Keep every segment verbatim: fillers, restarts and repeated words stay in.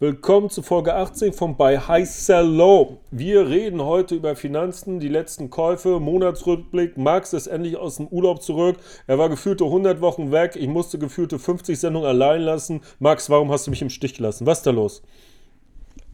Willkommen zu Folge achtzehn von bei High Sell Low. Wir reden heute über Finanzen, die letzten Käufe, Monatsrückblick. Max ist endlich aus dem Urlaub zurück. Er war gefühlte hundert Wochen weg. Ich musste gefühlte fünfzig Sendungen allein lassen. Max, warum hast du mich im Stich gelassen? Was ist da los?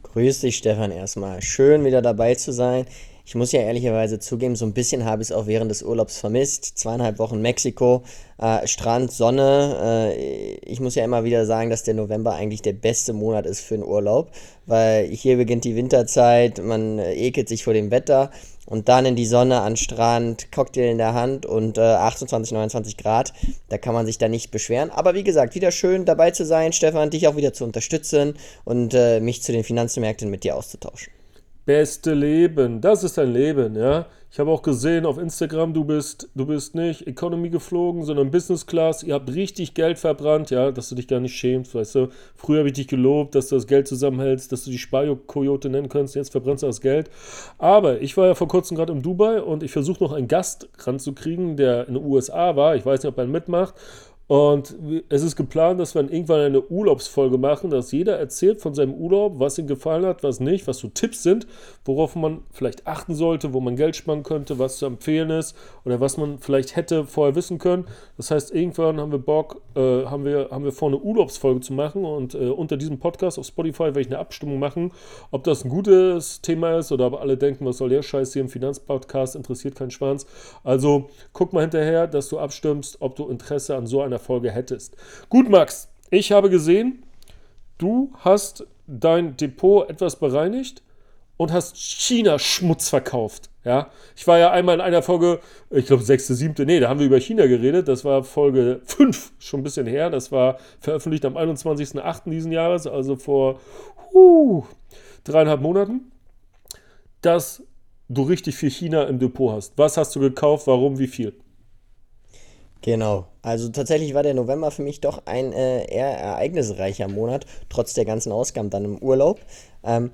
Grüß dich, Stefan, erstmal. Schön, wieder dabei zu sein. Ich muss ja ehrlicherweise zugeben, so ein bisschen habe ich es auch während des Urlaubs vermisst. Zweieinhalb Wochen Mexiko, äh, Strand, Sonne. Äh, ich muss ja immer wieder sagen, dass der November eigentlich der beste Monat ist für einen Urlaub, weil hier beginnt die Winterzeit, man äh, ekelt sich vor dem Wetter und dann in die Sonne, an Strand, Cocktail in der Hand und äh, achtundzwanzig, neunundzwanzig Grad. Da kann man sich da nicht beschweren. Aber wie gesagt, wieder schön dabei zu sein, Stefan, dich auch wieder zu unterstützen und äh, mich zu den Finanzmärkten mit dir auszutauschen. Beste Leben, das ist ein Leben, ja. Ich habe auch gesehen auf Instagram, du bist, du bist nicht Economy geflogen, sondern Business Class. Ihr habt richtig Geld verbrannt, ja, dass du dich gar nicht schämst, weißt du. Früher habe ich dich gelobt, dass du das Geld zusammenhältst, dass du die Sparkojote nennen kannst. Jetzt verbrennst du das Geld. Aber ich war ja vor kurzem gerade in Dubai und ich versuche noch einen Gast ranzukriegen, der in den U S A war. Ich weiß nicht, ob er mitmacht. Und es ist geplant, dass wir irgendwann eine Urlaubsfolge machen, dass jeder erzählt von seinem Urlaub, was ihm gefallen hat, was nicht, was so Tipps sind, worauf man vielleicht achten sollte, wo man Geld sparen könnte, was zu empfehlen ist oder was man vielleicht hätte vorher wissen können. Das heißt, irgendwann haben wir Bock, äh, haben wir, haben wir vor, eine Urlaubsfolge zu machen und äh, unter diesem Podcast auf Spotify werde ich eine Abstimmung machen, ob das ein gutes Thema ist oder ob alle denken, was soll der Scheiß hier im Finanzpodcast, interessiert keinen Schwanz. Also guck mal hinterher, dass du abstimmst, ob du Interesse an so einer Folge hättest. Gut, Max, ich habe gesehen, du hast dein Depot etwas bereinigt und hast China-Schmutz verkauft. Ja, ich war ja einmal in einer Folge, ich glaube sechste, siebte, nee, da haben wir über China geredet, das war Folge fünf, schon ein bisschen her, das war veröffentlicht am einundzwanzigsten achten diesen Jahres, also vor uh, dreieinhalb Monaten, dass du richtig viel China im Depot hast. Was hast du gekauft, warum, wie viel? Genau, also tatsächlich war der November für mich doch ein äh, eher ereignisreicher Monat, trotz der ganzen Ausgaben dann im Urlaub. Ähm,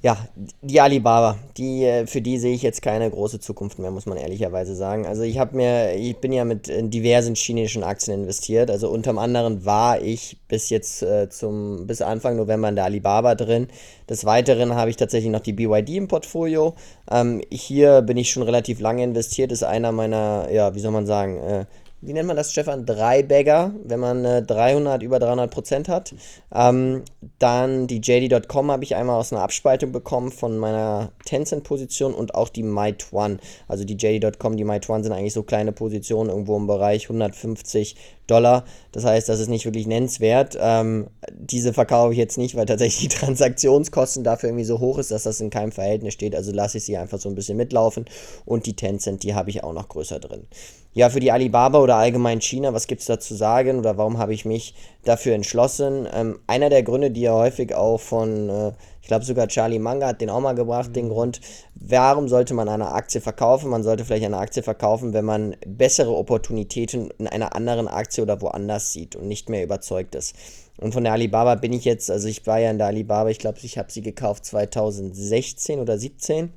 ja, die Alibaba, die, äh, für die sehe ich jetzt keine große Zukunft mehr, muss man ehrlicherweise sagen. Also ich habe mir, ich bin ja mit in diversen chinesischen Aktien investiert, also unter anderem war ich bis jetzt äh, zum, bis Anfang November in der Alibaba drin. Des Weiteren habe ich tatsächlich noch die B Y D im Portfolio. Ähm, hier bin ich schon relativ lange investiert, ist einer meiner, ja, wie soll man sagen, äh, wie nennt man das, Stefan? Drei-Bagger, wenn man äh, dreihundert, über dreihundert Prozent hat. Ähm, dann die J D Punkt com habe ich einmal aus einer Abspaltung bekommen von meiner Tencent-Position und auch die Meituan. Also die J D Punkt com, die Meituan sind eigentlich so kleine Positionen, irgendwo im Bereich hundertfünfzig Dollar. Das heißt, das ist nicht wirklich nennenswert. Ähm, diese verkaufe ich jetzt nicht, weil tatsächlich die Transaktionskosten dafür irgendwie so hoch ist, dass das in keinem Verhältnis steht. Also lasse ich sie einfach so ein bisschen mitlaufen. Und die Tencent, die habe ich auch noch größer drin. Ja, für die Alibaba oder allgemein China, was gibt es da zu sagen oder warum habe ich mich dafür entschlossen? Ähm, einer der Gründe, die ja häufig auch von, äh, ich glaube sogar Charlie Munger hat den auch mal gebracht, mhm. den Grund, warum sollte man eine Aktie verkaufen? Man sollte vielleicht eine Aktie verkaufen, wenn man bessere Opportunitäten in einer anderen Aktie oder woanders sieht und nicht mehr überzeugt ist. Und von der Alibaba bin ich jetzt, also ich war ja in der Alibaba, ich glaube, ich habe sie gekauft zweitausendsechzehn oder siebzehn.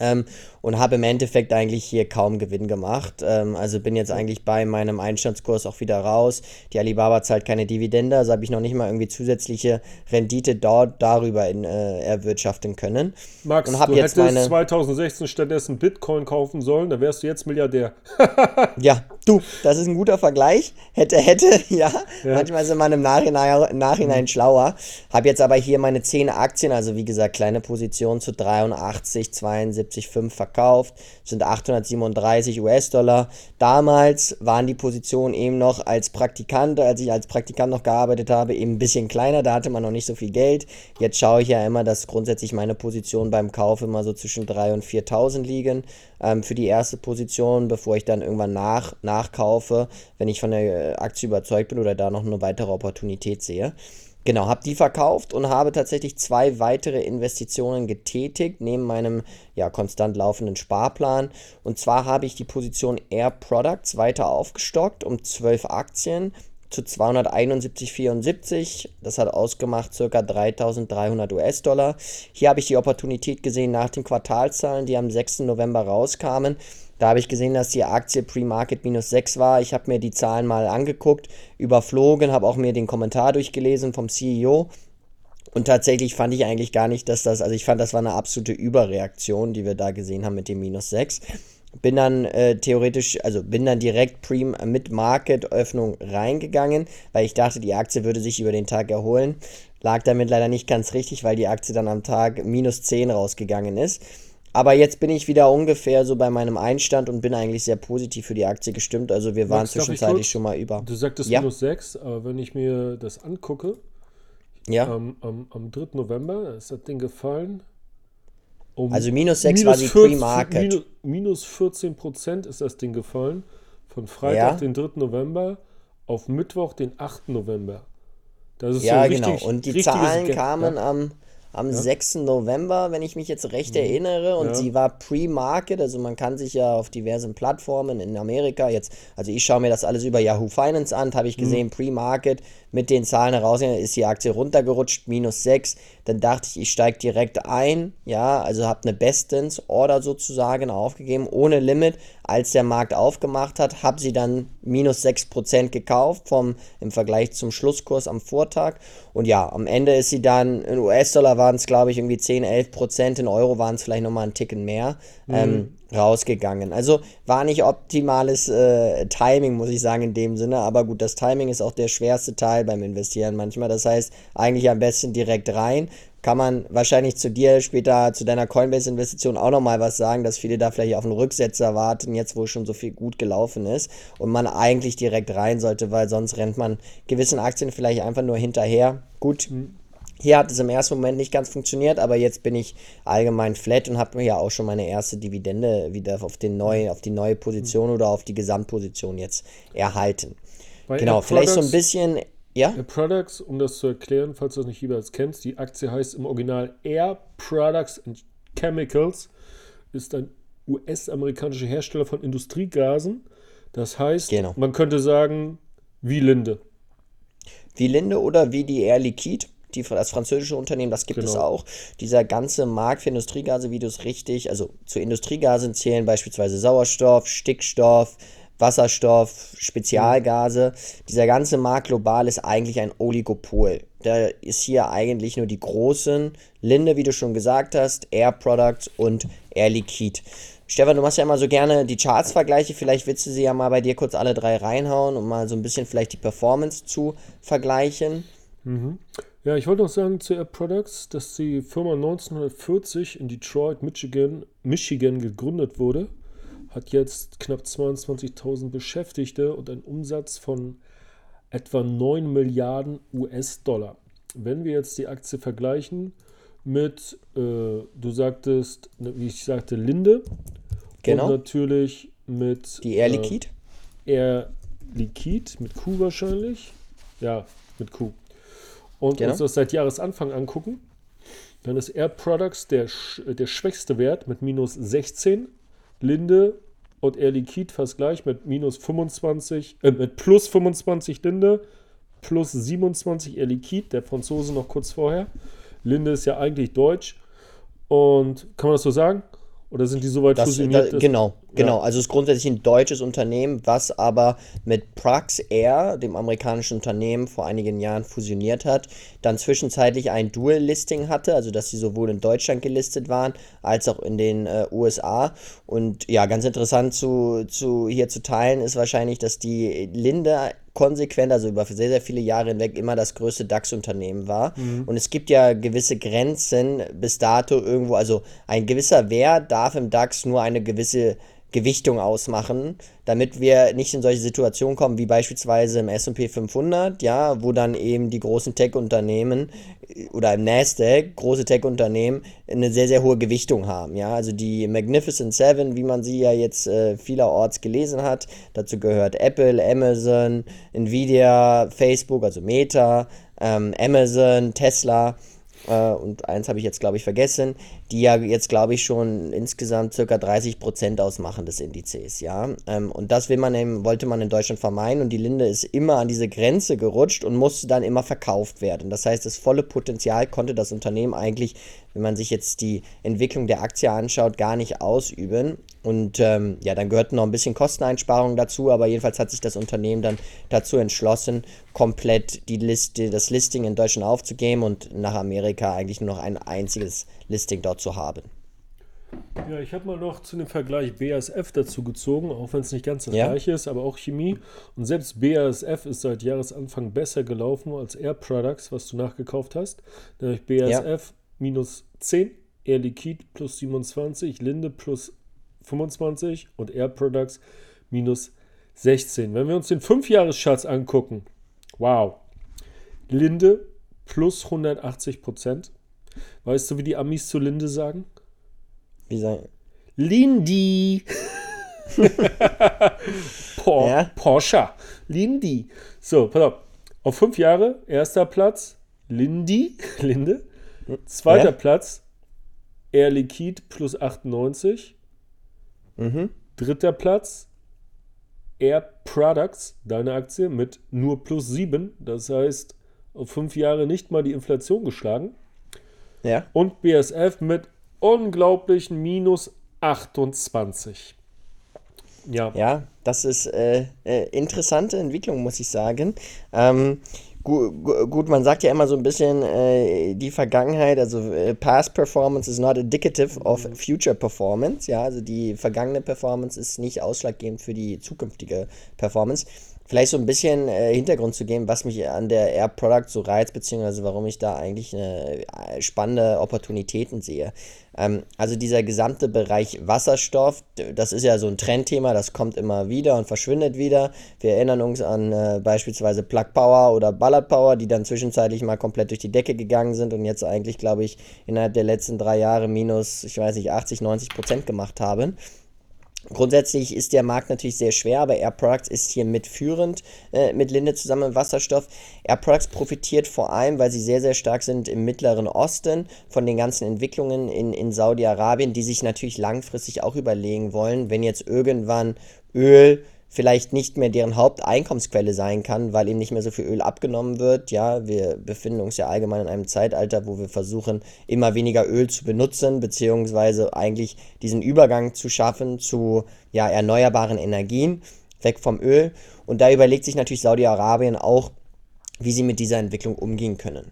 Ähm, und habe im Endeffekt eigentlich hier kaum Gewinn gemacht, ähm, also bin jetzt eigentlich bei meinem Einstandskurs auch wieder raus, die Alibaba zahlt keine Dividende, also habe ich noch nicht mal irgendwie zusätzliche Rendite dort darüber in, äh, erwirtschaften können. Max, und hab du jetzt hättest meine... zweitausendsechzehn stattdessen Bitcoin kaufen sollen, da wärst du jetzt Milliardär. Ja, du, das ist ein guter Vergleich, hätte, hätte, ja, ja. Manchmal sind man im Nachhinein, im Nachhinein mhm. schlauer, habe jetzt aber hier meine zehn Aktien, also wie gesagt, kleine Position zu dreiundachtzig, zweiundsiebzig, fünf verkauft, sind achthundertsiebenunddreißig US-Dollar. Damals waren die Positionen eben noch als Praktikant, als ich als Praktikant noch gearbeitet habe, eben ein bisschen kleiner, da hatte man noch nicht so viel Geld. Jetzt schaue ich ja immer, dass grundsätzlich meine Positionen beim Kauf immer so zwischen dreitausend und viertausend liegen, ähm, für die erste Position, bevor ich dann irgendwann nach, nachkaufe, wenn ich von der Aktie überzeugt bin oder da noch eine weitere Opportunität sehe. Genau, habe die verkauft und habe tatsächlich zwei weitere Investitionen getätigt, neben meinem ja, konstant laufenden Sparplan. Und zwar habe ich die Position Air Products weiter aufgestockt um zwölf Aktien zu zweihunderteinundsiebzig Komma vierundsiebzig. Das hat ausgemacht ca. dreitausenddreihundert US-Dollar. Hier habe ich die Opportunität gesehen nach den Quartalszahlen, die am sechsten November rauskamen. Da habe ich gesehen, dass die Aktie Pre-Market minus sechs war. Ich habe mir die Zahlen mal angeguckt, überflogen, habe auch mir den Kommentar durchgelesen vom C E O Und tatsächlich fand ich eigentlich gar nicht, dass das, also ich fand, das war eine absolute Überreaktion, die wir da gesehen haben mit dem minus sechs. Bin dann äh, theoretisch, also bin dann direkt Prem mit Market-Öffnung reingegangen, weil ich dachte, die Aktie würde sich über den Tag erholen. Lag damit leider nicht ganz richtig, weil die Aktie dann am Tag minus zehn rausgegangen ist. Aber jetzt bin ich wieder ungefähr so bei meinem Einstand und bin eigentlich sehr positiv für die Aktie gestimmt. Also wir waren Max, zwischenzeitlich schon mal über. Du sagtest ja. minus sechs, aber wenn ich mir das angucke, ja. ähm, am, am dritten November ist das Ding gefallen. Um also minus sechs war die Pre-Market. Minus, minus vierzehn Prozent ist das Ding gefallen. Von Freitag, ja. den dritten November, auf Mittwoch, den achten November. Das ist ja, so richtig, genau. Und die Zahlen Gap, kamen ja. am, am ja. sechsten November, wenn ich mich jetzt recht mhm. erinnere. Und ja. sie war Pre-Market. Also man kann sich ja auf diversen Plattformen in Amerika jetzt, also ich schaue mir das alles über Yahoo Finance an, habe ich gesehen, mhm. Pre-Market mit den Zahlen heraus, ist die Aktie runtergerutscht, minus sechs. Dann dachte ich, ich steige direkt ein, ja, also habe eine Bestens-Order sozusagen aufgegeben, ohne Limit. Als der Markt aufgemacht hat, habe sie dann minus sechs Prozent gekauft vom, im Vergleich zum Schlusskurs am Vortag. Und ja, am Ende ist sie dann, in U S-Dollar waren es, glaube ich, irgendwie zehn, elf Prozent, in Euro waren es vielleicht nochmal einen Ticken mehr. Mhm. Ähm, rausgegangen. Also war nicht optimales äh, Timing, muss ich sagen, in dem Sinne, aber gut, das Timing ist auch der schwerste Teil beim Investieren manchmal, das heißt, eigentlich am besten direkt rein. Kann man wahrscheinlich zu dir später, zu deiner Coinbase-Investition auch nochmal was sagen, dass viele da vielleicht auf einen Rücksetzer warten, jetzt wo schon so viel gut gelaufen ist und man eigentlich direkt rein sollte, weil sonst rennt man gewissen Aktien vielleicht einfach nur hinterher. Gut, mhm. Hier hat es im ersten Moment nicht ganz funktioniert, aber jetzt bin ich allgemein flat und habe mir ja auch schon meine erste Dividende wieder auf, den neuen, auf die neue Position oder auf die Gesamtposition jetzt erhalten. Bei genau, Air vielleicht Products, so ein bisschen, ja? Air Products, um das zu erklären, falls du das nicht jeweils kennst, die Aktie heißt im Original Air Products and Chemicals, ist ein U S-amerikanischer Hersteller von Industriegasen. Das heißt, genau. man könnte sagen, wie Linde. Wie Linde oder wie die Air Liquide. Die, das französische Unternehmen, das gibt genau. es auch. Dieser ganze Markt für Industriegase, wie du es richtig, also zu Industriegasen zählen beispielsweise Sauerstoff, Stickstoff, Wasserstoff, Spezialgase. Mhm. Dieser ganze Markt global ist eigentlich ein Oligopol. Da ist hier eigentlich nur die großen Linde, wie du schon gesagt hast, Air Products und Air Liquide. Stefan, du machst ja immer so gerne die Charts-Vergleiche, vielleicht willst du sie ja mal bei dir kurz alle drei reinhauen und mal so ein bisschen vielleicht die Performance zu vergleichen. Mhm. Ja, ich wollte noch sagen zu Air Products, dass die Firma neunzehnhundertvierzig in Detroit, Michigan, Michigan gegründet wurde, hat jetzt knapp zweiundzwanzigtausend Beschäftigte und einen Umsatz von etwa neun Milliarden U S-Dollar. Wenn wir jetzt die Aktie vergleichen mit, äh, du sagtest, wie ich sagte, Linde. Genau. Und natürlich mit die Air Liquide. Äh, Air Liquide, mit Q wahrscheinlich. Ja, mit Q. Und genau. uns das seit Jahresanfang angucken, dann ist Air Products der, der schwächste Wert mit minus sechzehn, Linde und Air Liquide fast gleich mit minus fünfundzwanzig, äh, mit plus fünfundzwanzig Linde, plus siebenundzwanzig Air Liquide, der Franzose noch kurz vorher. Linde ist ja eigentlich deutsch und kann man das so sagen? Oder sind die soweit fusioniert? Da, genau, genau. Ja. Also es ist grundsätzlich ein deutsches Unternehmen, was aber mit Praxair, dem amerikanischen Unternehmen, vor einigen Jahren fusioniert hat, dann zwischenzeitlich ein Dual-Listing hatte, also dass sie sowohl in Deutschland gelistet waren, als auch in den äh, U S A. Und ja, ganz interessant zu, zu hier zu teilen ist wahrscheinlich, dass die Linde konsequent, also über sehr, sehr viele Jahre hinweg, immer das größte DAX-Unternehmen war. Mhm. Und es gibt ja gewisse Grenzen bis dato irgendwo, also ein gewisser Wert darf im DAX nur eine gewisse Gewichtung ausmachen, damit wir nicht in solche Situationen kommen, wie beispielsweise im S und P fünfhundert, ja, wo dann eben die großen Tech-Unternehmen oder im Nasdaq große Tech-Unternehmen eine sehr, sehr hohe Gewichtung haben, ja, also die Magnificent Seven, wie man sie ja jetzt äh, vielerorts gelesen hat, dazu gehört Apple, Amazon, Nvidia, Facebook, also Meta, ähm, Amazon, Tesla, Uh, und eins habe ich jetzt, glaube ich, vergessen, die ja jetzt, glaube ich, schon insgesamt ca. dreißig Prozent ausmachen des Indizes, ja. Ähm, und das will man eben, wollte man in Deutschland vermeiden und die Linde ist immer an diese Grenze gerutscht und musste dann immer verkauft werden. Das heißt, das volle Potenzial konnte das Unternehmen eigentlich, wenn man sich jetzt die Entwicklung der Aktie anschaut, gar nicht ausüben. Und ähm, ja, dann gehörten noch ein bisschen Kosteneinsparungen dazu, aber jedenfalls hat sich das Unternehmen dann dazu entschlossen, komplett die Liste, das Listing in Deutschland aufzugeben und nach Amerika eigentlich nur noch ein einziges Listing dort zu haben. Ja, ich habe mal noch zu dem Vergleich B A S F dazu gezogen, auch wenn es nicht ganz das ja. gleiche ist, aber auch Chemie. Und selbst B A S F ist seit Jahresanfang besser gelaufen als Air Products, was du nachgekauft hast. Nämlich B A S F ja. minus zehn, Air Liquide plus siebenundzwanzig, Linde plus fünfundzwanzig und Air Products minus sechzehn. Wenn wir uns den fünf-Jahres-Charts angucken, wow, Linde plus hundertachtzig Prozent. Weißt du, wie die Amis zu Linde sagen? Wie sagen? Lindy. Por- ja? Porsche. Lindy. So, pass auf. Auf fünf Jahre, erster Platz, Lindy. Linde. Zweiter ja? Platz, Air Liquide plus achtundneunzig. Mhm. Dritter Platz, Air Products, deine Aktie, mit nur plus sieben. Das heißt, auf fünf Jahre nicht mal die Inflation geschlagen. Ja. Und B A S F mit unglaublichen minus achtundzwanzig. Ja, ja, das ist äh, äh, interessante Entwicklung, muss ich sagen. Ähm, gu- gu- gut, man sagt ja immer so ein bisschen äh, die Vergangenheit, also äh, Past Performance is not indicative of future performance. Ja, also die vergangene Performance ist nicht ausschlaggebend für die zukünftige Performance. Vielleicht so ein bisschen äh, Hintergrund zu geben, was mich an der Air Product so reizt, beziehungsweise warum ich da eigentlich eine äh, spannende Opportunitäten sehe. Ähm, also dieser gesamte Bereich Wasserstoff, das ist ja so ein Trendthema, das kommt immer wieder und verschwindet wieder. Wir erinnern uns an äh, beispielsweise Plug Power oder Ballard Power, die dann zwischenzeitlich mal komplett durch die Decke gegangen sind und jetzt eigentlich, glaube ich, innerhalb der letzten drei Jahre minus, ich weiß nicht, achtzig, neunzig Prozent gemacht haben. Grundsätzlich ist der Markt natürlich sehr schwer, aber Air Products ist hier mitführend äh, mit Linde zusammen im Wasserstoff. Air Products profitiert vor allem, weil sie sehr, sehr stark sind im Mittleren Osten, von den ganzen Entwicklungen in, in Saudi-Arabien, die sich natürlich langfristig auch überlegen wollen, wenn jetzt irgendwann Öl vielleicht nicht mehr deren Haupteinkommensquelle sein kann, weil eben nicht mehr so viel Öl abgenommen wird. Ja, wir befinden uns ja allgemein in einem Zeitalter, wo wir versuchen, immer weniger Öl zu benutzen, beziehungsweise eigentlich diesen Übergang zu schaffen zu ja, erneuerbaren Energien, weg vom Öl. Und da überlegt sich natürlich Saudi-Arabien auch, wie sie mit dieser Entwicklung umgehen können.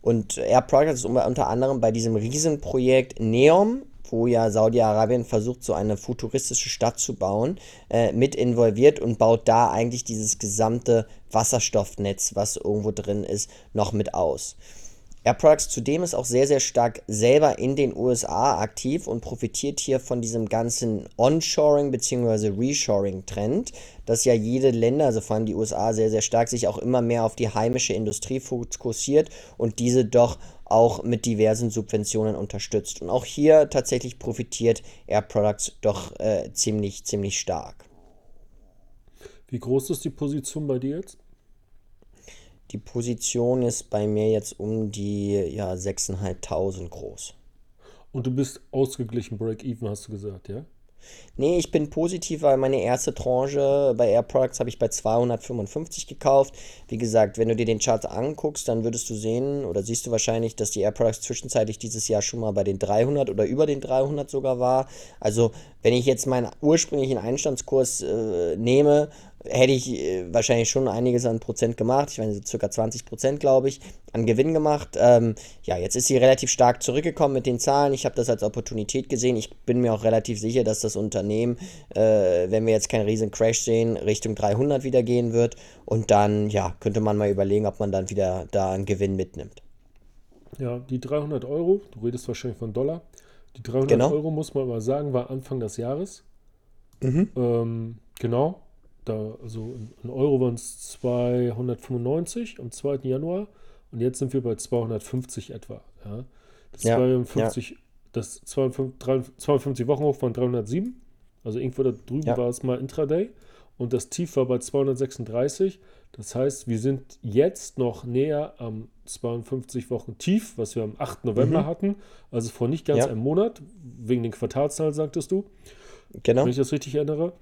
Und Air Products ist unter anderem bei diesem Riesenprojekt NEOM, wo ja Saudi-Arabien versucht, so eine futuristische Stadt zu bauen, äh, mit involviert und baut da eigentlich dieses gesamte Wasserstoffnetz, was irgendwo drin ist, noch mit aus. Air Products zudem ist auch sehr, sehr stark selber in den U S A aktiv und profitiert hier von diesem ganzen Onshoring bzw. Reshoring-Trend, dass ja jede Länder, also vor allem die U S A, sehr, sehr stark sich auch immer mehr auf die heimische Industrie fokussiert und diese doch auch mit diversen Subventionen unterstützt. Und auch hier tatsächlich profitiert Air Products doch äh, ziemlich, ziemlich stark. Wie groß ist die Position bei dir jetzt? Die Position ist bei mir jetzt um die ja, sechstausendfünfhundert groß. Und du bist ausgeglichen Break-Even, hast du gesagt, ja? Nee, ich bin positiv, weil meine erste Tranche bei Air Products habe ich bei zweihundertfünfundfünfzig gekauft. Wie gesagt, wenn du dir den Chart anguckst, dann würdest du sehen oder siehst du wahrscheinlich, dass die Air Products zwischenzeitlich dieses Jahr schon mal bei den dreihundert oder über den dreihundert sogar war. Also wenn ich jetzt meinen ursprünglichen Einstandskurs äh, nehme, hätte ich äh, wahrscheinlich schon einiges an Prozent gemacht. Ich meine, so circa zwanzig Prozent, glaube ich, an Gewinn gemacht. Ähm, ja, jetzt ist sie relativ stark zurückgekommen mit den Zahlen. Ich habe das als Opportunität gesehen. Ich bin mir auch relativ sicher, dass das Unternehmen, äh, wenn wir jetzt keinen riesen Crash sehen, Richtung dreihundert wieder gehen wird. Und dann, ja, könnte man mal überlegen, ob man dann wieder da einen Gewinn mitnimmt. Ja, die dreihundert Euro, du redest wahrscheinlich von Dollar. Die dreihundert genau. Euro, muss man mal sagen, war Anfang des Jahres. Mhm. Ähm, genau. Da, also in Euro waren es zweihundertfünfundneunzig am zweiten Januar und jetzt sind wir bei zweihundertfünfzig etwa. Ja. Das, ja, zweiundfünfzig, ja. das zweiundfünfzig Wochenhoch waren dreihundertsieben, also irgendwo da drüben ja. war es mal Intraday und das Tief war bei zweihundertsechsunddreißig. Das heißt, wir sind jetzt noch näher am zweiundfünfzig Wochen Tief, was wir am achten November mhm. hatten, also vor nicht ganz ja. einem Monat, wegen den Quartalszahlen sagtest du, genau. wenn ich das richtig erinnere.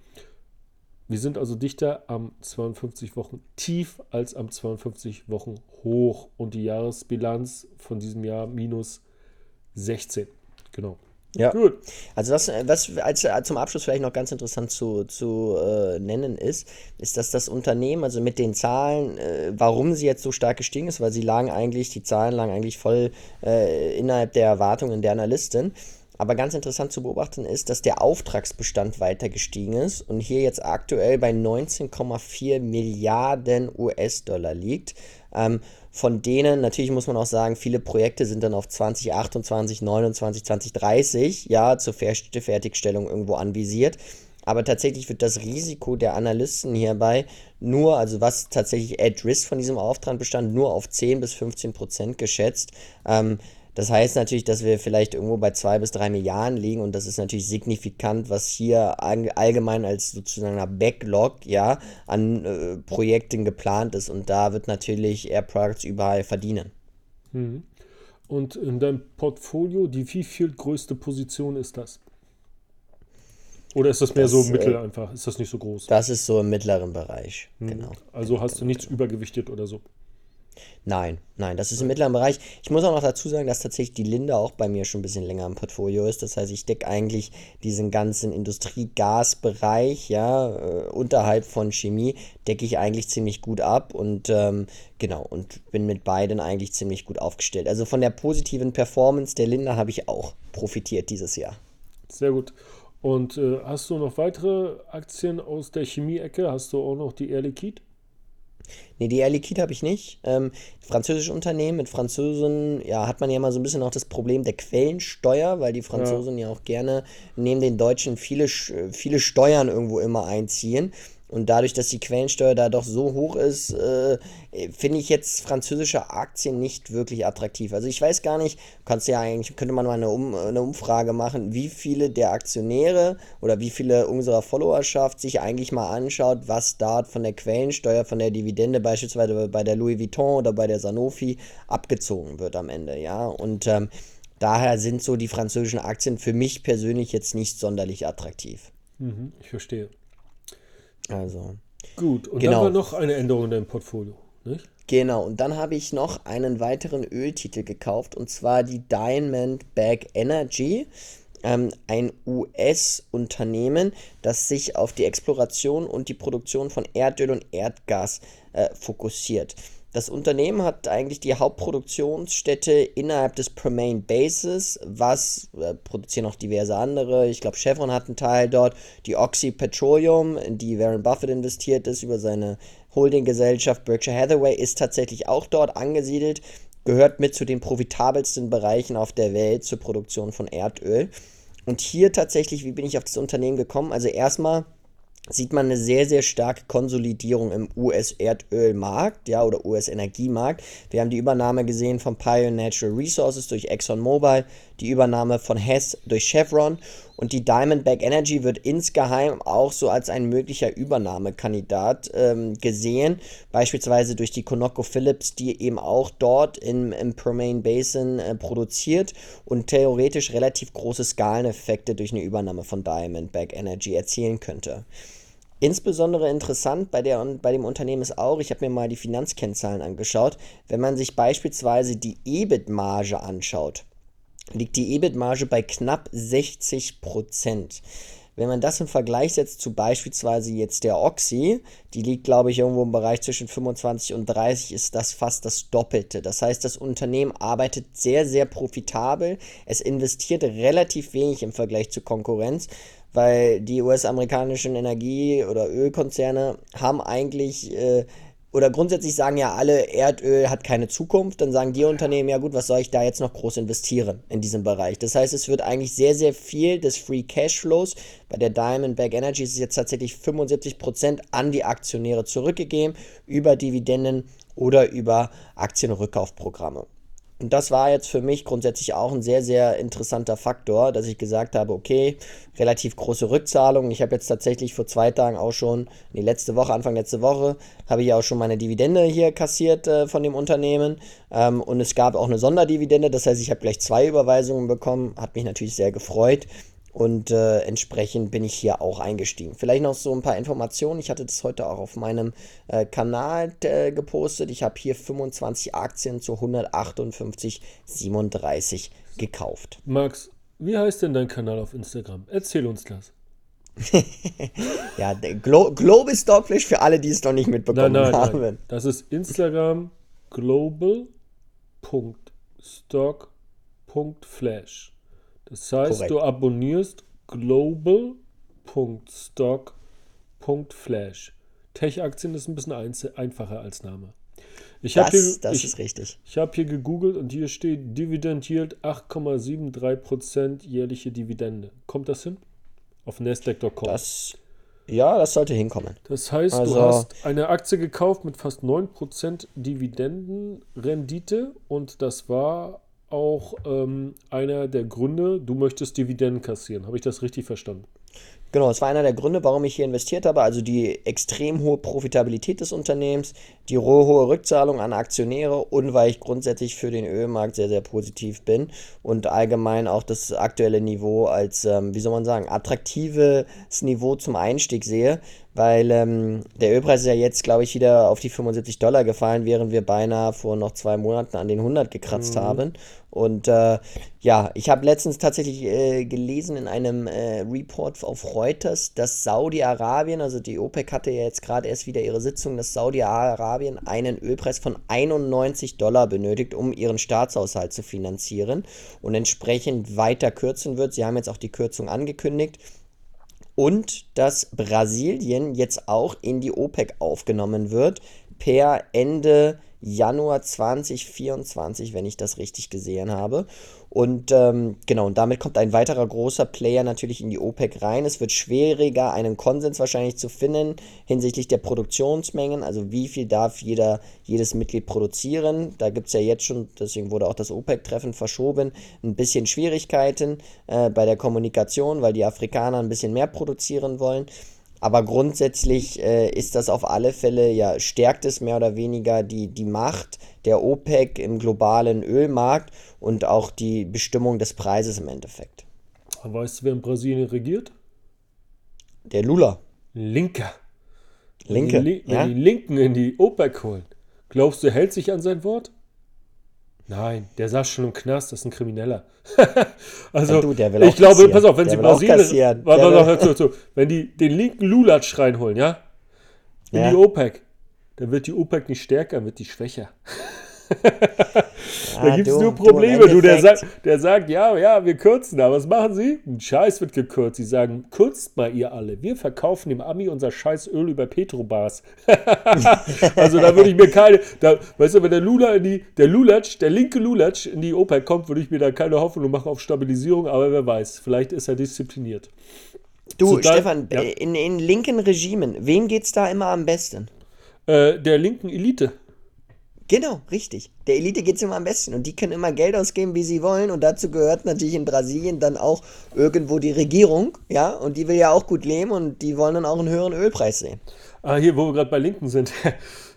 Wir sind also dichter am zweiundfünfzig Wochen Tief als am zweiundfünfzig Wochen Hoch und die Jahresbilanz von diesem Jahr minus sechzehn. Genau. Ja, gut. Also das, was als, als zum Abschluss vielleicht noch ganz interessant zu, zu äh, nennen ist, ist, dass das Unternehmen, also mit den Zahlen, äh, warum sie jetzt so stark gestiegen ist, weil sie lagen eigentlich, die Zahlen lagen eigentlich voll äh, innerhalb der Erwartungen der Analysten. Aber ganz interessant zu beobachten ist, dass der Auftragsbestand weiter gestiegen ist und hier jetzt aktuell bei neunzehn Komma vier Milliarden U S-Dollar liegt. Ähm, von denen, natürlich muss man auch sagen, viele Projekte sind dann auf zwanzig achtundzwanzig, neunundzwanzig, zwanzig dreißig, ja, zur Fertigstellung irgendwo anvisiert. Aber tatsächlich wird das Risiko der Analysten hierbei nur, also was tatsächlich at risk von diesem Auftragsbestand, nur auf zehn bis fünfzehn Prozent geschätzt. Ähm, Das heißt natürlich, dass wir vielleicht irgendwo bei zwei bis drei Milliarden liegen und das ist natürlich signifikant, was hier allgemein als sozusagen ein Backlog, ja, an äh, Projekten geplant ist und da wird natürlich Air Products überall verdienen. Mhm. Und in deinem Portfolio, die wie viel größte Position ist das? Oder ist das mehr das, so mittel äh, einfach? Ist das nicht so groß? Das ist so im mittleren Bereich, mhm. genau. Also hast du nichts übergewichtet oder so? Nein, nein, das ist im mittleren Bereich. Ich muss auch noch dazu sagen, dass tatsächlich die Linde auch bei mir schon ein bisschen länger im Portfolio ist. Das heißt, ich decke eigentlich diesen ganzen Industriegasbereich, ja, äh, unterhalb von Chemie, decke ich eigentlich ziemlich gut ab und ähm, genau, und bin mit beiden eigentlich ziemlich gut aufgestellt. Also von der positiven Performance der Linde habe ich auch profitiert dieses Jahr. Sehr gut. Und äh, hast du noch weitere Aktien aus der Chemie-Ecke? Hast du auch noch die Air Liquide? Nee, die Air Liquide habe ich nicht. Ähm, französische Unternehmen mit Französen, ja, hat man ja mal so ein bisschen auch das Problem der Quellensteuer, weil die Franzosen ja, ja auch gerne neben den Deutschen viele, viele Steuern irgendwo immer einziehen. Und dadurch, dass die Quellensteuer da doch so hoch ist, äh, finde ich jetzt französische Aktien nicht wirklich attraktiv. Also ich weiß gar nicht, kannst ja eigentlich, könnte man mal eine, um, eine Umfrage machen, wie viele der Aktionäre oder wie viele unserer Followerschaft sich eigentlich mal anschaut, was da von der Quellensteuer, von der Dividende beispielsweise bei der Louis Vuitton oder bei der Sanofi abgezogen wird am Ende, ja. Und ähm, daher sind so die französischen Aktien für mich persönlich jetzt nicht sonderlich attraktiv. Mhm, ich verstehe. Also. Gut, und genau. Dann war noch eine Änderung in deinem Portfolio, nicht? Genau, und dann habe ich noch einen weiteren Öltitel gekauft, und zwar die Diamondback Energy, ähm, ein U S-Unternehmen, das sich auf die Exploration und die Produktion von Erdöl und Erdgas äh, fokussiert. Das Unternehmen hat eigentlich die Hauptproduktionsstätte innerhalb des Permian Bases, was äh, produzieren noch diverse andere. Ich glaube, Chevron hat einen Teil dort, die Occidental Petroleum, in die Warren Buffett investiert ist über seine Holdinggesellschaft Berkshire Hathaway, ist tatsächlich auch dort angesiedelt, gehört mit zu den profitabelsten Bereichen auf der Welt zur Produktion von Erdöl. Und hier tatsächlich, wie bin ich auf das Unternehmen gekommen? Also erstmal sieht man eine sehr, sehr starke Konsolidierung im U S-Erdölmarkt, ja, oder U S-Energiemarkt. Wir haben die Übernahme gesehen von Pioneer Natural Resources durch Exxon Mobil, die Übernahme von Hess durch Chevron und die Diamondback Energy wird insgeheim auch so als ein möglicher Übernahmekandidat ähm, gesehen, beispielsweise durch die ConocoPhillips, die eben auch dort im, im Permian Basin äh, produziert und theoretisch relativ große Skaleneffekte durch eine Übernahme von Diamondback Energy erzielen könnte. Insbesondere interessant bei, der, bei dem Unternehmen ist auch, ich habe mir mal die Finanzkennzahlen angeschaut, wenn man sich beispielsweise die E B I T-Marge anschaut, liegt die E B I T-Marge bei knapp sechzig Prozent. Wenn man das im Vergleich setzt zu beispielsweise jetzt der Oxy, die liegt, glaube ich, irgendwo im Bereich zwischen fünfundzwanzig und dreißig, ist das fast das Doppelte. Das heißt, das Unternehmen arbeitet sehr, sehr profitabel. Es investiert relativ wenig im Vergleich zur Konkurrenz, weil die U S-amerikanischen Energie- oder Ölkonzerne haben eigentlich... Äh, Oder grundsätzlich sagen ja alle, Erdöl hat keine Zukunft. Dann sagen die Unternehmen, ja gut, was soll ich da jetzt noch groß investieren in diesem Bereich? Das heißt, es wird eigentlich sehr, sehr viel des Free Cashflows, bei der Diamondback Energy ist es jetzt tatsächlich fünfundsiebzig Prozent an die Aktionäre zurückgegeben, über Dividenden oder über Aktienrückkaufprogramme. Und das war jetzt für mich grundsätzlich auch ein sehr, sehr interessanter Faktor, dass ich gesagt habe, okay, relativ große Rückzahlung. Ich habe jetzt tatsächlich vor zwei Tagen auch schon, nee, letzte Woche, Anfang letzte Woche, habe ich auch schon meine Dividende hier kassiert äh, von dem Unternehmen. Ähm, und es gab auch eine Sonderdividende, das heißt, ich habe gleich zwei Überweisungen bekommen, hat mich natürlich sehr gefreut. Und äh, entsprechend bin ich hier auch eingestiegen. Vielleicht noch so ein paar Informationen. Ich hatte das heute auch auf meinem äh, Kanal äh, gepostet. Ich habe hier fünfundzwanzig Aktien zu hundertachtundfünfzig Komma siebenunddreißig gekauft. Max, Wie heißt denn dein Kanal auf Instagram? Erzähl uns das. Ja, Glo- global.stock.flash für alle, die es noch nicht mitbekommen nein, nein, haben. Nein. Das ist Instagram global punkt stock punkt flash. Das heißt, korrekt, du abonnierst global punkt stock punkt flash. Tech-Aktien ist ein bisschen einz- einfacher als Name. Ich das hier, das ich, ist richtig. Ich habe hier gegoogelt und hier steht Dividend Yield acht Komma sieben drei Prozent jährliche Dividende. Kommt das hin? Auf Nasdaq Punkt com. Das, ja, das sollte hinkommen. Das heißt, also, du hast eine Aktie gekauft mit fast neun Prozent Dividendenrendite und das war auch ähm, einer der Gründe, du möchtest Dividenden kassieren. Habe ich das richtig verstanden? Genau, das war einer der Gründe, warum ich hier investiert habe. Also die extrem hohe Profitabilität des Unternehmens, die hohe Rückzahlung an Aktionäre und weil ich grundsätzlich für den Ölmarkt sehr, sehr positiv bin und allgemein auch das aktuelle Niveau als, ähm, wie soll man sagen, attraktives Niveau zum Einstieg sehe, weil ähm, der Ölpreis ist ja jetzt, glaube ich, wieder auf die fünfundsiebzig Dollar gefallen, während wir beinahe vor noch zwei Monaten an den hundert gekratzt mhm. haben. Und äh, ja, ich habe letztens tatsächlich äh, gelesen in einem äh, Report auf Reuters, dass Saudi-Arabien, also die OPEC hatte ja jetzt gerade erst wieder ihre Sitzung, dass Saudi-Arabien einen Ölpreis von einundneunzig Dollar benötigt, um ihren Staatshaushalt zu finanzieren und entsprechend weiter kürzen wird. Sie haben jetzt auch die Kürzung angekündigt. Und dass Brasilien jetzt auch in die OPEC aufgenommen wird per Ende Januar zwanzig vierundzwanzig, wenn ich das richtig gesehen habe. Und ähm, genau, und damit kommt ein weiterer großer Player natürlich in die OPEC rein. Es wird schwieriger, einen Konsens wahrscheinlich zu finden hinsichtlich der Produktionsmengen, also wie viel darf jeder, jedes Mitglied produzieren. Da gibt es ja jetzt schon, deswegen wurde auch das OPEC-Treffen verschoben, ein bisschen Schwierigkeiten äh, bei der Kommunikation, weil die Afrikaner ein bisschen mehr produzieren wollen. Aber grundsätzlich äh, ist das auf alle Fälle, ja, stärkt es mehr oder weniger die, die Macht der OPEC im globalen Ölmarkt und auch die Bestimmung des Preises im Endeffekt. Weißt du, wer in Brasilien regiert? Der Lula. Linke. Linke, Wenn, die, Li- ja? wenn die Linken in die OPEC holen, glaubst du, hält sich an sein Wort? Nein, der saß schon im Knast, das ist ein Krimineller. Also, ja, du, der will ich auch glaube, kassieren. Pass auf, wenn der sie Brasilien, warte, warte, warte, wenn die den linken Lulatsch reinholen, ja, in ja. die OPEC, dann wird die OPEC nicht stärker, dann wird die schwächer. Ja, da gibt es nur Probleme. Du, du der, sagt, der sagt, ja, ja, wir kürzen, aber was machen sie? Ein Scheiß wird gekürzt. Sie sagen, kürzt mal ihr alle. Wir verkaufen dem Ami unser Scheißöl über Petrobas. Also da würde ich mir keine, da, weißt du, wenn der Lula in die, der Lulatsch, der linke Lulatsch in die OPEC kommt, würde ich mir da keine Hoffnung machen auf Stabilisierung, aber wer weiß, vielleicht ist er diszipliniert. Du, so, Stefan, dann, ja? in, in linken Regimen, wem geht's da immer am besten? Äh, der linken Elite. Genau, richtig. Der Elite geht es immer am besten und die können immer Geld ausgeben, wie sie wollen und dazu gehört natürlich in Brasilien dann auch irgendwo die Regierung, ja, und die will ja auch gut leben und die wollen dann auch einen höheren Ölpreis sehen. Ah, hier, wo wir gerade bei Linken sind.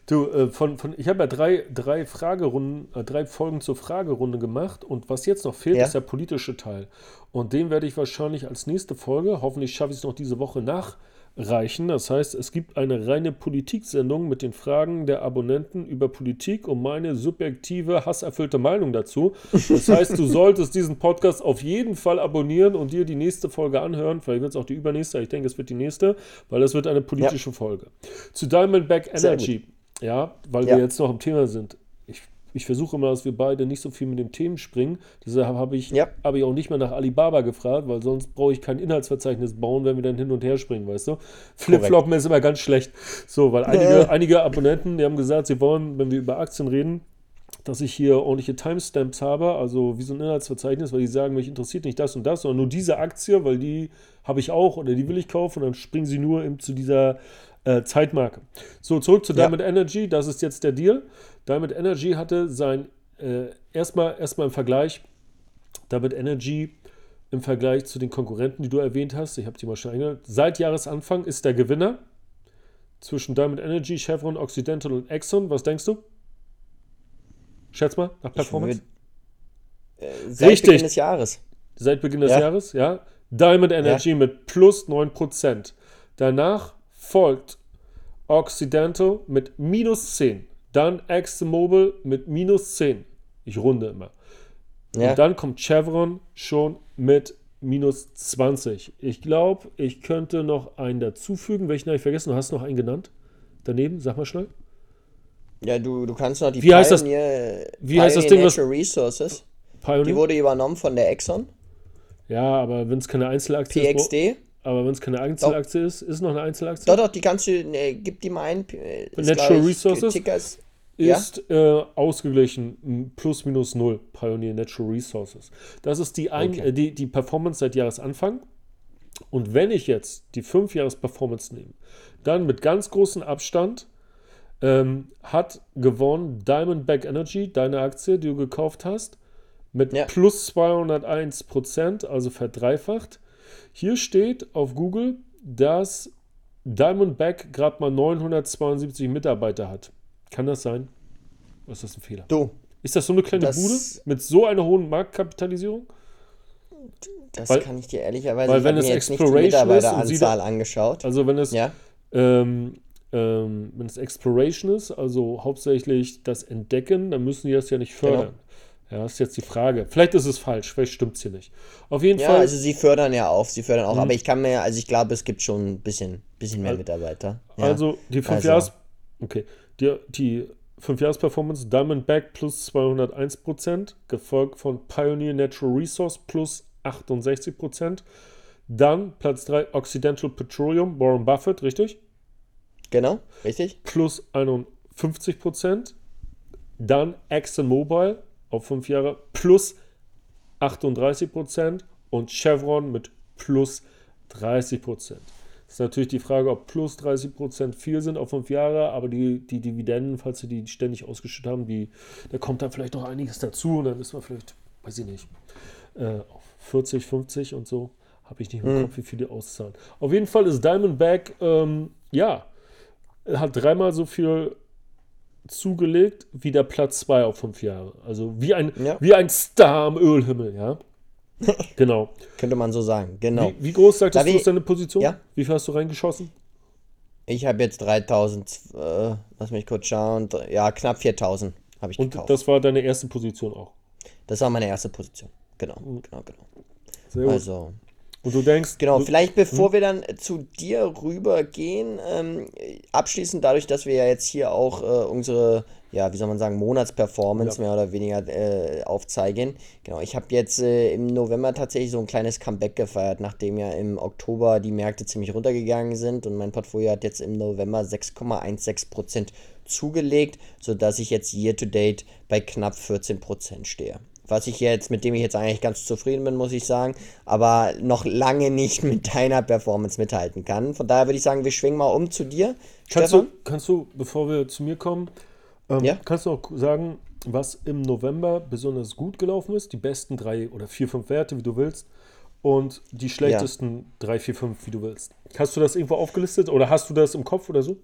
Du, äh, von, von, ich habe ja drei, drei Fragerunden, äh, drei Folgen zur Fragerunde gemacht und was jetzt noch fehlt, ja? ist der politische Teil und den werde ich wahrscheinlich als nächste Folge, hoffentlich schaffe ich es noch diese Woche nach, reichen. Das heißt, es gibt eine reine Politiksendung mit den Fragen der Abonnenten über Politik und meine subjektive, hasserfüllte Meinung dazu. Das heißt, du solltest diesen Podcast auf jeden Fall abonnieren und dir die nächste Folge anhören. Vielleicht wird es auch die übernächste, ich denke, es wird die nächste, weil es wird eine politische ja. Folge. Zu Diamondback Energy, ja, weil ja. wir jetzt noch im Thema sind. Ich, ich versuche immer, dass wir beide nicht so viel mit den Themen springen. Deshalb habe ich, ja. hab ich auch nicht mehr nach Alibaba gefragt, weil sonst brauche ich kein Inhaltsverzeichnis bauen, wenn wir dann hin und her springen, weißt du? Flip-floppen ist immer ganz schlecht. So, weil einige, äh. einige Abonnenten, die haben gesagt, sie wollen, wenn wir über Aktien reden, dass ich hier ordentliche Timestamps habe, also wie so ein Inhaltsverzeichnis, weil die sagen, mich interessiert nicht das und das, sondern nur diese Aktie, weil die habe ich auch oder die will ich kaufen und dann springen sie nur eben zu dieser äh, Zeitmarke. So, zurück zu Diamond ja. Energy, das ist jetzt der Deal. Diamond Energy hatte sein, äh, erstmal, erstmal im Vergleich, Diamond Energy im Vergleich zu den Konkurrenten, die du erwähnt hast, ich habe die mal schon eingeladen, seit Jahresanfang ist der Gewinner zwischen Diamond Energy, Chevron, Occidental und Exxon. Was denkst du? Schätz mal, nach Performance. Würd, äh, seit Richtig. Beginn des Jahres. Seit Beginn des ja. Jahres, ja. Diamond Energy ja. mit plus neun Prozent. Danach folgt Occidental mit minus zehn. Dann Exxon Mobil mit minus zehn. Ich runde immer. Ja. Und dann kommt Chevron schon mit minus zwanzig. Ich glaube, ich könnte noch einen dazufügen. Welchen habe ich vergessen? Du hast noch einen genannt. Daneben, sag mal schnell. Ja, du, du kannst noch die Pioneer Natural Resources. Pioneer? Die wurde übernommen von der Exxon. Ja, aber wenn es keine Einzelaktie P X D. Ist. Aber wenn es keine Einzelaktie doch. Ist, ist noch eine Einzelaktie? Doch, doch, die kannst du, ne, gib die mal ein. Ist, Natural ich, Resources Tickers. Ist ja? äh, ausgeglichen, plus minus null, Pioneer Natural Resources. Das ist die, ein, okay. äh, die, die Performance seit Jahresanfang. Und wenn ich jetzt die fünf-Jahres-Performance nehme, dann mit ganz großem Abstand ähm, hat gewonnen Diamondback Energy, deine Aktie, die du gekauft hast, mit ja. plus zweihunderteins Prozent, also verdreifacht. Hier steht auf Google, dass Diamondback gerade mal neunhundertzweiundsiebzig Mitarbeiter hat. Kann das sein? Oder ist das ein Fehler? Du, ist das so eine kleine das, Bude mit so einer hohen Marktkapitalisierung? Das weil, kann ich dir ehrlicherweise weil ich wenn mir jetzt nicht die Mitarbeiteranzahl angeschaut. Also wenn es, ja? ähm, ähm, wenn es Exploration ist, also hauptsächlich das Entdecken, dann müssen die das ja nicht fördern. Genau. Ja, ist jetzt die Frage. Vielleicht ist es falsch, vielleicht stimmt es hier nicht. Auf jeden ja, Fall. Ja, also sie fördern ja auch, sie fördern auch, mhm. aber ich kann mir, also ich glaube, es gibt schon ein bisschen, bisschen mehr Mitarbeiter. Ja. Also die fünf also. Jahres, okay, die, die fünf-Jahres-Performance Diamondback plus zweihunderteins Prozent, gefolgt von Pioneer Natural Resource plus achtundsechzig Prozent, dann Platz drei Occidental Petroleum, Warren Buffett, richtig? Genau, richtig. Plus einundfünfzig Prozent, dann Exxon Mobil auf fünf Jahre, plus achtunddreißig Prozent und Chevron mit plus dreißig Prozent. Das ist natürlich die Frage, ob plus dreißig Prozent viel sind auf fünf Jahre, aber die, die Dividenden, falls sie die ständig ausgeschüttet haben, die, da kommt dann vielleicht noch einiges dazu und dann ist man vielleicht, weiß ich nicht, äh, auf vierzig, fünfzig und so, habe ich nicht mehr im Kopf, wie viel die auszahlen. Auf jeden Fall ist Diamondback, ähm, ja, hat dreimal so viel zugelegt wie der Platz zwei auf fünf Jahre. Also wie ein, ja. wie ein Star am Ölhimmel, ja. Genau. Könnte man so sagen, genau. Wie, wie groß, sagtest da du, ist deine Position? Ja? Wie viel hast du reingeschossen? Ich habe jetzt dreitausend, äh, lass mich kurz schauen, ja, knapp viertausend habe ich und gekauft. Und das war deine erste Position auch? Das war meine erste Position, genau, mhm. genau, genau. Sehr gut. Also, und du denkst... Genau, du, vielleicht bevor hm? wir dann zu dir rübergehen, ähm, abschließend dadurch, dass wir ja jetzt hier auch äh, unsere... ja, wie soll man sagen, Monatsperformance ja. mehr oder weniger äh, aufzeigen. Genau, ich habe jetzt äh, im November tatsächlich so ein kleines Comeback gefeiert, nachdem ja im Oktober die Märkte ziemlich runtergegangen sind und mein Portfolio hat jetzt im November sechs Komma sechzehn Prozent zugelegt, sodass ich jetzt year to date bei knapp vierzehn Prozent stehe. Was ich jetzt, mit dem ich jetzt eigentlich ganz zufrieden bin, muss ich sagen, aber noch lange nicht mit deiner Performance mithalten kann. Von daher würde ich sagen, wir schwingen mal um zu dir. Kannst Stefan? Du, kannst du, bevor wir zu mir kommen, Ähm, ja? Kannst du auch sagen, was im November besonders gut gelaufen ist? Die besten drei oder vier, fünf Werte, wie du willst. Und die schlechtesten ja. drei, vier, fünf, wie du willst. Hast du das irgendwo aufgelistet oder hast du das im Kopf oder so?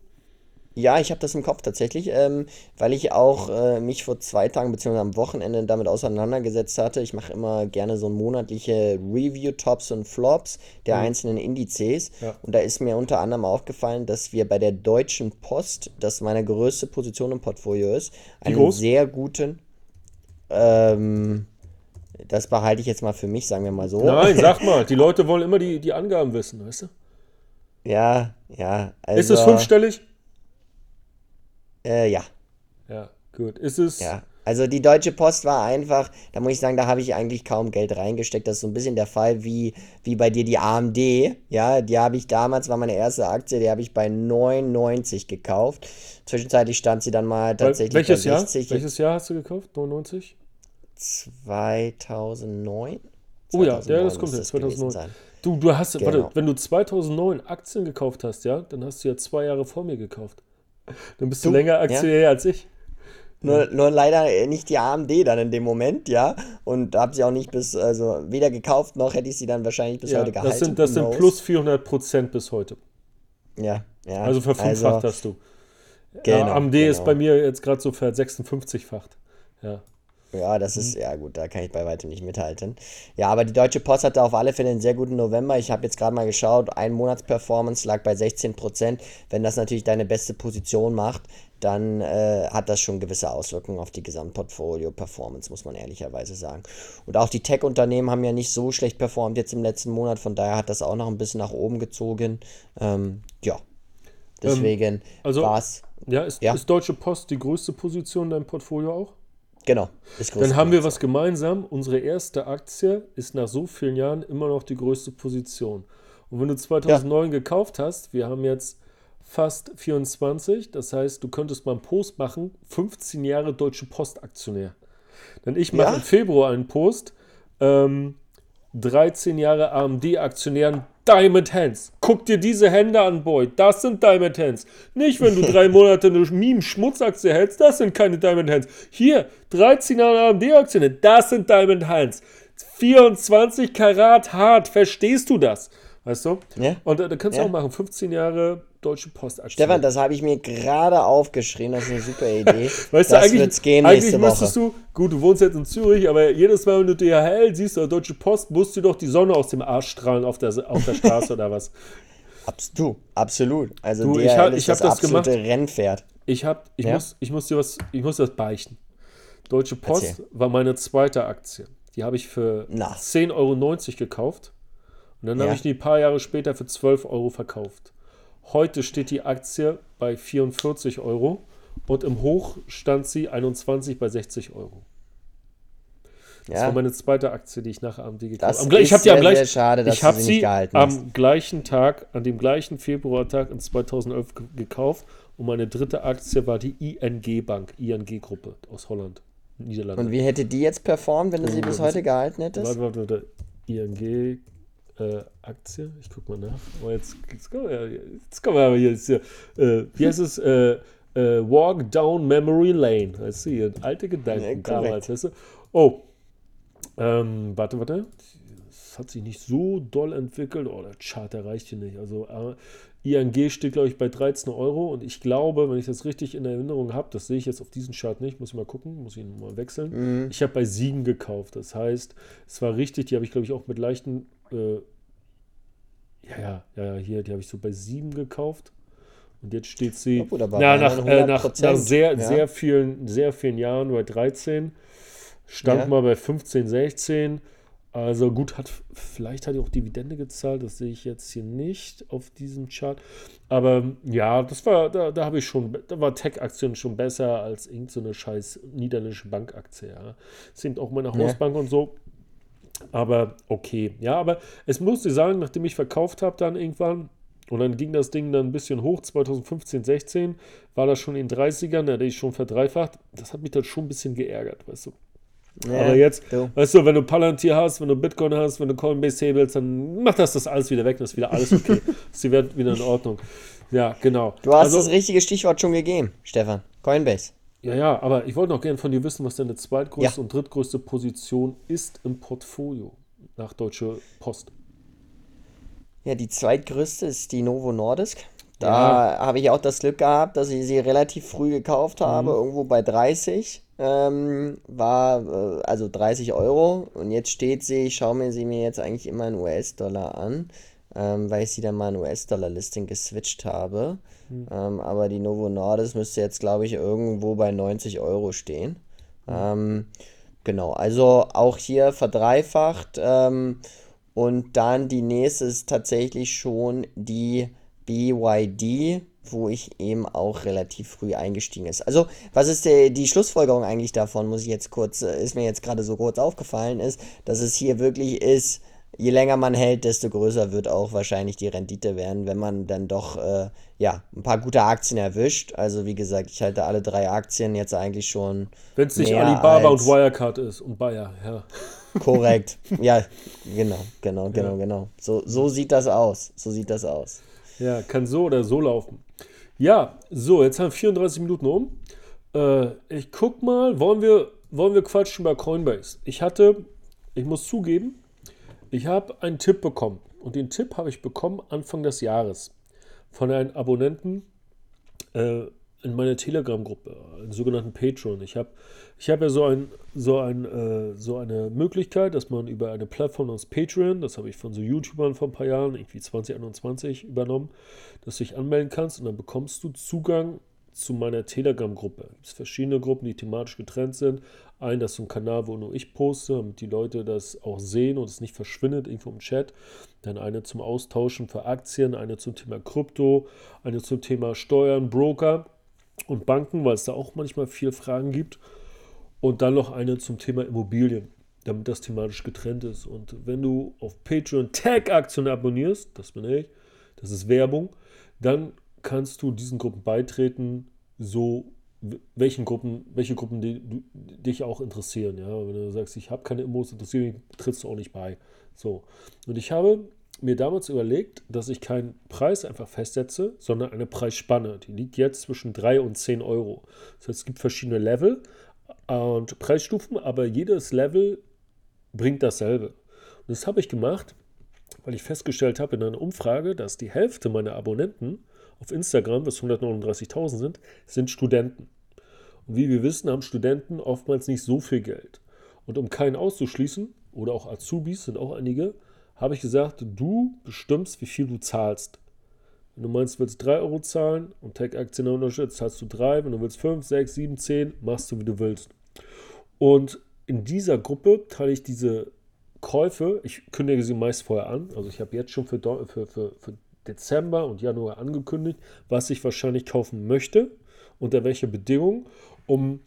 Ja, ich habe das im Kopf tatsächlich, ähm, weil ich auch äh, mich vor zwei Tagen bzw. am Wochenende damit auseinandergesetzt hatte. Ich mache immer gerne so monatliche Review-Tops und Flops der mhm. einzelnen Indizes. Ja. Und da ist mir unter anderem aufgefallen, dass wir bei der Deutschen Post, das meine größte Position im Portfolio ist, einen sehr guten... Ähm, das behalte ich jetzt mal für mich, sagen wir mal so. Nein, sag mal, die Leute wollen immer die, die Angaben wissen, weißt du? Ja, ja. Also, ist es fünfstellig? Äh, ja. Ja, gut. Ist es... Ja, also die Deutsche Post war einfach, da muss ich sagen, da habe ich eigentlich kaum Geld reingesteckt. Das ist so ein bisschen der Fall wie, wie bei dir die A M D. Ja, die habe ich damals, war meine erste Aktie, die habe ich bei neunundneunzig gekauft. Zwischenzeitlich stand sie dann mal tatsächlich Welches bei sechzig. Jahr? Welches Jahr hast du gekauft? neunundneunzig? zweitausendneun? Oh ja, ja, das kommt jetzt, zweitausendneun. Du, du hast, genau. warte, wenn du zweitausendneun Aktien gekauft hast, ja, dann hast du ja zwei Jahre vor mir gekauft. Dann bist du, du länger Aktionär ja? als ich. Nur, nur leider nicht die A M D dann in dem Moment, ja. Und habe sie auch nicht bis, also weder gekauft, noch hätte ich sie dann wahrscheinlich bis ja, heute gehalten. Das sind, das sind plus vierhundert Prozent bis heute. Ja, ja. Also verfünffacht also, hast du. Genau, A M D genau. ist bei mir jetzt gerade so ver sechsundfünfzigfacht. Ja. Ja, das ist, ja gut, da kann ich bei weitem nicht mithalten. Ja, aber die Deutsche Post hatte auf alle Fälle einen sehr guten November. Ich habe jetzt gerade mal geschaut, ein Monatsperformance lag bei sechzehn Prozent. Wenn das natürlich deine beste Position macht, dann äh, hat das schon gewisse Auswirkungen auf die Gesamtportfolio-Performance, muss man ehrlicherweise sagen. Und auch die Tech-Unternehmen haben ja nicht so schlecht performt jetzt im letzten Monat, von daher hat das auch noch ein bisschen nach oben gezogen. Ähm, ja, deswegen ähm, also, war's. Ja ist, ja, ist Deutsche Post die größte Position in deinem Portfolio auch? Genau. Ist Dann haben wir was gemeinsam. Unsere erste Aktie ist nach so vielen Jahren immer noch die größte Position. Und wenn du zweitausendneun ja. gekauft hast, wir haben jetzt fast vierundzwanzig, das heißt, du könntest mal einen Post machen, fünfzehn Jahre Deutsche Post Aktionär. Denn ich mache ja? im Februar einen Post, ähm, dreizehn Jahre A M D Aktionären, Diamond Hands. Guck dir diese Hände an, Boy. Das sind Diamond Hands. Nicht, wenn du drei Monate eine Meme-Schmutzaktie hältst. Das sind keine Diamond Hands. Hier, dreizehn Jahre A M D-Aktien. Das sind Diamond Hands. vierundzwanzig Karat hart. Verstehst du das? Weißt du? Ja. Und da kannst du ja. auch machen. fünfzehn Jahre Deutsche Post Aktien. Stefan, das habe ich mir gerade aufgeschrieben. Das ist eine super Idee. Weißt du, das eigentlich, gehen eigentlich müsstest Woche. du, gut, du wohnst jetzt in Zürich, aber jedes Mal, wenn du D H L siehst oder Deutsche Post, musst du doch die Sonne aus dem Arsch strahlen auf der, auf der Straße oder was? Abs- du, absolut. Also du, D H L ich ha, ich ist das, das absolute gemacht. Rennpferd. Ich, hab, ich, ja? muss, ich, muss dir was, ich muss dir was beichten. Deutsche Post Erzähl. war meine zweite Aktie. Die habe ich für Na. zehn Euro neunzig gekauft. Und dann ja. habe ich die ein paar Jahre später für zwölf Euro verkauft. Heute steht die Aktie bei vierundvierzig Euro und im Hoch stand sie einundzwanzig bei sechzig Euro. Das ja. war meine zweite Aktie, die ich nach A M D gekauft habe. Ich habe die am gleichen, schade, dass ich habe sie, sie am gleichen Tag, an dem gleichen Februartag in zweitausendelf g- gekauft und meine dritte Aktie war die I N G Bank, I N G-Gruppe aus Holland, Niederlande. Und wie hätte die jetzt performt, wenn du sie bis heute gehalten hättest? Warte, warte, warte. I N G Äh, Aktie, ich guck mal nach. Oh, jetzt, jetzt kommen wir, jetzt kommen wir aber hier. Jetzt hier. Äh, wie heißt es? Äh, äh, Walk down memory lane. Weißt du, hier alte Gedanken ja, damals. Weißt du? Oh, ähm, warte, warte. Das hat sich nicht so doll entwickelt. Oh, der Chart erreicht hier nicht. Also äh, I N G steht, glaube ich, bei dreizehn Euro und ich glaube, wenn ich das richtig in Erinnerung habe, das sehe ich jetzt auf diesem Chart nicht, muss ich mal gucken, muss ich mal wechseln. Mhm. Ich habe bei sieben gekauft. Das heißt, es war richtig, die habe ich, glaube ich, auch mit leichten Ja, ja, ja, hier, die habe ich so bei sieben gekauft. Und jetzt steht sie oh, na, nach, äh, nach, nach sehr, ja. sehr, vielen, sehr vielen Jahren bei dreizehn. Stand ja. mal bei fünfzehn, sechzehn. Also gut, hat vielleicht hat die auch Dividende gezahlt. Das sehe ich jetzt hier nicht auf diesem Chart. Aber ja, das war, da, da habe ich schon, da war Tech-Aktien schon besser als irgendeine scheiß niederländische Bankaktie. Ja. Das sind auch meine Hausbank ja. und so. Aber okay, ja, aber es muss ich sagen, nachdem ich verkauft habe dann irgendwann und dann ging das Ding dann ein bisschen hoch, zweitausendfünfzehn, sechzehn, war das schon in den dreißigern, da hatte ich schon verdreifacht, das hat mich dann schon ein bisschen geärgert, weißt du. Ja, aber jetzt, so. weißt du, wenn du Palantir hast, wenn du Bitcoin hast, wenn du Coinbase hebelst, dann macht das das alles wieder weg, das ist wieder alles okay, sie werden wieder in Ordnung. Ja, genau. Du hast also, das richtige Stichwort schon gegeben, Stefan, Coinbase. Ja, ja, aber ich wollte noch gerne von dir wissen, was deine zweitgrößte ja. und drittgrößte Position ist im Portfolio nach Deutsche Post. Ja, die zweitgrößte ist die Novo Nordisk. Da ja. habe ich auch das Glück gehabt, dass ich sie relativ früh gekauft habe, mhm. irgendwo bei dreißig. Ähm, war äh, also dreißig Euro und jetzt steht sie, ich schaue mir sie mir jetzt eigentlich immer in U S-Dollar an. Ähm, weil ich sie dann mal in U S-Dollar-Listing geswitcht habe. Hm. Ähm, aber die Novo Nordisk müsste jetzt, glaube ich, irgendwo bei neunzig Euro stehen. Hm. Ähm, genau, also auch hier verdreifacht. Ähm, und dann die nächste ist tatsächlich schon die B Y D, wo ich eben auch relativ früh eingestiegen ist. Also, was ist der, die Schlussfolgerung eigentlich davon, muss ich jetzt kurz, ist mir jetzt gerade so kurz aufgefallen, ist, dass es hier wirklich ist, je länger man hält, desto größer wird auch wahrscheinlich die Rendite werden, wenn man dann doch äh, ja, ein paar gute Aktien erwischt. Also wie gesagt, ich halte alle drei Aktien jetzt eigentlich schon. Wenn es nicht Alibaba und Wirecard ist und Bayer, ja. Korrekt. Ja, genau, genau, genau, ja. genau. So, so sieht das aus. So sieht das aus. Ja, kann so oder so laufen. Ja, so, jetzt haben wir vierunddreißig Minuten um. Äh, ich guck mal, wollen wir, wollen wir quatschen über Coinbase? Ich hatte, ich muss zugeben, ich habe einen Tipp bekommen und den Tipp habe ich bekommen Anfang des Jahres von einem Abonnenten, äh, in meiner Telegram-Gruppe, einen sogenannten Patreon. Ich habe ich hab ja so, ein, so, ein, äh, so eine Möglichkeit, dass man über eine Plattform aus Patreon, das habe ich von so YouTubern vor ein paar Jahren, irgendwie zwanzig einundzwanzig übernommen, dass du dich anmelden kannst und dann bekommst du Zugang zu meiner Telegram-Gruppe. Es gibt verschiedene Gruppen, die thematisch getrennt sind. Ein, das ist so ein Kanal, wo nur ich poste, damit die Leute das auch sehen und es nicht verschwindet irgendwo im Chat. Dann eine zum Austauschen für Aktien, eine zum Thema Krypto, eine zum Thema Steuern, Broker und Banken, weil es da auch manchmal viele Fragen gibt. Und dann noch eine zum Thema Immobilien, damit das thematisch getrennt ist. Und wenn du auf Patreon Tech-Aktien abonnierst, das bin ich, das ist Werbung, dann kannst du diesen Gruppen beitreten, so welchen Gruppen, welche Gruppen die, die, die dich auch interessieren. Ja? Wenn du sagst, ich habe keine Immos, interessiert mich, trittst du auch nicht bei. So. Und ich habe mir damals überlegt, dass ich keinen Preis einfach festsetze, sondern eine Preisspanne. Die liegt jetzt zwischen drei und zehn Euro. Das heißt, es gibt verschiedene Level und Preisstufen, aber jedes Level bringt dasselbe. Und das habe ich gemacht, weil ich festgestellt habe in einer Umfrage, dass die Hälfte meiner Abonnenten auf Instagram, was hundertneununddreißigtausend sind, sind Studenten. Und wie wir wissen, haben Studenten oftmals nicht so viel Geld. Und um keinen auszuschließen, oder auch Azubis sind auch einige, habe ich gesagt, du bestimmst, wie viel du zahlst. Wenn du meinst, du willst drei Euro zahlen und Tech-Aktien unterstützt, zahlst du drei. Wenn du willst fünf, sechs, sieben, zehn, machst du, wie du willst. Und in dieser Gruppe teile ich diese Käufe, ich kündige sie meist vorher an, also ich habe jetzt schon für, für, für, für Dezember und Januar angekündigt, was ich wahrscheinlich kaufen möchte, unter welche Bedingungen, um,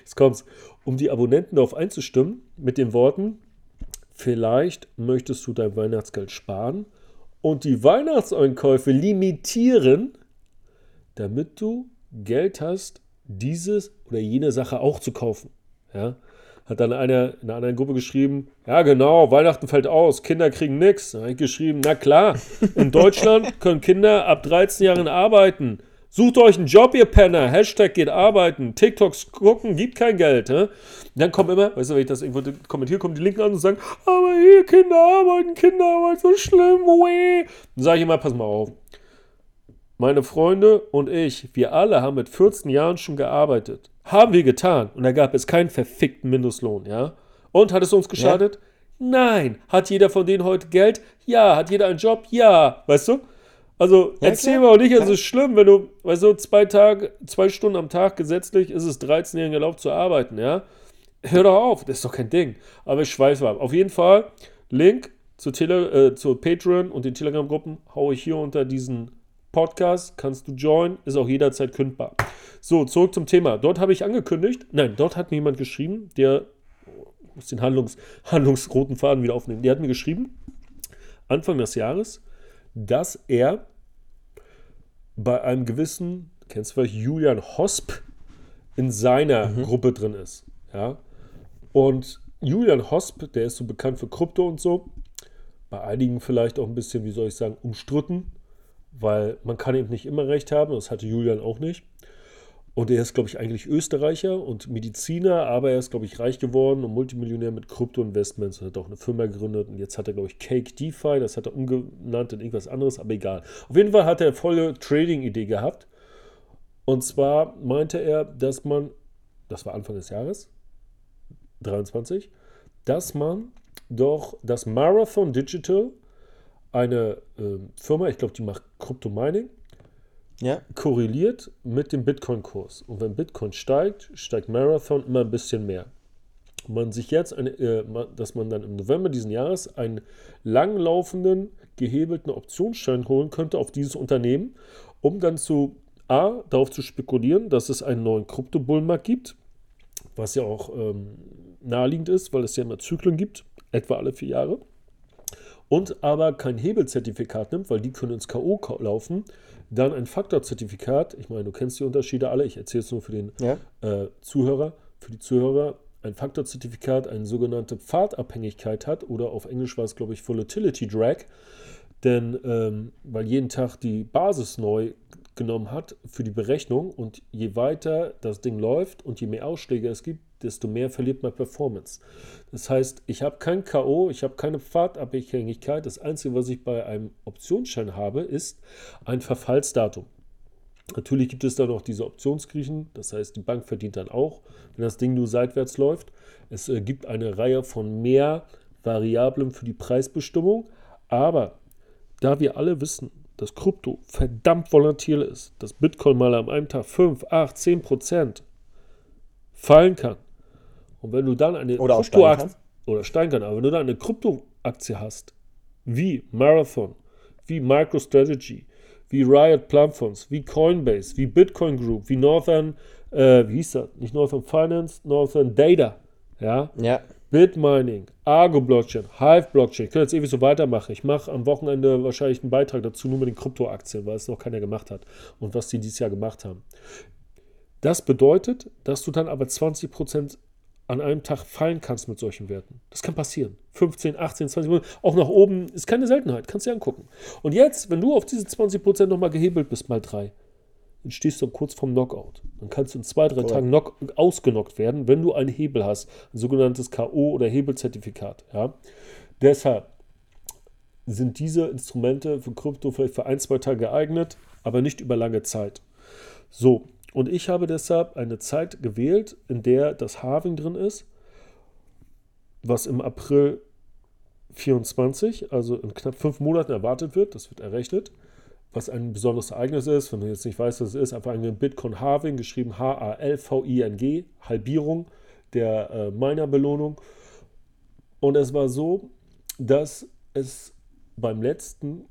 jetzt kommt's, um die Abonnenten darauf einzustimmen, mit den Worten, vielleicht möchtest du dein Weihnachtsgeld sparen und die Weihnachtseinkäufe limitieren, damit du Geld hast, dieses oder jene Sache auch zu kaufen. Ja? Hat dann einer in einer anderen Gruppe geschrieben, ja genau, Weihnachten fällt aus, Kinder kriegen nichts. Da habe ich geschrieben, na klar, in Deutschland können Kinder ab dreizehn Jahren arbeiten. Sucht euch einen Job, ihr Penner, Hashtag geht arbeiten, TikToks gucken, gibt kein Geld. Hä? Dann kommen immer, weißt du, wenn ich das irgendwo kommentiere, kommen die Linken an und sagen, aber hier, Kinder arbeiten, Kinderarbeit, so schlimm, weh. Dann sage ich immer, pass mal auf. Meine Freunde und ich, wir alle haben mit vierzehn Jahren schon gearbeitet. Haben wir getan. Und da gab es keinen verfickten Mindestlohn, ja? Und hat es uns geschadet? Ja. Nein. Hat jeder von denen heute Geld? Ja. Hat jeder einen Job? Ja. Weißt du? Also ja, erzähl klar. Mir auch nicht, es ist schlimm, wenn du, weißt du, zwei Tage, zwei Stunden am Tag gesetzlich ist es dreizehn Jahren erlaubt zu arbeiten, ja? Hör doch auf, das ist doch kein Ding. Aber ich schweife ab. Auf jeden Fall, Link zu, Tele, äh, zu Patreon und den Telegram-Gruppen haue ich hier unter diesen Podcast, kannst du joinen, ist auch jederzeit kündbar. So, zurück zum Thema. Dort habe ich angekündigt, nein, dort hat mir jemand geschrieben, der, ich muss den Handlungs, handlungsroten Faden wieder aufnehmen, der hat mir geschrieben, Anfang des Jahres, dass er bei einem gewissen, kennst du vielleicht, Julian Hosp in seiner mhm. Gruppe drin ist. Ja? Und Julian Hosp, der ist so bekannt für Krypto und so, bei einigen vielleicht auch ein bisschen, wie soll ich sagen, umstritten, weil man kann eben nicht immer recht haben, das hatte Julian auch nicht. Und er ist, glaube ich, eigentlich Österreicher und Mediziner, aber er ist, glaube ich, reich geworden und Multimillionär mit Krypto-Investments und hat auch eine Firma gegründet und jetzt hat er, glaube ich, Cake DeFi, das hat er umgenannt in irgendwas anderes, aber egal. Auf jeden Fall hat er eine volle Trading-Idee gehabt und zwar meinte er, dass man, das war Anfang des Jahres, dreiundzwanzig, dass man doch das Marathon Digital, eine äh, Firma, ich glaube, die macht Kryptomining, ja. Korreliert mit dem Bitcoin-Kurs. Und wenn Bitcoin steigt, steigt Marathon immer ein bisschen mehr. Und man sich jetzt, eine, äh, dass man dann im November diesen Jahres einen langlaufenden, gehebelten Optionsschein holen könnte auf dieses Unternehmen, um dann zu A, darauf zu spekulieren, dass es einen neuen Krypto-Bullmarkt gibt, was ja auch ähm, naheliegend ist, weil es ja immer Zyklen gibt, etwa alle vier Jahre. Und aber kein Hebelzertifikat nimmt, weil die können ins K O laufen, dann ein Faktorzertifikat, ich meine, du kennst die Unterschiede alle, ich erzähle es nur für den ja. äh, Zuhörer, für die Zuhörer, ein Faktorzertifikat eine sogenannte Pfadabhängigkeit hat oder auf Englisch war es, glaube ich, Volatility Drag, denn ähm, weil jeden Tag die Basis neu genommen hat für die Berechnung und je weiter das Ding läuft und je mehr Ausschläge es gibt, desto mehr verliert man Performance. Das heißt, ich habe kein K O, ich habe keine Pfadabhängigkeit. Das Einzige, was ich bei einem Optionsschein habe, ist ein Verfallsdatum. Natürlich gibt es dann auch diese Optionsgriechen, das heißt, die Bank verdient dann auch, wenn das Ding nur seitwärts läuft. Es äh, gibt eine Reihe von mehr Variablen für die Preisbestimmung, aber da wir alle wissen, dass Krypto verdammt volatil ist, dass Bitcoin mal am einen Tag fünf, acht, zehn Prozent fallen kann und wenn du dann eine Kryptoaktie oder steigen kann, aber wenn du dann eine Kryptoaktie hast, wie Marathon, wie MicroStrategy, wie Riot Platforms, wie Coinbase, wie Bitcoin Group, wie Northern, äh, wie hieß das? Nicht Northern Finance, Northern Data, ja? Ja. Bitmining, Argo Blockchain, Hive Blockchain, ich kann jetzt ewig so weitermachen. Ich mache am Wochenende wahrscheinlich einen Beitrag dazu nur mit den Kryptoaktien, weil es noch keiner gemacht hat und was die dieses Jahr gemacht haben. Das bedeutet, dass du dann aber zwanzig Prozent an einem Tag fallen kannst mit solchen Werten. Das kann passieren. fünfzehn, achtzehn, zwanzig Prozent, auch nach oben, ist keine Seltenheit, kannst du dir angucken. Und jetzt, wenn du auf diese zwanzig Prozent nochmal gehebelt bist, mal drei, dann stehst du kurz vorm Knockout. Dann kannst du in zwei, drei oh. Tagen knock, ausgenockt werden, wenn du einen Hebel hast, ein sogenanntes K O- oder Hebelzertifikat. Ja? Deshalb sind diese Instrumente für Krypto vielleicht für ein, zwei Tage geeignet, aber nicht über lange Zeit. So, und ich habe deshalb eine Zeit gewählt, in der das Halving drin ist, was im April vierundzwanzig, also in knapp fünf Monaten erwartet wird, das wird errechnet, was ein besonderes Ereignis ist, wenn du jetzt nicht weißt, was es ist, einfach ein Bitcoin-Halving, geschrieben H A L V I N G, Halbierung der äh, Miner-Belohnung. Und es war so, dass es beim letzten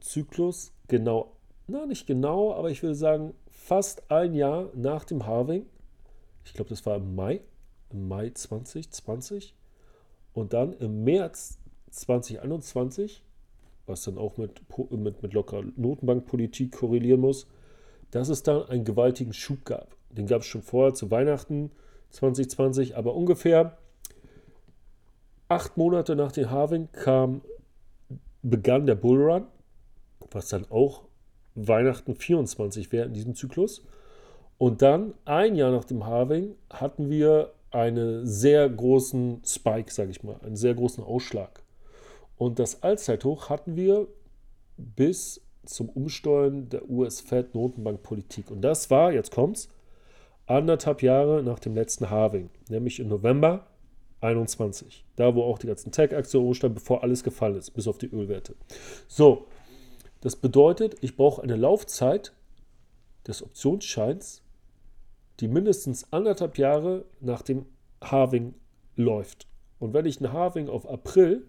Zyklus genau, na nicht genau, aber ich würde sagen, fast ein Jahr nach dem Halving, ich glaube, das war im Mai, im Mai zwanzig zwanzig und dann im März zwanzig einundzwanzig, was dann auch mit, mit, mit lockerer Notenbankpolitik korrelieren muss, dass es dann einen gewaltigen Schub gab. Den gab es schon vorher zu Weihnachten zwanzig zwanzig, aber ungefähr acht Monate nach dem Halving kam, begann der Bullrun, was dann auch Weihnachten vierundzwanzig wäre in diesem Zyklus. Und dann, ein Jahr nach dem Halving, hatten wir einen sehr großen Spike, sage ich mal, einen sehr großen Ausschlag. Und das Allzeithoch hatten wir bis zum Umsteuern der U S-Fed-Notenbankpolitik. Und das war, jetzt kommt's, anderthalb Jahre nach dem letzten Halving, nämlich im November einundzwanzig. Da, wo auch die ganzen Tech-Aktien umsteigen, bevor alles gefallen ist, bis auf die Ölwerte. So, das bedeutet, ich brauche eine Laufzeit des Optionsscheins, die mindestens anderthalb Jahre nach dem Halving läuft. Und wenn ich ein Halving auf April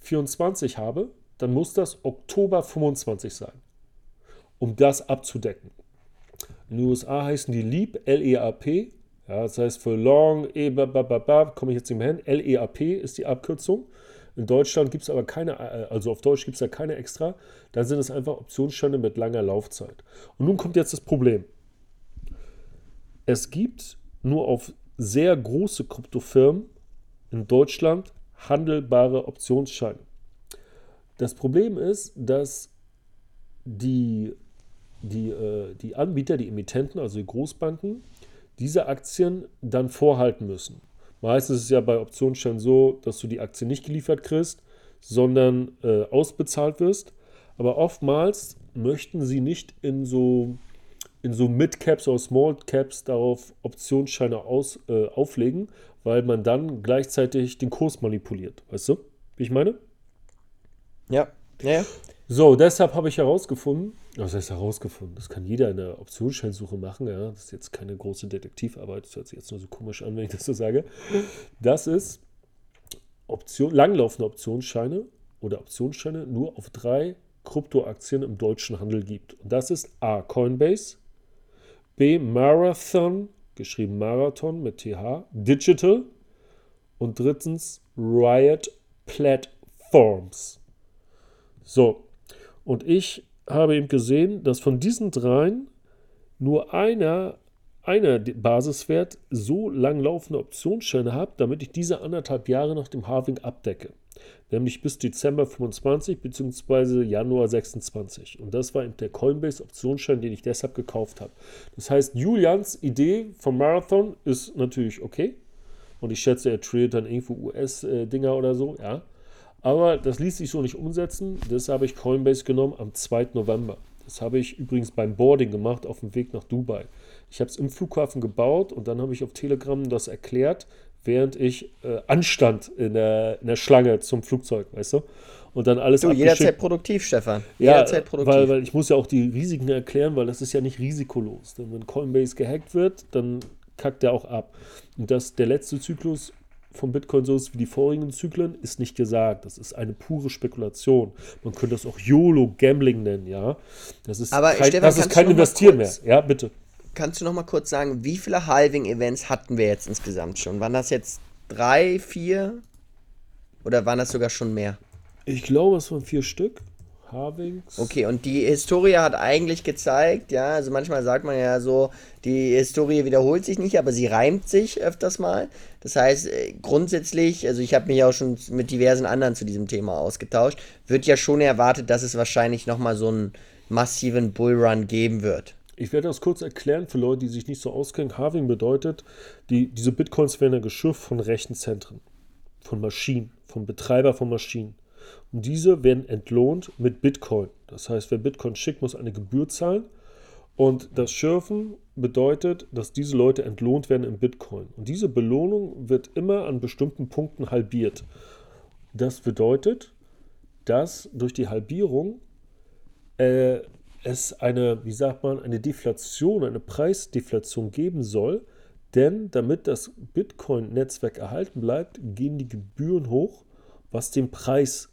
vierundzwanzig habe, dann muss das Oktober fünfundzwanzig sein, um das abzudecken. In den U S A heißen die LEAP, L E A P, ja, das heißt für Long, e komme ich jetzt nicht mehr hin, L E A P ist die Abkürzung. In Deutschland gibt es aber keine, also auf Deutsch gibt es da keine extra. Dann sind es einfach Optionsscheine mit langer Laufzeit. Und nun kommt jetzt das Problem. Es gibt nur auf sehr große Kryptofirmen in Deutschland handelbare Optionsscheine. Das Problem ist, dass die, die, die Anbieter, die Emittenten, also die Großbanken, diese Aktien dann vorhalten müssen. Meistens ist es ja bei Optionsscheinen so, dass du die Aktie nicht geliefert kriegst, sondern äh, ausbezahlt wirst. Aber oftmals möchten sie nicht in so, in so Mid-Caps oder Small-Caps darauf Optionsscheine aus, äh, auflegen, weil man dann gleichzeitig den Kurs manipuliert. Weißt du, wie ich meine? Ja. Ja, ja. So, deshalb habe ich herausgefunden, das heißt herausgefunden, das kann jeder in der Optionsscheinsuche machen, ja, das ist jetzt keine große Detektivarbeit, das hört sich jetzt nur so komisch an, wenn ich das so sage, dass es Option, langlaufende Optionsscheine oder Optionsscheine nur auf drei Kryptoaktien im deutschen Handel gibt. Und das ist A, Coinbase, B, Marathon, geschrieben Marathon mit T H, Digital und drittens Riot Platforms. So, und ich habe eben gesehen, dass von diesen dreien nur einer, einer Basiswert so lang laufende Optionsscheine hat, damit ich diese anderthalb Jahre nach dem Halving abdecke. Nämlich bis Dezember fünfundzwanzig bzw. Januar sechsundzwanzig. Und das war eben der Coinbase Optionsschein, den ich deshalb gekauft habe. Das heißt, Julians Idee vom Marathon ist natürlich okay. Und ich schätze, er tradet dann irgendwo U S-Dinger oder so, ja. Aber das ließ sich so nicht umsetzen, deshalb habe ich Coinbase genommen am zweiten November. Das habe ich übrigens beim Boarding gemacht auf dem Weg nach Dubai. Ich habe es im Flughafen gebaut und dann habe ich auf Telegram das erklärt, während ich äh, anstand in der, in der Schlange zum Flugzeug, weißt du? Und dann alles abgeschickt. Du, jederzeit produktiv, Stefan. Ja, jederzeit produktiv. Weil, weil ich muss ja auch die Risiken erklären, weil das ist ja nicht risikolos. Denn wenn Coinbase gehackt wird, dann kackt der auch ab. Und dass der letzte Zyklus von Bitcoin so ist wie die vorigen Zyklen, ist nicht gesagt. Das ist eine pure Spekulation. Man könnte das auch YOLO-Gambling nennen, ja. Das ist aber kein, Stefan, das ist kein Investieren mehr. Ja, bitte. Kannst du noch mal kurz sagen, wie viele Halving-Events hatten wir jetzt insgesamt schon? Waren das jetzt drei, vier oder waren das sogar schon mehr? Ich glaube, es waren vier Stück. Halvings. Okay, und die Historie hat eigentlich gezeigt, ja, also manchmal sagt man ja so, die Historie wiederholt sich nicht, aber sie reimt sich öfters mal. Das heißt, grundsätzlich, also ich habe mich auch schon mit diversen anderen zu diesem Thema ausgetauscht, wird ja schon erwartet, dass es wahrscheinlich nochmal so einen massiven Bullrun geben wird. Ich werde das kurz erklären für Leute, die sich nicht so auskennen. Halving bedeutet, die, diese Bitcoins werden ja geschürft von Rechenzentren, von Maschinen, von Betreiber von Maschinen. Und diese werden entlohnt mit Bitcoin. Das heißt, wer Bitcoin schickt, muss eine Gebühr zahlen. Und das Schürfen bedeutet, dass diese Leute entlohnt werden in Bitcoin. Und diese Belohnung wird immer an bestimmten Punkten halbiert. Das bedeutet, dass durch die Halbierung äh, es eine, wie sagt man, eine Deflation, eine Preisdeflation geben soll. Denn damit das Bitcoin-Netzwerk erhalten bleibt, gehen die Gebühren hoch, was den Preis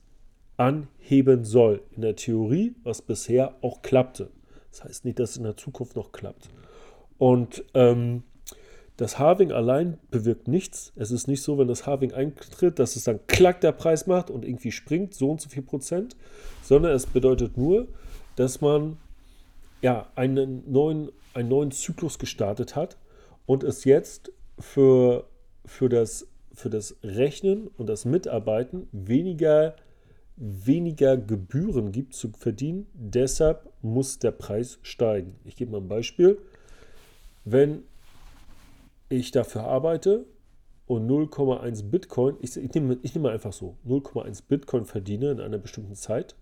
anheben soll. In der Theorie, was bisher auch klappte. Das heißt nicht, dass es in der Zukunft noch klappt. Und ähm, das Halving allein bewirkt nichts. Es ist nicht so, wenn das Halving eintritt, dass es dann klack der Preis macht und irgendwie springt, so und so viel Prozent. Sondern es bedeutet nur, dass man ja, einen, neuen, einen neuen Zyklus gestartet hat und es jetzt für, für das für das Rechnen und das Mitarbeiten weniger, weniger Gebühren gibt zu verdienen. Deshalb muss der Preis steigen. Ich gebe mal ein Beispiel. Wenn ich dafür arbeite und null Komma eins Bitcoin, ich, ich nehme ich nehme einfach so, null Komma eins Bitcoin verdiene in einer bestimmten Zeit,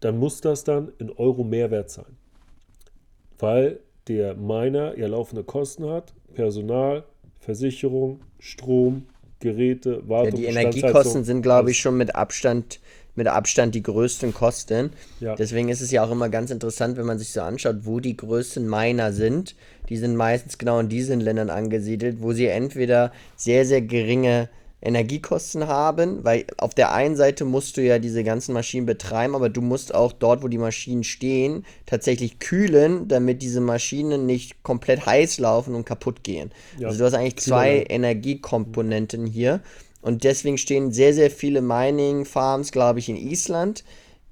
dann muss das dann in Euro Mehrwert sein. Weil der Miner ja laufende Kosten hat, Personal, Versicherung, Strom, Geräte, Wartung, ja, die Energiekosten sind, glaube ich, schon mit Abstand, mit Abstand die größten Kosten. Ja. Deswegen ist es ja auch immer ganz interessant, wenn man sich so anschaut, wo die größten Miner sind. Die sind meistens genau in diesen Ländern angesiedelt, wo sie entweder sehr, sehr geringe Energiekosten haben, weil auf der einen Seite musst du ja diese ganzen Maschinen betreiben, aber du musst auch dort, wo die Maschinen stehen, tatsächlich kühlen, damit diese Maschinen nicht komplett heiß laufen und kaputt gehen. Ja. Also du hast eigentlich zwei Kühler. Energiekomponenten hier und deswegen stehen sehr, sehr viele Mining-Farms, glaube ich, in Island,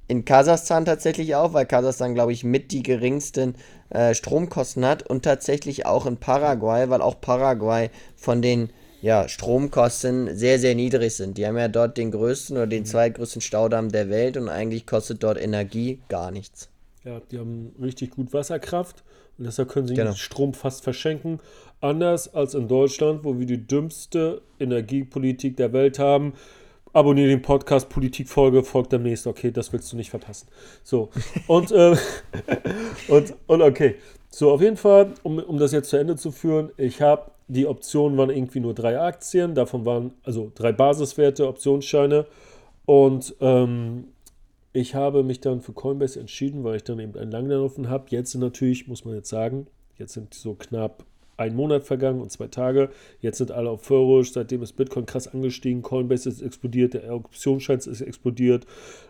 in Kasachstan tatsächlich auch, weil Kasachstan, glaube ich, mit die geringsten äh, Stromkosten hat und tatsächlich auch in Paraguay, weil auch Paraguay von den ja, Stromkosten sehr, sehr niedrig sind. Die haben ja dort den größten oder den zweitgrößten Staudamm der Welt und eigentlich kostet dort Energie gar nichts. Ja, die haben richtig gut Wasserkraft und deshalb können sie genau. den Strom fast verschenken. Anders als in Deutschland, wo wir die dümmste Energiepolitik der Welt haben. Abonniere den Podcast, Politikfolge folgt demnächst. Okay, das willst du nicht verpassen. So, und, äh, und, und okay. So, auf jeden Fall, um, um das jetzt zu Ende zu führen, ich habe die Optionen waren irgendwie nur drei Aktien, davon waren also drei Basiswerte, Optionsscheine und ähm, ich habe mich dann für Coinbase entschieden, weil ich dann eben einen langlaufen habe. Jetzt sind natürlich, muss man jetzt sagen, jetzt sind so knapp ein Monat vergangen und zwei Tage, jetzt sind alle euphorisch, seitdem ist Bitcoin krass angestiegen, Coinbase ist explodiert, der Optionsschein ist explodiert,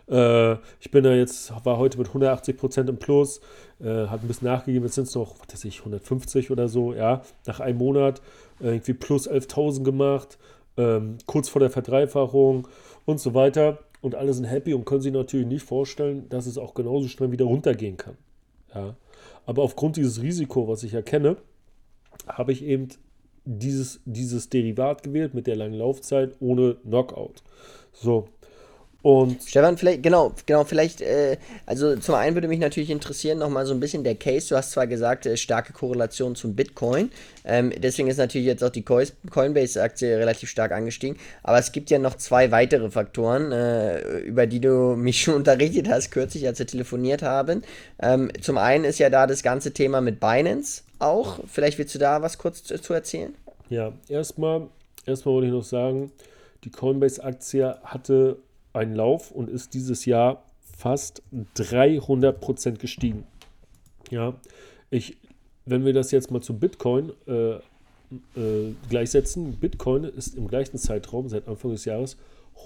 äh, ich bin da jetzt, war heute mit hundertachtzig Prozent im Plus, äh, hat ein bisschen nachgegeben, jetzt sind es noch, was weiß ich, hundertfünfzig oder so, ja, nach einem Monat, äh, irgendwie plus elftausend gemacht, ähm, kurz vor der Verdreifachung und so weiter und alle sind happy und können sich natürlich nicht vorstellen, dass es auch genauso schnell wieder runtergehen kann, ja, aber aufgrund dieses Risiko, was ich erkenne, habe ich eben dieses, dieses Derivat gewählt mit der langen Laufzeit ohne Knockout. So, Und Stefan, vielleicht, genau, genau, vielleicht, äh, also zum einen würde mich natürlich interessieren, nochmal so ein bisschen der Case. Du hast zwar gesagt, äh, starke Korrelation zum Bitcoin, ähm, deswegen ist natürlich jetzt auch die Coinbase-Aktie relativ stark angestiegen, aber es gibt ja noch zwei weitere Faktoren, äh, über die du mich schon unterrichtet hast, kürzlich, als wir telefoniert haben. Ähm, zum einen ist ja da das ganze Thema mit Binance auch, vielleicht willst du da was kurz zu, zu erzählen? Ja, erstmal, erstmal wollte ich noch sagen, die Coinbase-Aktie hatte ein Lauf und ist dieses Jahr fast dreihundert Prozent gestiegen. Ja, ich, wenn wir das jetzt mal zu Bitcoin äh, äh, gleichsetzen, Bitcoin ist im gleichen Zeitraum seit Anfang des Jahres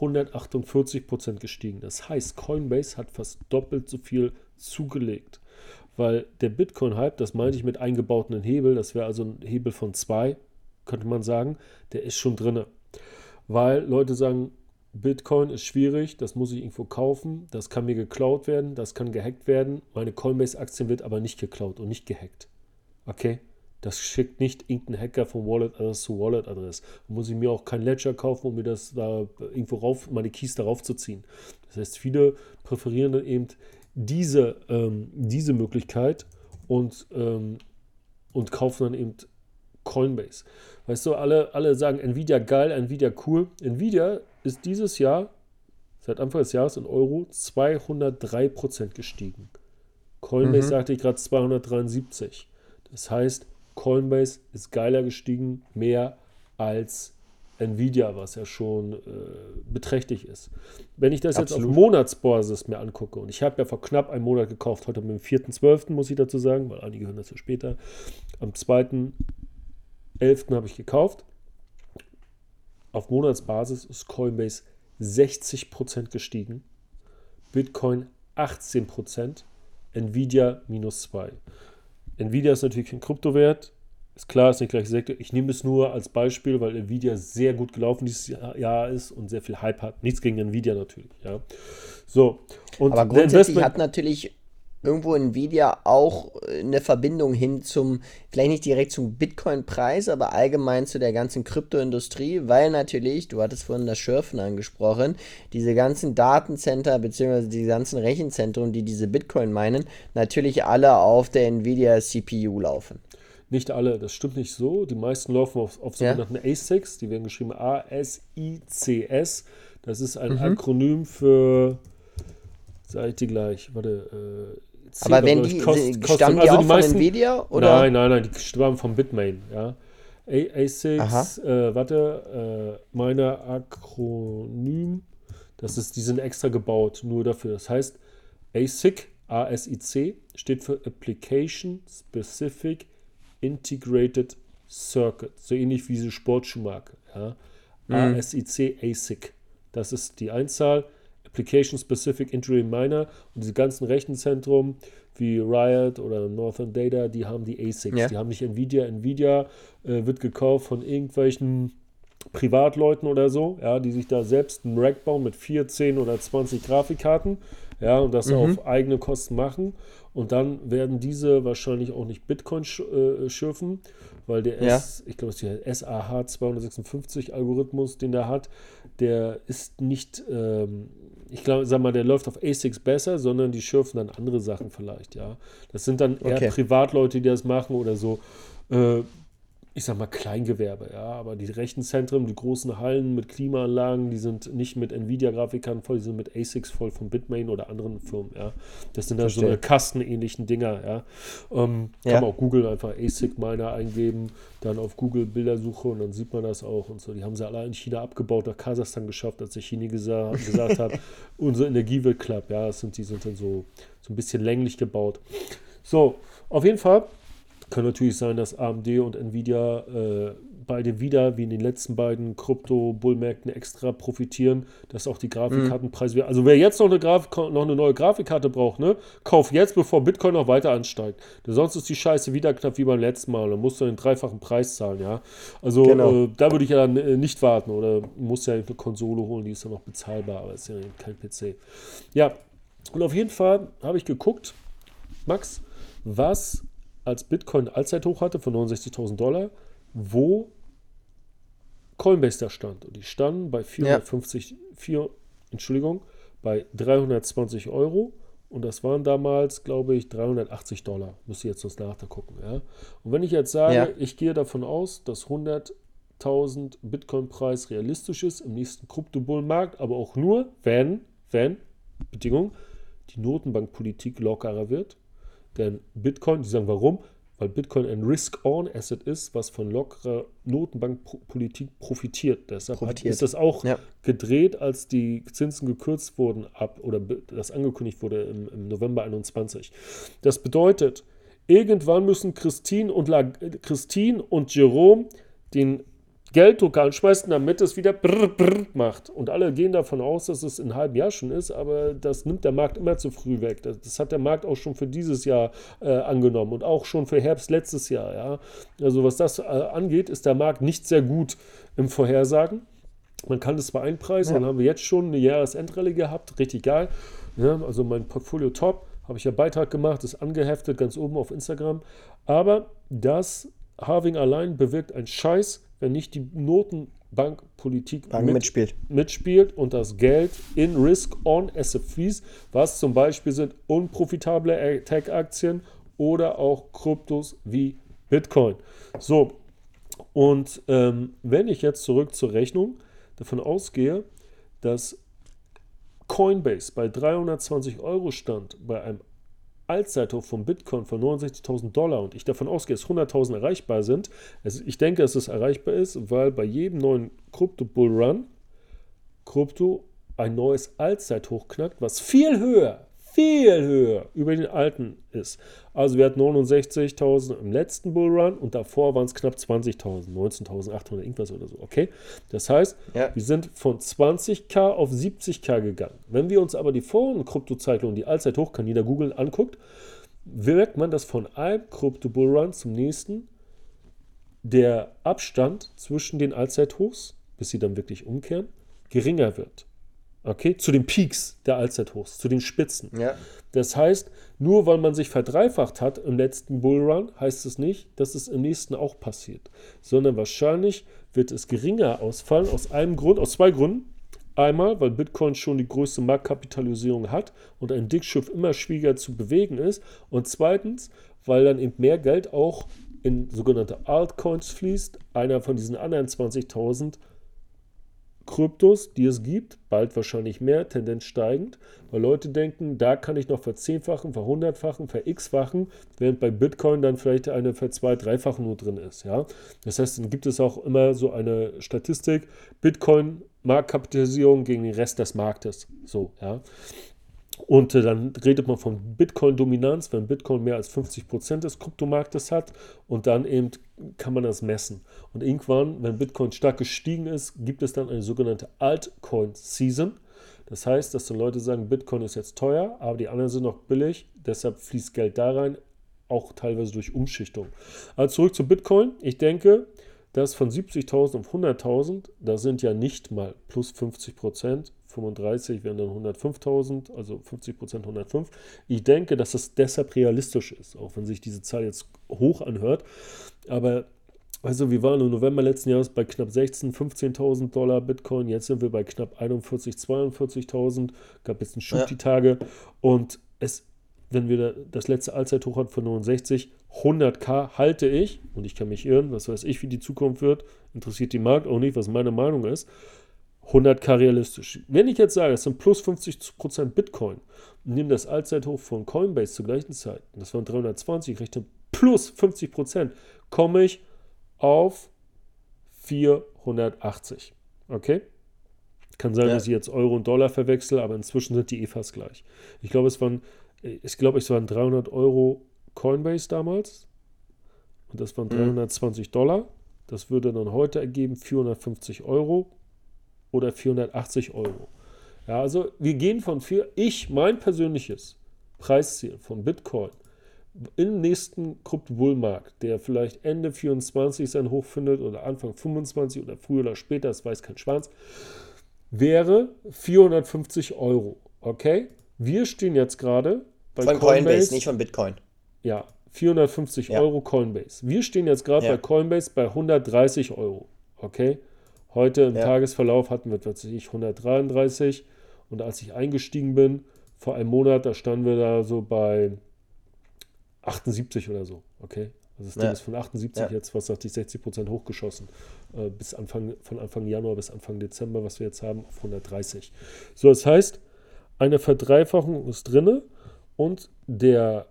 hundertachtundvierzig Prozent gestiegen. Das heißt, Coinbase hat fast doppelt so viel zugelegt, weil der Bitcoin-Hype, das meinte ich mit eingebauten Hebel, das wäre also ein Hebel von zwei, könnte man sagen, der ist schon drin. Weil Leute sagen, Bitcoin ist schwierig, das muss ich irgendwo kaufen, das kann mir geklaut werden, das kann gehackt werden. Meine Coinbase-Aktien wird aber nicht geklaut und nicht gehackt. Okay? Das schickt nicht irgendein Hacker von Wallet-Adresse zu Wallet-Adresse. Da muss ich mir auch kein Ledger kaufen, um mir das da irgendwo rauf, meine Keys darauf zu ziehen. Das heißt, viele präferieren dann eben diese, ähm, diese Möglichkeit und, ähm, und kaufen dann eben Coinbase. Weißt du, alle, alle sagen Nvidia geil, Nvidia cool. Nvidia ist dieses Jahr, seit Anfang des Jahres in Euro, zweihundertdrei Prozent gestiegen. Coinbase, mhm. sagte ich gerade, zweihundertdreiundsiebzig. Das heißt, Coinbase ist geiler gestiegen, mehr als Nvidia, was ja schon äh, beträchtlich ist. Wenn ich das Absolut. Jetzt auf Monatsbasis mir angucke, und ich habe ja vor knapp einem Monat gekauft, heute mit dem vierten zwölften muss ich dazu sagen, weil einige hören das ja später, am zweiten elften habe ich gekauft. Auf Monatsbasis ist Coinbase sechzig Prozent gestiegen, Bitcoin achtzehn Prozent, Nvidia minus zwei. Nvidia ist natürlich kein Kryptowert, ist klar, ist nicht gleich Sektor. Ich nehme es nur als Beispiel, weil Nvidia sehr gut gelaufen dieses Jahr ist und sehr viel Hype hat. Nichts gegen Nvidia natürlich. Ja. So, und aber grundsätzlich hat natürlich irgendwo Nvidia auch eine Verbindung hin zum, vielleicht nicht direkt zum Bitcoin-Preis, aber allgemein zu der ganzen Kryptoindustrie, weil natürlich, du hattest vorhin das Schürfen angesprochen, diese ganzen Datencenter bzw. die ganzen Rechenzentren, die diese Bitcoin meinen, natürlich alle auf der Nvidia C P U laufen. Nicht alle, das stimmt nicht so. Die meisten laufen auf, auf sogenannten ja. A S I Cs, die werden geschrieben A S I C S. Das ist ein mhm. Akronym für, sage ich dir gleich, warte, äh, Ziel, aber wenn die, Kost, Kost, stammen also die auch die meisten, von Nvidia? Oder? Nein, nein, nein, die stammen vom Bitmain, ja. A S I C S, äh, warte, äh, meiner Akronym, das ist, die sind extra gebaut, nur dafür. Das heißt, A S I C, A S I C, steht für Application Specific Integrated Circuit, so ähnlich wie diese Sportschuhmarke, ja. Mhm. A S I C, A S I C, das ist die Einzahl. Application-Specific Integrated Miner und diese ganzen Rechenzentren wie Riot oder Northern Data, die haben die A S I Cs, ja. die haben nicht Nvidia. Nvidia äh, wird gekauft von irgendwelchen Privatleuten oder so, ja, die sich da selbst einen Rack bauen mit vier, zehn oder zwanzig Grafikkarten, ja, und das mhm. auf eigene Kosten machen. Und dann werden diese wahrscheinlich auch nicht Bitcoin sch- äh, schürfen, weil der ja. S, ich glaube, der S A H zweihundertsechsundfünfzig-Algorithmus, den der hat, der ist nicht, ähm, ich glaube, sag mal, der läuft auf A S I Cs besser, sondern die schürfen dann andere Sachen vielleicht, ja. Das sind dann eher okay. Privatleute, die das machen oder so, äh, ich sag mal Kleingewerbe, ja, aber die Rechenzentren, die großen Hallen mit Klimaanlagen, die sind nicht mit Nvidia-Grafikkarten voll, die sind mit A S I Cs voll von Bitmain oder anderen Firmen, ja. Das sind dann Verstehe. So eine kastenähnlichen Dinger, ja. Ähm, kann ja. man auch Google einfach A S I C-Miner eingeben, dann auf Google Bildersuche und dann sieht man das auch und so. Die haben sie alle in China abgebaut, nach Kasachstan geschafft, als der Chini gesa- gesagt hat, unsere Energie wird knapp, ja. Das sind, die sind dann so, so ein bisschen länglich gebaut. So, auf jeden Fall. Kann natürlich sein, dass A M D und Nvidia äh, beide wieder, wie in den letzten beiden Krypto-Bullmärkten, extra profitieren, dass auch die Grafikkartenpreise werden. Also wer jetzt noch eine, Grafik- noch eine neue Grafikkarte braucht, ne, kauf jetzt, bevor Bitcoin noch weiter ansteigt. Denn sonst ist die Scheiße wieder knapp wie beim letzten Mal. Dann musst du den dreifachen Preis zahlen, ja. Also genau. äh, da würde ich ja dann äh, nicht warten. Oder musst ja eine Konsole holen, die ist dann noch bezahlbar, aber ist ja kein P C. Ja, und auf jeden Fall habe ich geguckt, Max, was als Bitcoin Allzeithoch hatte von neunundsechzigtausend Dollar, wo Coinbase da stand. Und die standen bei vierhundertfünfzig, ja. vier, Entschuldigung, bei dreihundertzwanzig Euro und das waren damals, glaube ich, dreihundertachtzig Dollar. Müsste jetzt sonst nachgucken. Ja? Und wenn ich jetzt sage, ja. ich gehe davon aus, dass hunderttausend Bitcoin-Preis realistisch ist im nächsten Krypto-Bull-Markt, aber auch nur, wenn, wenn, Bedingung, die Notenbankpolitik lockerer wird. Denn Bitcoin, die sagen warum? Weil Bitcoin ein Risk-On-Asset ist, was von lockerer Notenbankpolitik profitiert. Deshalb profitiert. Ist das auch ja. gedreht, als die Zinsen gekürzt wurden ab oder das angekündigt wurde im, im November einundzwanzig. Das bedeutet, irgendwann müssen Christine und, La- Christine und Jerome den Gelddrucker anschmeißen, damit es wieder brr, brr macht. Und alle gehen davon aus, dass es in einem halben Jahr schon ist, aber das nimmt der Markt immer zu früh weg. Das, das hat der Markt auch schon für dieses Jahr äh, angenommen und auch schon für Herbst letztes Jahr. Ja? Also was das äh, angeht, ist der Markt nicht sehr gut im Vorhersagen. Man kann es zwar einpreisen, ja. dann haben wir jetzt schon eine Jahresendrallye gehabt, richtig geil. Ja, also mein Portfolio top, habe ich ja Beitrag gemacht, ist angeheftet, ganz oben auf Instagram. Aber das Halving allein bewirkt einen Scheiß, wenn nicht die Notenbankpolitik mit, mitspielt. mitspielt und das Geld in Risk-On-Asset fließt, was zum Beispiel sind unprofitable Tech-Aktien oder auch Kryptos wie Bitcoin. So, und ähm, wenn ich jetzt zurück zur Rechnung davon ausgehe, dass Coinbase bei dreihundertzwanzig Euro stand, bei einem Allzeithoch vom Bitcoin von neunundsechzigtausend Dollar und ich davon ausgehe, dass hunderttausend erreichbar sind. Also ich denke, dass es erreichbar ist, weil bei jedem neuen Krypto-Bull-Run Krypto ein neues Allzeithoch knackt, was viel höher, viel höher über den alten ist. Also wir hatten neunundsechzigtausend im letzten Bullrun und davor waren es knapp zwanzigtausend, neunzehntausendachthundert irgendwas oder so, okay? Das heißt, ja. wir sind von zwanzigtausend auf siebzigtausend gegangen. Wenn wir uns aber die vorigen Krypto-Zeitungen, die Allzeithoch, kann jeder googeln, anguckt, merkt man, dass von einem Krypto-Bullrun zum nächsten der Abstand zwischen den Allzeithochs, bis sie dann wirklich umkehren, geringer wird. Okay, zu den Peaks der Allzeithochs, zu den Spitzen. Ja. Das heißt, nur weil man sich verdreifacht hat im letzten Bullrun, heißt es nicht, dass es im nächsten auch passiert. Sondern wahrscheinlich wird es geringer ausfallen aus einem Grund, aus zwei Gründen. Einmal, weil Bitcoin schon die größte Marktkapitalisierung hat und ein Dickschiff immer schwieriger zu bewegen ist. Und zweitens, weil dann eben mehr Geld auch in sogenannte Altcoins fließt, einer von diesen anderen zwanzigtausend Kryptos, die es gibt, bald wahrscheinlich mehr, Tendenz steigend, weil Leute denken, da kann ich noch verzehnfachen, verhundertfachen, ver-x-fachen, während bei Bitcoin dann vielleicht eine ver-zwei-, dreifachen nur drin ist. Ja? Das heißt, dann gibt es auch immer so eine Statistik, Bitcoin-Marktkapitalisierung gegen den Rest des Marktes. So, ja. Und äh, dann redet man von Bitcoin-Dominanz, wenn Bitcoin mehr als fünfzig Prozent des Kryptomarktes hat und dann eben kann man das messen. Und irgendwann, wenn Bitcoin stark gestiegen ist, gibt es dann eine sogenannte Altcoin-Season. Das heißt, dass dann Leute sagen, Bitcoin ist jetzt teuer, aber die anderen sind noch billig, deshalb fließt Geld da rein, auch teilweise durch Umschichtung. Aber zurück zu Bitcoin. Ich denke, dass von siebzigtausend auf hunderttausend, da sind ja nicht mal plus fünfzig Prozent, fünfunddreißig wären dann hundertfünftausend, also fünfzig Prozent hundertfünf. Ich denke, dass das deshalb realistisch ist, auch wenn sich diese Zahl jetzt hoch anhört. Aber also wir waren im November letzten Jahres bei knapp sechzehntausend, fünfzehntausend Dollar Bitcoin. Jetzt sind wir bei knapp einundvierzigtausend, zweiundvierzigtausend. Gab jetzt einen Schub ja. die Tage. Und es, wenn wir das letzte Allzeithoch hatten von neunundsechzig, hunderttausend halte ich. Und ich kann mich irren, was weiß ich, wie die Zukunft wird. Interessiert den Markt auch nicht, was meine Meinung ist. hunderttausend realistisch. Wenn ich jetzt sage, es sind plus fünfzig Prozent Bitcoin und nehme das Allzeithoch von Coinbase zur gleichen Zeit, das waren dreihundertzwanzig, rechne plus fünfzig Prozent, komme ich auf vierhundertachtzig. Okay? Kann sein, ja. dass ich jetzt Euro und Dollar verwechsel, aber inzwischen sind die eh fast gleich. Ich glaube, es waren, ich glaube, es waren dreihundert Euro Coinbase damals und das waren dreihundertzwanzig mhm. Dollar. Das würde dann heute ergeben vierhundertfünfzig Euro. Oder vierhundertachtzig Euro. Ja, also wir gehen von vier, ich, mein persönliches Preisziel von Bitcoin im nächsten Krypto-Bull-Markt, der vielleicht Ende vierundzwanzig sein Hoch findet oder Anfang fünfundzwanzig oder früher oder später, das weiß kein Schwanz, wäre vierhundertfünfzig Euro. Okay? Wir stehen jetzt gerade bei von Coinbase, Coinbase, nicht von Bitcoin. Ja, vierhundertfünfzig ja. Euro Coinbase. Wir stehen jetzt gerade ja. bei Coinbase bei hundertdreißig Euro. Okay? Heute im ja. Tagesverlauf hatten wir tatsächlich hundertdreiunddreißig Und als ich eingestiegen bin, vor einem Monat, da standen wir da so bei achtundsiebzig oder so, okay? Also das Ding ja. ist von achtundsiebzig ja. jetzt, was sagt ich, sechzig Prozent hochgeschossen. Äh, bis Anfang, von Anfang Januar bis Anfang Dezember, was wir jetzt haben, auf hundertdreißig. So, das heißt, eine Verdreifachung ist drinne und der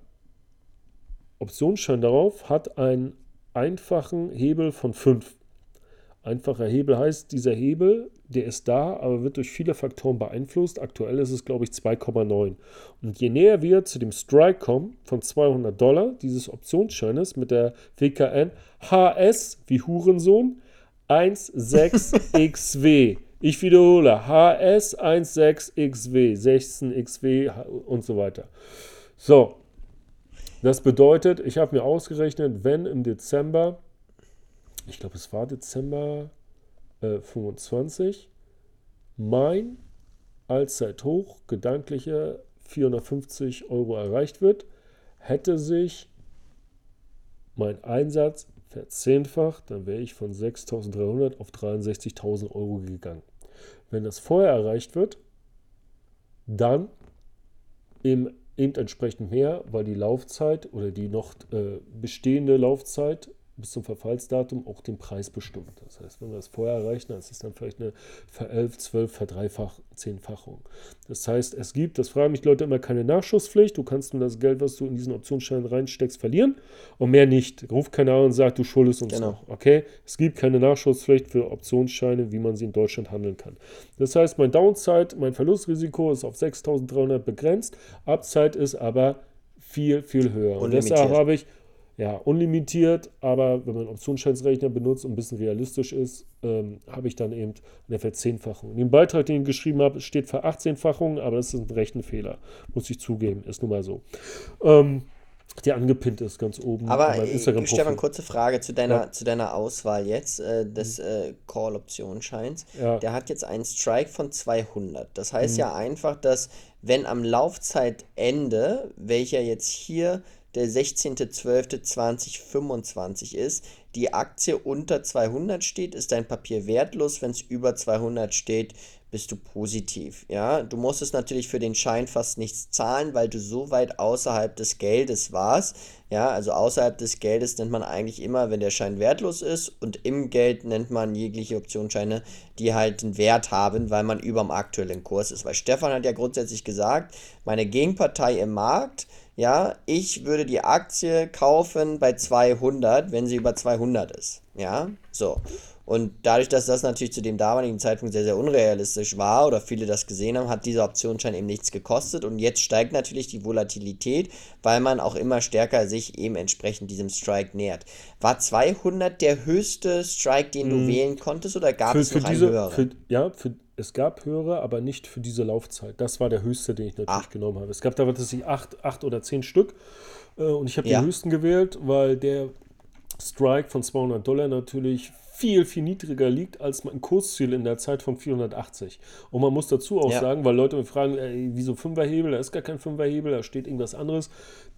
Optionsschein darauf hat einen einfachen Hebel von fünf. Einfacher Hebel heißt, dieser Hebel, der ist da, aber wird durch viele Faktoren beeinflusst. Aktuell ist es, glaube ich, zwei Komma neun. Und je näher wir zu dem Strike kommen von zweihundert Dollar dieses Optionsscheines mit der W K N H S wie Hurensohn sechzehn X W. Ich wiederhole, H S sechzehn X W, sechzehn X W und so weiter. So, das bedeutet, ich habe mir ausgerechnet, wenn im Dezember, ich glaube, es war Dezember äh, fünfundzwanzig, mein Allzeithoch, gedankliche vierhundertfünfzig Euro erreicht wird, hätte sich mein Einsatz verzehnfacht, dann wäre ich von sechstausenddreihundert auf dreiundsechzigtausend Euro gegangen. Wenn das vorher erreicht wird, dann eben entsprechend mehr, weil die Laufzeit oder die noch äh, bestehende Laufzeit bis zum Verfallsdatum auch den Preis bestimmt. Das heißt, wenn wir das vorher erreichen, dann ist es dann vielleicht eine verelf, zwölf, verdreifach, zehnfachung. Das heißt, es gibt, das fragen mich Leute immer, keine Nachschusspflicht. Du kannst nur das Geld, was du in diesen Optionsschein reinsteckst, verlieren und mehr nicht. Ruf keiner an und sagt, du schuldest uns genau. noch. Okay? Es gibt keine Nachschusspflicht für Optionsscheine, wie man sie in Deutschland handeln kann. Das heißt, mein Downside, mein Verlustrisiko ist auf sechstausenddreihundert begrenzt. Upside ist aber viel, viel höher. Und deshalb habe ich Ja, unlimitiert, aber wenn man Optionsscheinsrechner benutzt und ein bisschen realistisch ist, ähm, habe ich dann eben eine Verzehnfachung. In dem Beitrag, den ich geschrieben habe, steht Verachtzehnfachung, aber das ist ein Rechenfehler, muss ich zugeben, ist nun mal so. Ähm, der angepinnt ist ganz oben. Aber äh, Stefan, kurze Frage zu deiner, ja. zu deiner Auswahl jetzt äh, des äh, Call-Optionsscheins. Ja. Der hat jetzt einen Strike von zweihundert. Das heißt mhm. ja einfach, dass wenn am Laufzeitende, welcher jetzt hier der sechzehnter zwölfter zweitausendfünfundzwanzig ist, die Aktie unter zweihundert steht, ist dein Papier wertlos. Wenn es über zweihundert steht, bist du positiv. Ja? Du musstest natürlich für den Schein fast nichts zahlen, weil du so weit außerhalb des Geldes warst. Ja? Also außerhalb des Geldes nennt man eigentlich immer, wenn der Schein wertlos ist, und im Geld nennt man jegliche Optionsscheine, die halt einen Wert haben, weil man über dem aktuellen Kurs ist. Weil Stefan hat ja grundsätzlich gesagt, meine Gegenpartei im Markt, ja, ich würde die Aktie kaufen bei zweihundert, wenn sie über zweihundert ist, ja, so. Und dadurch, dass das natürlich zu dem damaligen Zeitpunkt sehr, sehr unrealistisch war oder viele das gesehen haben, hat dieser Optionsschein eben nichts gekostet, und jetzt steigt natürlich die Volatilität, weil man auch immer stärker sich eben entsprechend diesem Strike nähert. War zweihundert der höchste Strike, den du hm. wählen konntest, oder gab für, es noch für einen diese, höheren? Für, ja, für Es gab höhere, aber nicht für diese Laufzeit. Das war der höchste, den ich natürlich Ach. genommen habe. Es gab da tatsächlich acht, acht oder zehn Stück. Äh, und ich habe ja. den höchsten gewählt, weil der Strike von zweihundert Dollar natürlich viel, viel niedriger liegt als mein Kursziel in der Zeit von vierhundertachtzig. Und man muss dazu auch ja. sagen, weil Leute mich fragen, ey, wieso Fünferhebel? Da ist gar kein Fünferhebel, da steht irgendwas anderes.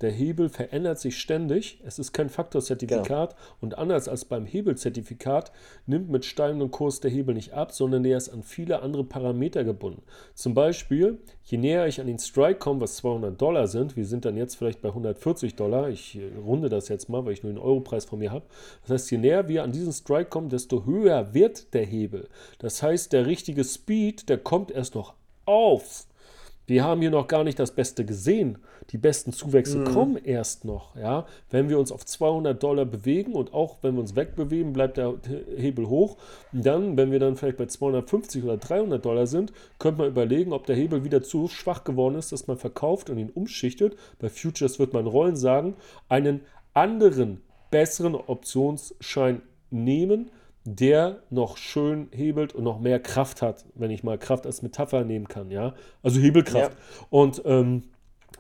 Der Hebel verändert sich ständig. Es ist kein Faktorzertifikat. Genau. Und anders als beim Hebelzertifikat nimmt mit steigendem Kurs der Hebel nicht ab, sondern der ist an viele andere Parameter gebunden. Zum Beispiel, je näher ich an den Strike komme, was zweihundert Dollar sind, wir sind dann jetzt vielleicht bei hundertvierzig Dollar, ich runde das jetzt mal, weil ich nur den Europreis von mir habe. Das heißt, je näher wir an diesen Strike kommen, desto höher wird der Hebel. Das heißt, der richtige Speed, der kommt erst noch auf. Wir haben hier noch gar nicht das Beste gesehen. Die besten Zuwächse mhm. kommen erst noch. Ja? Wenn wir uns auf zweihundert Dollar bewegen, und auch wenn wir uns wegbewegen, bleibt der Hebel hoch. Und dann, wenn wir dann vielleicht bei zweihundertfünfzig oder dreihundert Dollar sind, könnte man überlegen, ob der Hebel wieder zu schwach geworden ist, dass man verkauft und ihn umschichtet. Bei Futures wird man rollen sagen, einen anderen, besseren Optionsschein nehmen, der noch schön hebelt und noch mehr Kraft hat, wenn ich mal Kraft als Metapher nehmen kann, ja, also Hebelkraft. Ja. Und ähm,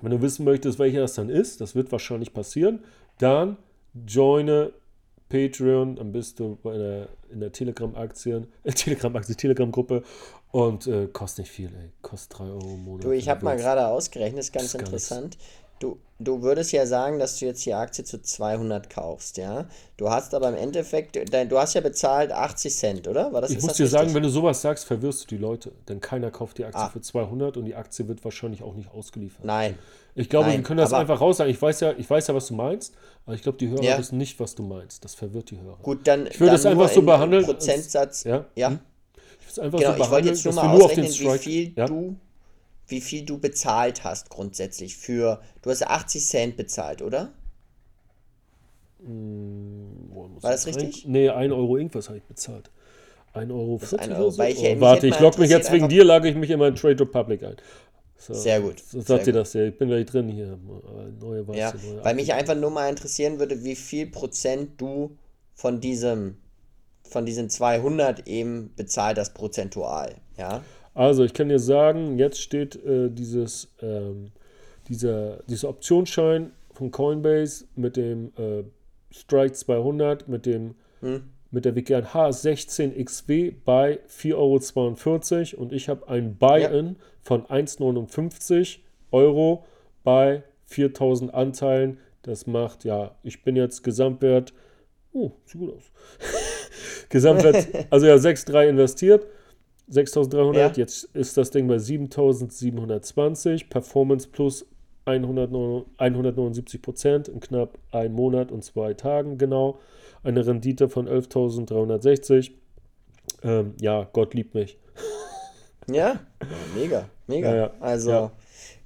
wenn du wissen möchtest, welcher das dann ist, das wird wahrscheinlich passieren, dann joine Patreon, dann bist du bei einer, in der Telegram-Aktien, äh, Telegram-Aktie, Telegram-Gruppe, und äh, kostet nicht viel, ey, kostet drei Euro im Monat. Du, ich habe mal gerade ausgerechnet, ist ganz ist interessant, du, du würdest ja sagen, dass du jetzt hier Aktie zu zweihundert kaufst, ja? Du hast aber im Endeffekt, du hast ja bezahlt achtzig Cent, oder? War das, ich muss das dir richtig? Sagen, wenn du sowas sagst, verwirrst du die Leute, denn keiner kauft die Aktie ah. für zweihundert und die Aktie wird wahrscheinlich auch nicht ausgeliefert. Nein. Ich glaube, Nein, wir können das einfach raussagen. Ich weiß ja, ich weiß ja, was du meinst, aber ich glaube, die Hörer ja. wissen nicht, was du meinst. Das verwirrt die Hörer. Gut, dann ich würde dann es einfach so behandeln. Prozentsatz, als, ja. ja. Hm? Ich würde es einfach genau, so behandeln. Ich wollte jetzt nur mal ausrechnen, wie viel ja? du wie viel du bezahlt hast grundsätzlich für, du hast achtzig Cent bezahlt, oder? Hm, War das richtig? Ein, nee, ein Euro irgendwas habe ich bezahlt. ein Euro vierzig oder so. Ich oh, warte, ich logge mich jetzt wegen dir, lage ich mich in meinen Trade Republic ein. So, sehr gut. So sagt ihr das ja, ich bin gleich drin hier. Neue Weiße, ja, neue weil mich einfach nur mal interessieren würde, wie viel Prozent du von diesem, von diesen zweihundert eben bezahlt hast prozentual, ja? Also, ich kann dir sagen, jetzt steht äh, dieses, ähm, dieser, dieser Optionsschein von Coinbase mit dem äh, Strike zweihundert, mit dem hm. mit der W G H sechzehn X W bei vier Euro zweiundvierzig und ich habe ein Buy-in ja. von eins Komma neunundfünfzig Euro bei viertausend Anteilen. Das macht, ja, ich bin jetzt Gesamtwert, oh, sieht gut aus. Gesamtwert, also ja, sechs Komma drei investiert, sechstausenddreihundert, ja. Jetzt ist das Ding bei siebentausendsiebenhundertzwanzig, Performance plus hundertneunundsiebzig Prozent in knapp einem Monat und zwei Tagen genau. Eine Rendite von elftausenddreihundertsechzig. Ähm, ja, Gott liebt mich. Ja, mega, mega. Ja, ja. Also ja.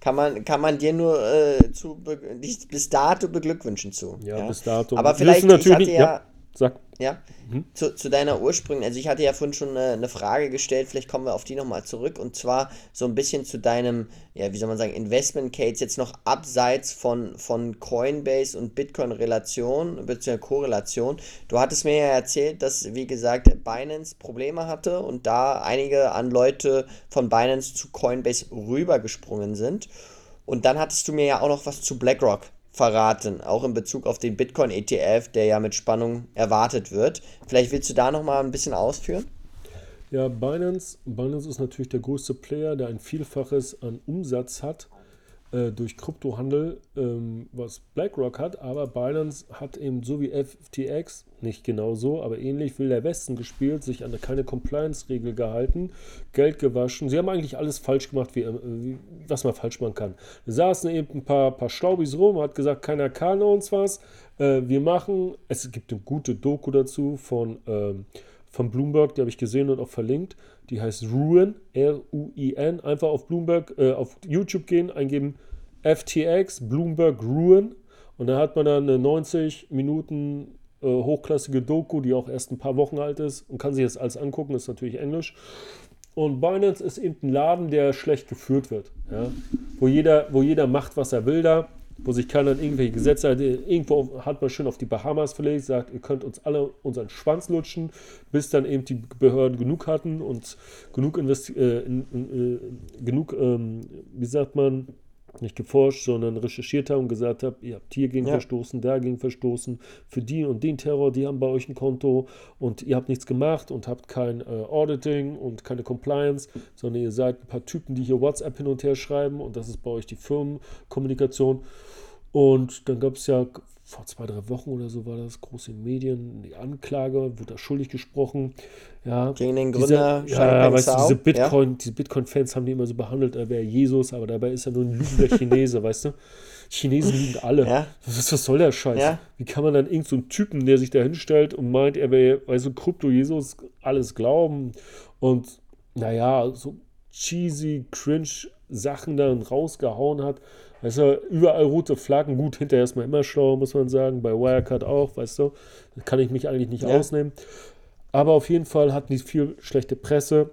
Kann, man, kann man dir nur äh, zu be- bis dato beglückwünschen zu. Ja, ja. bis dato. Aber vielleicht, natürlich, ich hatte ja... ja. Sag. Ja, mhm. zu, zu deiner ursprünglichen, also ich hatte ja vorhin schon eine, eine Frage gestellt, vielleicht kommen wir auf die nochmal zurück und zwar so ein bisschen zu deinem, ja, wie soll man sagen, Investment Case jetzt noch abseits von, von Coinbase und Bitcoin-Relation, beziehungsweise Korrelation. Du hattest mir ja erzählt, dass, wie gesagt, Binance Probleme hatte und da einige an Leute von Binance zu Coinbase rübergesprungen sind und dann hattest du mir ja auch noch was zu BlackRock verraten, auch in Bezug auf den Bitcoin-E T F, der ja mit Spannung erwartet wird. Vielleicht willst du da nochmal ein bisschen ausführen? Ja, Binance, Binance ist natürlich der größte Player, der ein Vielfaches an Umsatz hat äh, durch Kryptohandel, ähm, was BlackRock hat, aber Binance hat eben so wie F T X, nicht genau so, aber ähnlich, will der Westen gespielt, sich an keine Compliance-Regel gehalten, Geld gewaschen. Sie haben eigentlich alles falsch gemacht, wie, wie, was man falsch machen kann. Da saßen eben ein paar, paar Staubis rum, hat gesagt, keiner kann uns was. Äh, wir machen, es gibt eine gute Doku dazu von, ähm, von Bloomberg, die habe ich gesehen und auch verlinkt. Die heißt Ruin, R U I N. Einfach auf Bloomberg, äh, auf YouTube gehen, eingeben F T X, Bloomberg Ruin. Und da hat man dann eine neunzig Minuten hochklassige Doku, die auch erst ein paar Wochen alt ist und kann sich das alles angucken, ist natürlich Englisch. Und Binance ist eben ein Laden, der schlecht geführt wird, ja? wo, jeder, wo jeder macht, was er will da, wo sich keiner an irgendwelche Gesetze hat. Irgendwo hat man schön auf die Bahamas verlegt, sagt, ihr könnt uns alle unseren Schwanz lutschen, bis dann eben die Behörden genug hatten und genug, investi- äh, in, in, äh, genug ähm, wie sagt man, nicht geforscht, sondern recherchiert haben und gesagt habe, ihr habt hier gegen ja. verstoßen, da gegen verstoßen, für die und den Terror, die haben bei euch ein Konto und ihr habt nichts gemacht und habt kein äh, Auditing und keine Compliance, sondern ihr seid ein paar Typen, die hier WhatsApp hin und her schreiben und das ist bei euch die Firmenkommunikation. Und dann gab es ja vor zwei, drei Wochen oder so war das groß in Medien, die Anklage, wurde da schuldig gesprochen. Ja, gegen den Gründer. Diese, ja, weißt du, diese, Bitcoin, ja? diese Bitcoin-Fans haben die immer so behandelt, er wäre Jesus, aber dabei ist er nur ein lügender Chinese, weißt du? Chinesen lügen alle. Ja? Was, was soll der Scheiß? Ja? Wie kann man dann irgendeinen so einen Typen, der sich da hinstellt und meint, er wäre, weißt du, Krypto-Jesus, alles glauben und naja, so cheesy, cringe Sachen dann rausgehauen hat. Weißt du, überall rote Flaggen, gut, hinterher ist man immer schlau, muss man sagen, bei Wirecard auch, weißt du, da kann ich mich eigentlich nicht ja. ausnehmen. Aber auf jeden Fall hatten die viel schlechte Presse,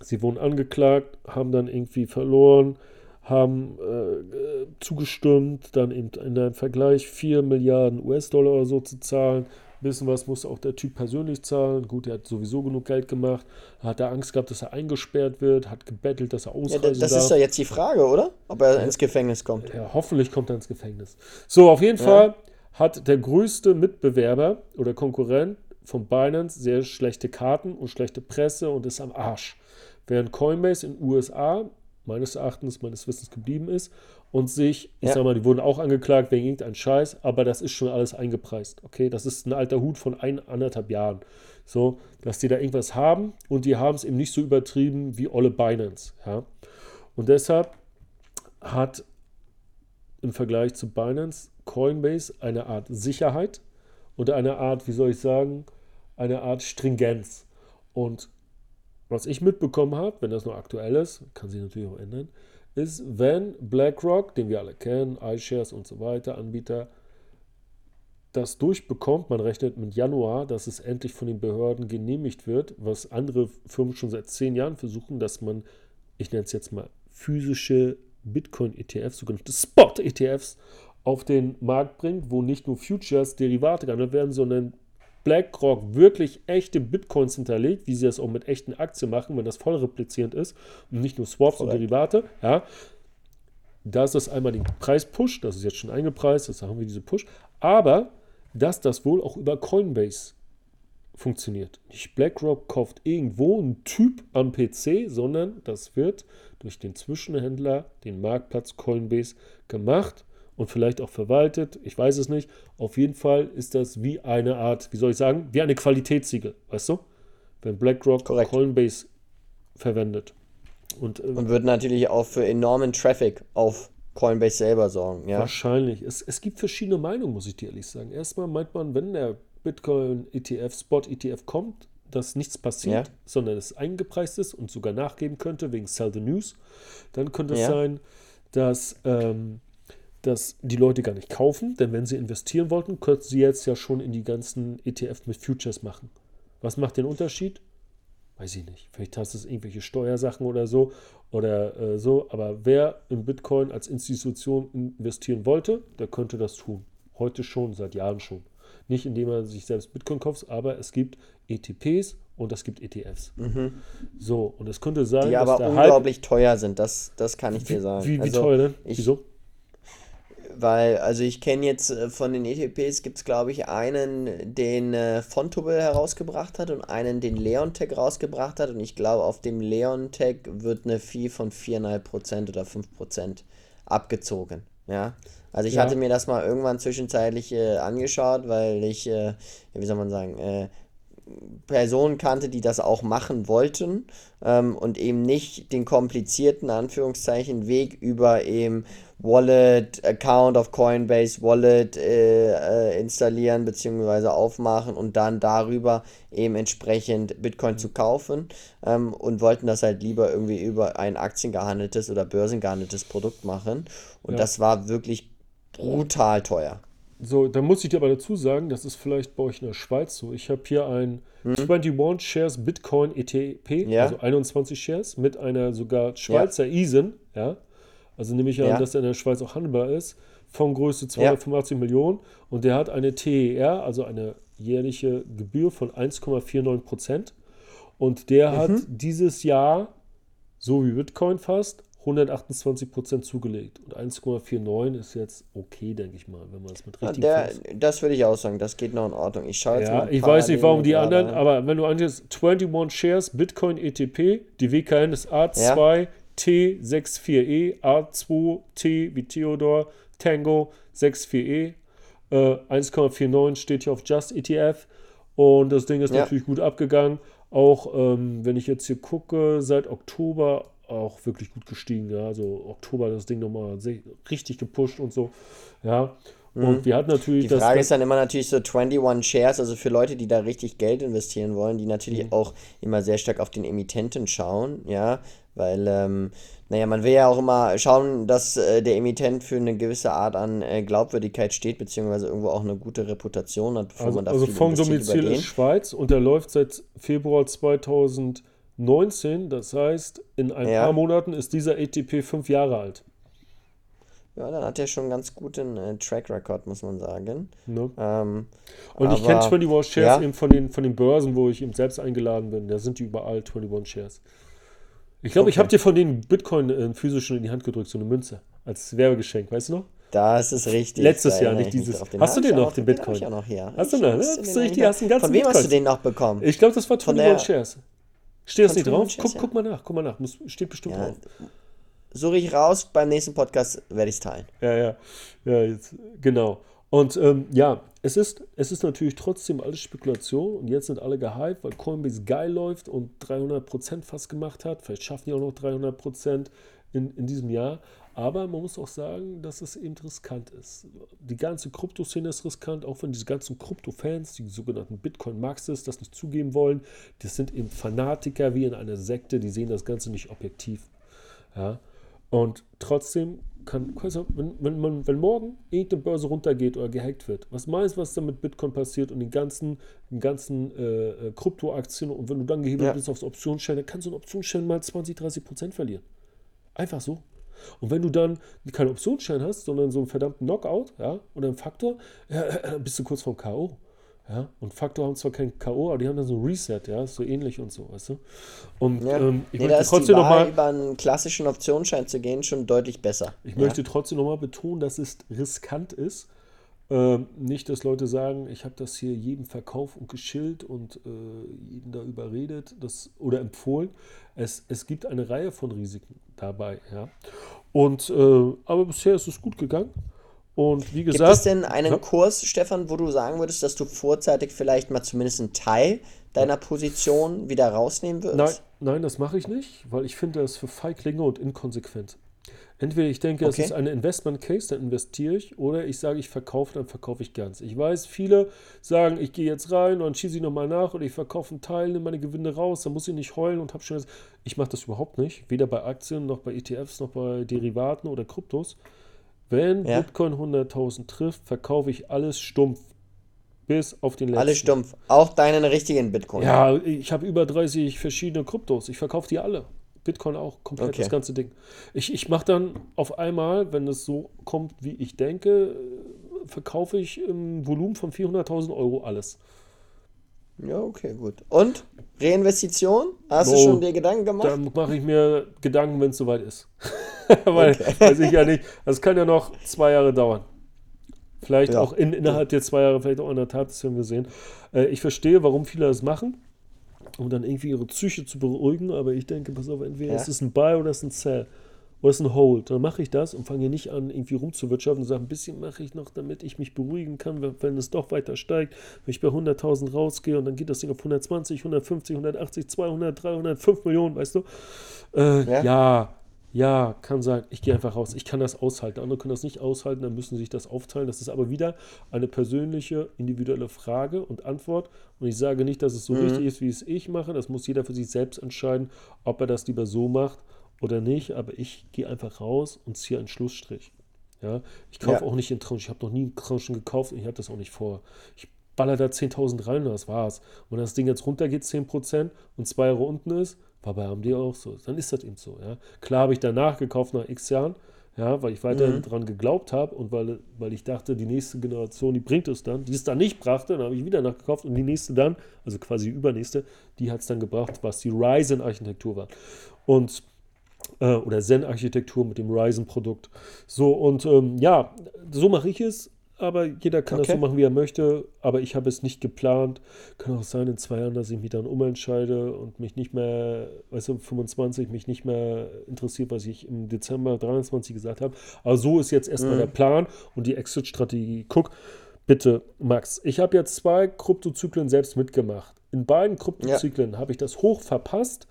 sie wurden angeklagt, haben dann irgendwie verloren, haben äh, zugestimmt, dann eben in einem Vergleich vier Milliarden U S Dollar oder so zu zahlen. Ein bisschen was musste auch der Typ persönlich zahlen. Gut, er hat sowieso genug Geld gemacht, hat er Angst gehabt, dass er eingesperrt wird, hat gebettelt, dass er ausreisen darf. Ja, das ist ja jetzt die Frage, oder? Ob er ja. ins Gefängnis kommt. Ja, hoffentlich kommt er ins Gefängnis. So, auf jeden ja. Fall hat der größte Mitbewerber oder Konkurrent von Binance sehr schlechte Karten und schlechte Presse und ist am Arsch. Während Coinbase in den U S A meines Erachtens, meines Wissens geblieben ist und sich, ich ja. sag mal, die wurden auch angeklagt wegen irgendeinem Scheiß, aber das ist schon alles eingepreist, okay? Das ist ein alter Hut von ein, anderthalb Jahren, so, dass die da irgendwas haben und die haben es eben nicht so übertrieben wie Olle Binance, ja? Und deshalb hat im Vergleich zu Binance Coinbase eine Art Sicherheit und eine Art, wie soll ich sagen, eine Art Stringenz. Und was ich mitbekommen habe, wenn das noch aktuell ist, kann sich natürlich auch ändern, ist, wenn BlackRock, den wir alle kennen, iShares und so weiter, Anbieter, das durchbekommt, man rechnet mit Januar, dass es endlich von den Behörden genehmigt wird, was andere Firmen schon seit zehn Jahren versuchen, dass man, ich nenne es jetzt mal, physische Bitcoin-E T Fs, sogenannte Spot-E T Fs, auf den Markt bringt, wo nicht nur Futures, Derivate gehandelt werden, sondern BlackRock wirklich echte Bitcoins hinterlegt, wie sie das auch mit echten Aktien machen, wenn das voll replizierend ist und nicht nur Swaps Correct. und Derivate. Ja, da ist das einmal den Preispush, das ist jetzt schon eingepreist, das haben wir diese Push, aber dass das wohl auch über Coinbase funktioniert. Nicht BlackRock kauft irgendwo einen Typ am P C, sondern das wird durch den Zwischenhändler, den Marktplatz Coinbase gemacht und vielleicht auch verwaltet, ich weiß es nicht. Auf jeden Fall ist das wie eine Art, wie soll ich sagen, wie eine Qualitätssiegel, weißt du? Wenn BlackRock Correct. Coinbase verwendet. Und, ähm, und wird natürlich auch für enormen Traffic auf Coinbase selber sorgen, ja? Wahrscheinlich. Es, es gibt verschiedene Meinungen, muss ich dir ehrlich sagen. Erstmal meint man, wenn der Bitcoin-E T F, Spot-E T F kommt, dass nichts passiert, ja. sondern es eingepreist ist und sogar nachgeben könnte wegen Sell the News, dann könnte es ja. sein, dass, ähm, dass die Leute gar nicht kaufen, denn wenn sie investieren wollten, könnten sie jetzt ja schon in die ganzen E T F mit Futures machen. Was macht den Unterschied? Weiß ich nicht. Vielleicht hast du irgendwelche Steuersachen oder so oder äh, so, aber wer in Bitcoin als Institution investieren wollte, der könnte das tun. Heute schon, seit Jahren schon. Nicht indem man sich selbst Bitcoin kauft, aber es gibt E T Ps und es gibt E T Fs. Mhm. So, und es könnte sein, die dass aber unglaublich halb teuer sind, das, das kann ich wie, dir sagen. Wie, wie also teuer denn? Ich, Wieso? Weil, also ich kenne jetzt von den E T Ps gibt es, glaube ich, einen, den äh, Fontobel herausgebracht hat und einen, den Leontech rausgebracht hat und ich glaube, auf dem Leontech wird eine Fee von vier Komma fünf Prozent oder fünf Prozent abgezogen. Ja, also ich ja. hatte mir das mal irgendwann zwischenzeitlich äh, angeschaut, weil ich, äh, wie soll man sagen, äh, Personen kannte, die das auch machen wollten ähm, und eben nicht den komplizierten, Anführungszeichen, Weg über eben Wallet, Account auf Coinbase, Wallet äh, äh, installieren bzw. aufmachen und dann darüber eben entsprechend Bitcoin zu kaufen ähm, und wollten das halt lieber irgendwie über ein aktiengehandeltes oder börsengehandeltes Produkt machen und ja. das war wirklich brutal teuer. So, da muss ich dir aber dazu sagen, das ist vielleicht bei euch in der Schweiz so. Ich habe hier ein hm. einundzwanzig Shares Bitcoin E T P, ja. also einundzwanzig Shares, mit einer sogar Schweizer ja. I S I N, ja. Also nehme ich ja. an, dass der in der Schweiz auch handelbar ist, von Größe zweihundertfünfundachtzig ja. Millionen und der hat eine T E R, also eine jährliche Gebühr von eins Komma neunundvierzig Prozent und der mhm. hat dieses Jahr, so wie Bitcoin fast, hundertachtundzwanzig Prozent zugelegt. Und eins Komma neunundvierzig ist jetzt okay, denke ich mal, wenn man es mit richtig ja, der, das würde ich auch sagen, das geht noch in Ordnung. Ich schaue jetzt ja, mal. Ich weiß nicht, warum die anderen, rein. aber wenn du anschaust, einundzwanzig Shares, Bitcoin E T P, die W K N ist A zwei T sechs vier E, A zwei T wie Theodor, Tango sechs vier E, äh, eins Komma neunundvierzig steht hier auf Just E T F und das Ding ist ja. natürlich gut abgegangen. Auch ähm, wenn ich jetzt hier gucke, seit Oktober auch wirklich gut gestiegen, ja, also Oktober das Ding nochmal richtig gepusht und so, ja, und mhm. wir hatten natürlich die Frage das ist dann immer natürlich so einundzwanzig Shares, also für Leute, die da richtig Geld investieren wollen, die natürlich mhm. auch immer sehr stark auf den Emittenten schauen, ja, weil, ähm, naja, man will ja auch immer schauen, dass äh, der Emittent für eine gewisse Art an äh, Glaubwürdigkeit steht, beziehungsweise irgendwo auch eine gute Reputation hat, bevor also, man da also viel investiert. Also vom Domizil ist Schweiz und der läuft seit Februar zweitausendneunzehn, das heißt, in ein ja. paar Monaten ist dieser E T P fünf Jahre alt. Ja, dann hat er schon ganz guten äh, Track-Record, muss man sagen. Ne? Ähm, und ich kenne einundzwanzig Shares ja. eben von den, von den Börsen, wo ich eben selbst eingeladen bin. Da sind die überall einundzwanzig Shares. Ich glaube, okay. ich habe dir von den Bitcoin äh, physischen in die Hand gedrückt, so eine Münze, als Werbegeschenk, weißt du noch? Das ist richtig. Letztes Jahr, nicht dieses. Hast du den noch, den Bitcoin? Den habe ich auch noch, ja. Hast du noch? Von wem hast du den noch bekommen? Ich glaube, das war einundzwanzig Shares. Steht das nicht drauf? Guck, guck mal nach, guck mal nach. Muss, steht bestimmt ja, drauf. suche ich raus, beim nächsten Podcast werde ich es teilen. Ja, ja, ja, jetzt, genau. Und ähm, ja, es ist, es ist natürlich trotzdem alles Spekulation und jetzt sind alle gehypt, weil Coinbase geil läuft und dreihundert Prozent fast gemacht hat. Vielleicht schaffen die auch noch dreihundert Prozent in, in diesem Jahr. Aber man muss auch sagen, dass es eben riskant ist. Die ganze Kryptoszene ist riskant, auch wenn diese ganzen Krypto-Fans, die sogenannten Bitcoin-Maxis, das nicht zugeben wollen. Das sind eben Fanatiker wie in einer Sekte, die sehen das Ganze nicht objektiv. Ja. Und trotzdem kann, wenn, wenn, man, wenn morgen irgendeine Börse runtergeht oder gehackt wird, was meinst du, was dann mit Bitcoin passiert und den ganzen, den ganzen äh, Kryptoaktien, und wenn du dann gehebelt ja. bist aufs Optionsscheine, kannst du einen Optionsschein mal zwanzig, dreißig Prozent verlieren. Einfach so. Und wenn du dann keinen Optionsschein hast, sondern so einen verdammten Knockout, ja, oder einen Faktor, ja, dann bist du kurz vorm K O. Ja, und Faktor haben zwar kein K O, aber die haben dann so ein Reset, ja, so ähnlich und so, weißt du? Und ja. ähm, ich nee, möchte trotzdem nochmal über einen klassischen Optionsschein zu gehen, schon deutlich besser. Ich ja. möchte trotzdem nochmal betonen, dass es riskant ist. Ähm, nicht, dass Leute sagen, ich habe das hier jedem verkauft und geschillt und äh, jeden da überredet das, oder empfohlen. Es, es gibt eine Reihe von Risiken dabei, ja. Und, äh, aber bisher ist es gut gegangen. Und wie gesagt, gibt es denn einen ja. Kurs, Stefan, wo du sagen würdest, dass du vorzeitig vielleicht mal zumindest einen Teil deiner Position wieder rausnehmen würdest? Nein, nein, das mache ich nicht, weil ich finde das für Feiglinge und inkonsequent. Entweder ich denke, okay. es ist ein Investment-Case, dann investiere ich, oder ich sage, ich verkaufe, dann verkaufe ich ganz. Ich weiß, viele sagen, ich gehe jetzt rein und dann schieße ich nochmal nach oder ich verkaufe einen Teil, nehme meine Gewinne raus, dann muss ich nicht heulen und habe schon... Ich mache das überhaupt nicht, weder bei Aktien, noch bei E T Fs, noch bei Derivaten oder Kryptos. Wenn ja. Bitcoin hunderttausend trifft, verkaufe ich alles stumpf. Bis auf den letzten. Alles stumpf. Auch deinen richtigen Bitcoin. Ja, ich habe über dreißig verschiedene Kryptos. Ich verkaufe die alle. Bitcoin auch. Komplett okay. Das ganze Ding. Ich, ich mache dann auf einmal, wenn es so kommt, wie ich denke, verkaufe ich im Volumen von vierhunderttausend Euro alles. Ja, okay, gut. Und Reinvestition? Hast no, du schon dir Gedanken gemacht? Dann mache ich mir Gedanken, wenn es soweit ist. Weil okay. weiß ich ja nicht. Das kann ja noch zwei Jahre dauern. Vielleicht ja. auch in, innerhalb der zwei Jahre, vielleicht auch anderthalb, das werden wir sehen. Äh, ich verstehe, warum viele das machen, um dann irgendwie ihre Psyche zu beruhigen, aber ich denke, pass auf, entweder ja. ist es ein Buy oder ist es ein Sell. Oder ist ein Hold? Dann mache ich das und fange nicht an, irgendwie rumzuwirtschaften und sage, ein bisschen mache ich noch, damit ich mich beruhigen kann, wenn es doch weiter steigt, wenn ich bei hunderttausend rausgehe und dann geht das Ding auf hundertzwanzig, hundertfünfzig, hundertachtzig, zweihundert, dreihundert, fünf Millionen, weißt du? Äh, ja. ja, ja, kann sagen, ich gehe einfach raus, ich kann das aushalten. Andere können das nicht aushalten, dann müssen sie sich das aufteilen. Das ist aber wieder eine persönliche, individuelle Frage und Antwort. Und ich sage nicht, dass es so mhm. richtig ist, wie es ich mache. Das muss jeder für sich selbst entscheiden, ob er das lieber so macht oder nicht, aber ich gehe einfach raus und ziehe einen Schlussstrich. Ja, ich kaufe ja. auch nicht in Tranchen. Ich habe noch nie in Tranchen gekauft und ich habe das auch nicht vor. Ich baller da zehntausend rein und das war's. Und wenn das Ding jetzt runtergeht, zehn Prozent und zwei Euro unten ist, war bei A M D auch so. Dann ist das eben so. Ja. Klar habe ich danach gekauft, nach x Jahren, ja, weil ich weiterhin mhm. dran geglaubt habe und weil, weil ich dachte, die nächste Generation, die bringt es dann. Die es dann nicht brachte, dann habe ich wieder nachgekauft und die nächste dann, also quasi die übernächste, die hat es dann gebracht, was die Ryzen-Architektur war. Und oder Zen-Architektur mit dem Ryzen-Produkt. So, und ähm, ja, so mache ich es, aber jeder kann okay. das so machen, wie er möchte, aber ich habe es nicht geplant. Kann auch sein, in zwei Jahren, dass ich mich dann umentscheide und mich nicht mehr, weißt du, fünfundzwanzig, mich nicht mehr interessiert, was ich im Dezember dreiundzwanzig gesagt habe. Aber so ist jetzt erstmal mhm. der Plan und die Exit-Strategie. Guck, bitte, Max, ich habe jetzt zwei Kryptozyklen selbst mitgemacht. In beiden Kryptozyklen ja. habe ich das hoch verpasst,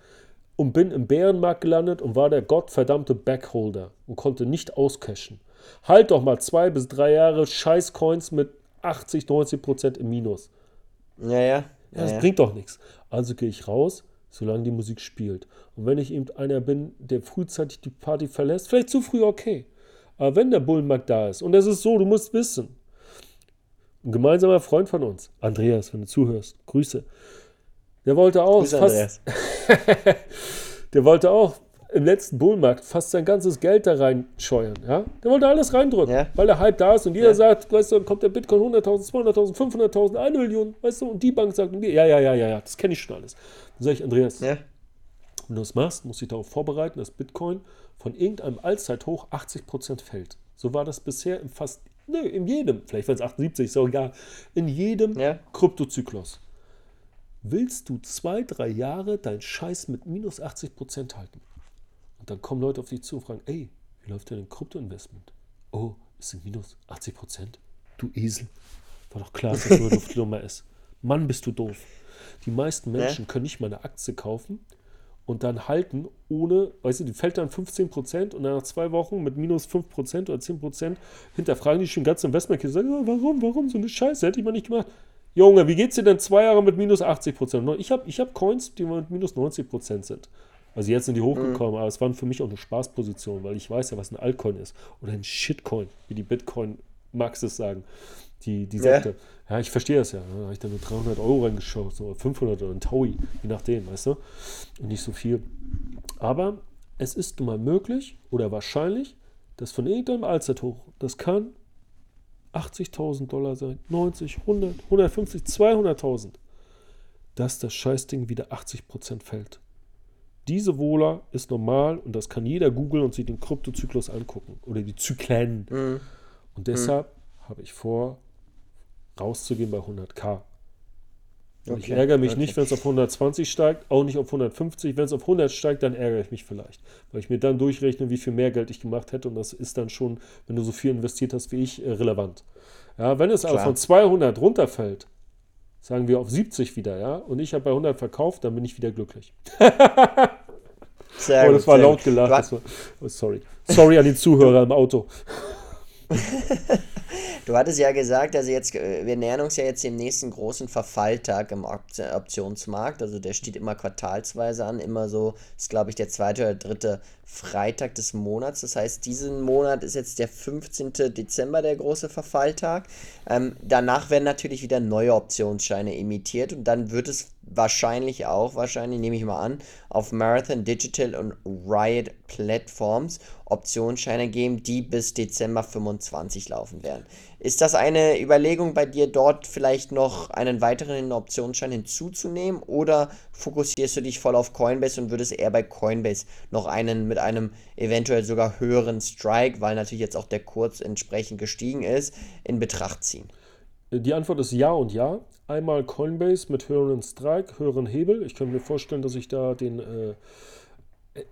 und bin im Bärenmarkt gelandet und war der gottverdammte Backholder und konnte nicht auscashen. Halt doch mal zwei bis drei Jahre Scheiß-Coins mit achtzig, neunzig Prozent im Minus. Ja, ja. ja das ja, bringt ja. doch nichts. Also gehe ich raus, solange die Musik spielt. Und wenn ich eben einer bin, der frühzeitig die Party verlässt, vielleicht zu früh, okay. Aber wenn der Bullenmarkt da ist, und das ist so, du musst wissen, ein gemeinsamer Freund von uns, Andreas, wenn du zuhörst, Grüße, der wollte auch Grüß fast... Der wollte auch im letzten Bullmarkt fast sein ganzes Geld da reinscheuern. Ja? Der wollte alles reindrücken, ja. weil der Hype da ist und jeder ja. sagt, weißt du, dann kommt der Bitcoin hunderttausend, zweihunderttausend, fünfhunderttausend, eine Million, weißt du, und die Bank sagt, ja, ja, ja, ja, ja, das kenne ich schon alles. Dann sage ich, Andreas, ja. wenn du das machst, musst du dich darauf vorbereiten, dass Bitcoin von irgendeinem Allzeithoch achtzig Prozent fällt. So war das bisher in fast, ne, in jedem, vielleicht waren es achtundsiebzig, ist auch egal, in jedem ja. Kryptozyklus. Willst du zwei, drei Jahre deinen Scheiß mit minus achtzig Prozent halten? Und dann kommen Leute auf dich zu und fragen, ey, wie läuft denn ein Kryptoinvestment? Oh, ist ein Minus, achtzig Prozent? Du Esel. War doch klar, dass das nur eine Nummer ist. Mann, bist du doof. Die meisten Menschen können nicht mal eine Aktie kaufen und dann halten ohne, weißt du, die fällt dann fünfzehn Prozent und dann nach zwei Wochen mit minus fünf Prozent oder zehn Prozent hinterfragen die schon ganz Investment und sagen, warum, warum, so eine Scheiße, hätte ich mal nicht gemacht. Junge, wie geht's dir denn zwei Jahre mit minus achtzig Prozent? Ich habe ich hab Coins, die mit minus neunzig Prozent sind. Also jetzt sind die hochgekommen, mhm. aber es waren für mich auch eine Spaßposition, weil ich weiß ja, was ein Altcoin ist. Oder ein Shitcoin, wie die Bitcoin-Maxis sagen. Die, die sagte, ja. ja, ich verstehe das ja. Da habe ich dann nur dreihundert Euro reingeschaut, so fünfhundert oder ein Taui, je nachdem, weißt du? Und nicht so viel. Aber es ist nun mal möglich oder wahrscheinlich, dass von irgendeinem Allzeithoch, das kann achtzigtausend Dollar sein, neunzig, hundert, hundertfünfzig, zweihunderttausend, dass das Scheißding wieder achtzig Prozent fällt. Diese Wohler ist normal und das kann jeder googeln und sich den Kryptozyklus angucken oder die Zyklen. Mhm. Und deshalb mhm. habe ich vor, rauszugehen bei hunderttausend. Okay. Ich ärgere mich okay. nicht, wenn es auf hundertzwanzig steigt, auch nicht auf hundertfünfzig. Wenn es auf hundert steigt, dann ärgere ich mich vielleicht, weil ich mir dann durchrechne, wie viel mehr Geld ich gemacht hätte. Und das ist dann schon, wenn du so viel investiert hast wie ich, relevant. Ja, wenn es Klar. aber von zweihundert runterfällt, sagen wir auf siebzig wieder, ja, und ich habe bei hundert verkauft, dann bin ich wieder glücklich. Sehr oh, das gut, war sehr laut gut. gelacht. Das war, oh, sorry. Sorry an die Zuhörer im Auto. Du hattest ja gesagt, also jetzt, wir nähern uns ja jetzt dem nächsten großen Verfalltag im Optionsmarkt, also der steht immer quartalsweise an, immer so, ist glaube ich der zweite oder dritte Freitag des Monats, das heißt, diesen Monat ist jetzt der fünfzehnten Dezember der große Verfalltag, ähm, danach werden natürlich wieder neue Optionsscheine emittiert und dann wird es wahrscheinlich auch, wahrscheinlich nehme ich mal an, auf Marathon Digital und Riot Platforms Optionsscheine geben, die bis Dezember fünfundzwanzig laufen werden. Ist das eine Überlegung bei dir, dort vielleicht noch einen weiteren Optionsschein hinzuzunehmen oder fokussierst du dich voll auf Coinbase und würdest eher bei Coinbase noch einen mit einem eventuell sogar höheren Strike, weil natürlich jetzt auch der Kurs entsprechend gestiegen ist, in Betracht ziehen? Die Antwort ist ja und ja. Einmal Coinbase mit höheren Strike, höheren Hebel. Ich könnte mir vorstellen, dass ich da den... Äh,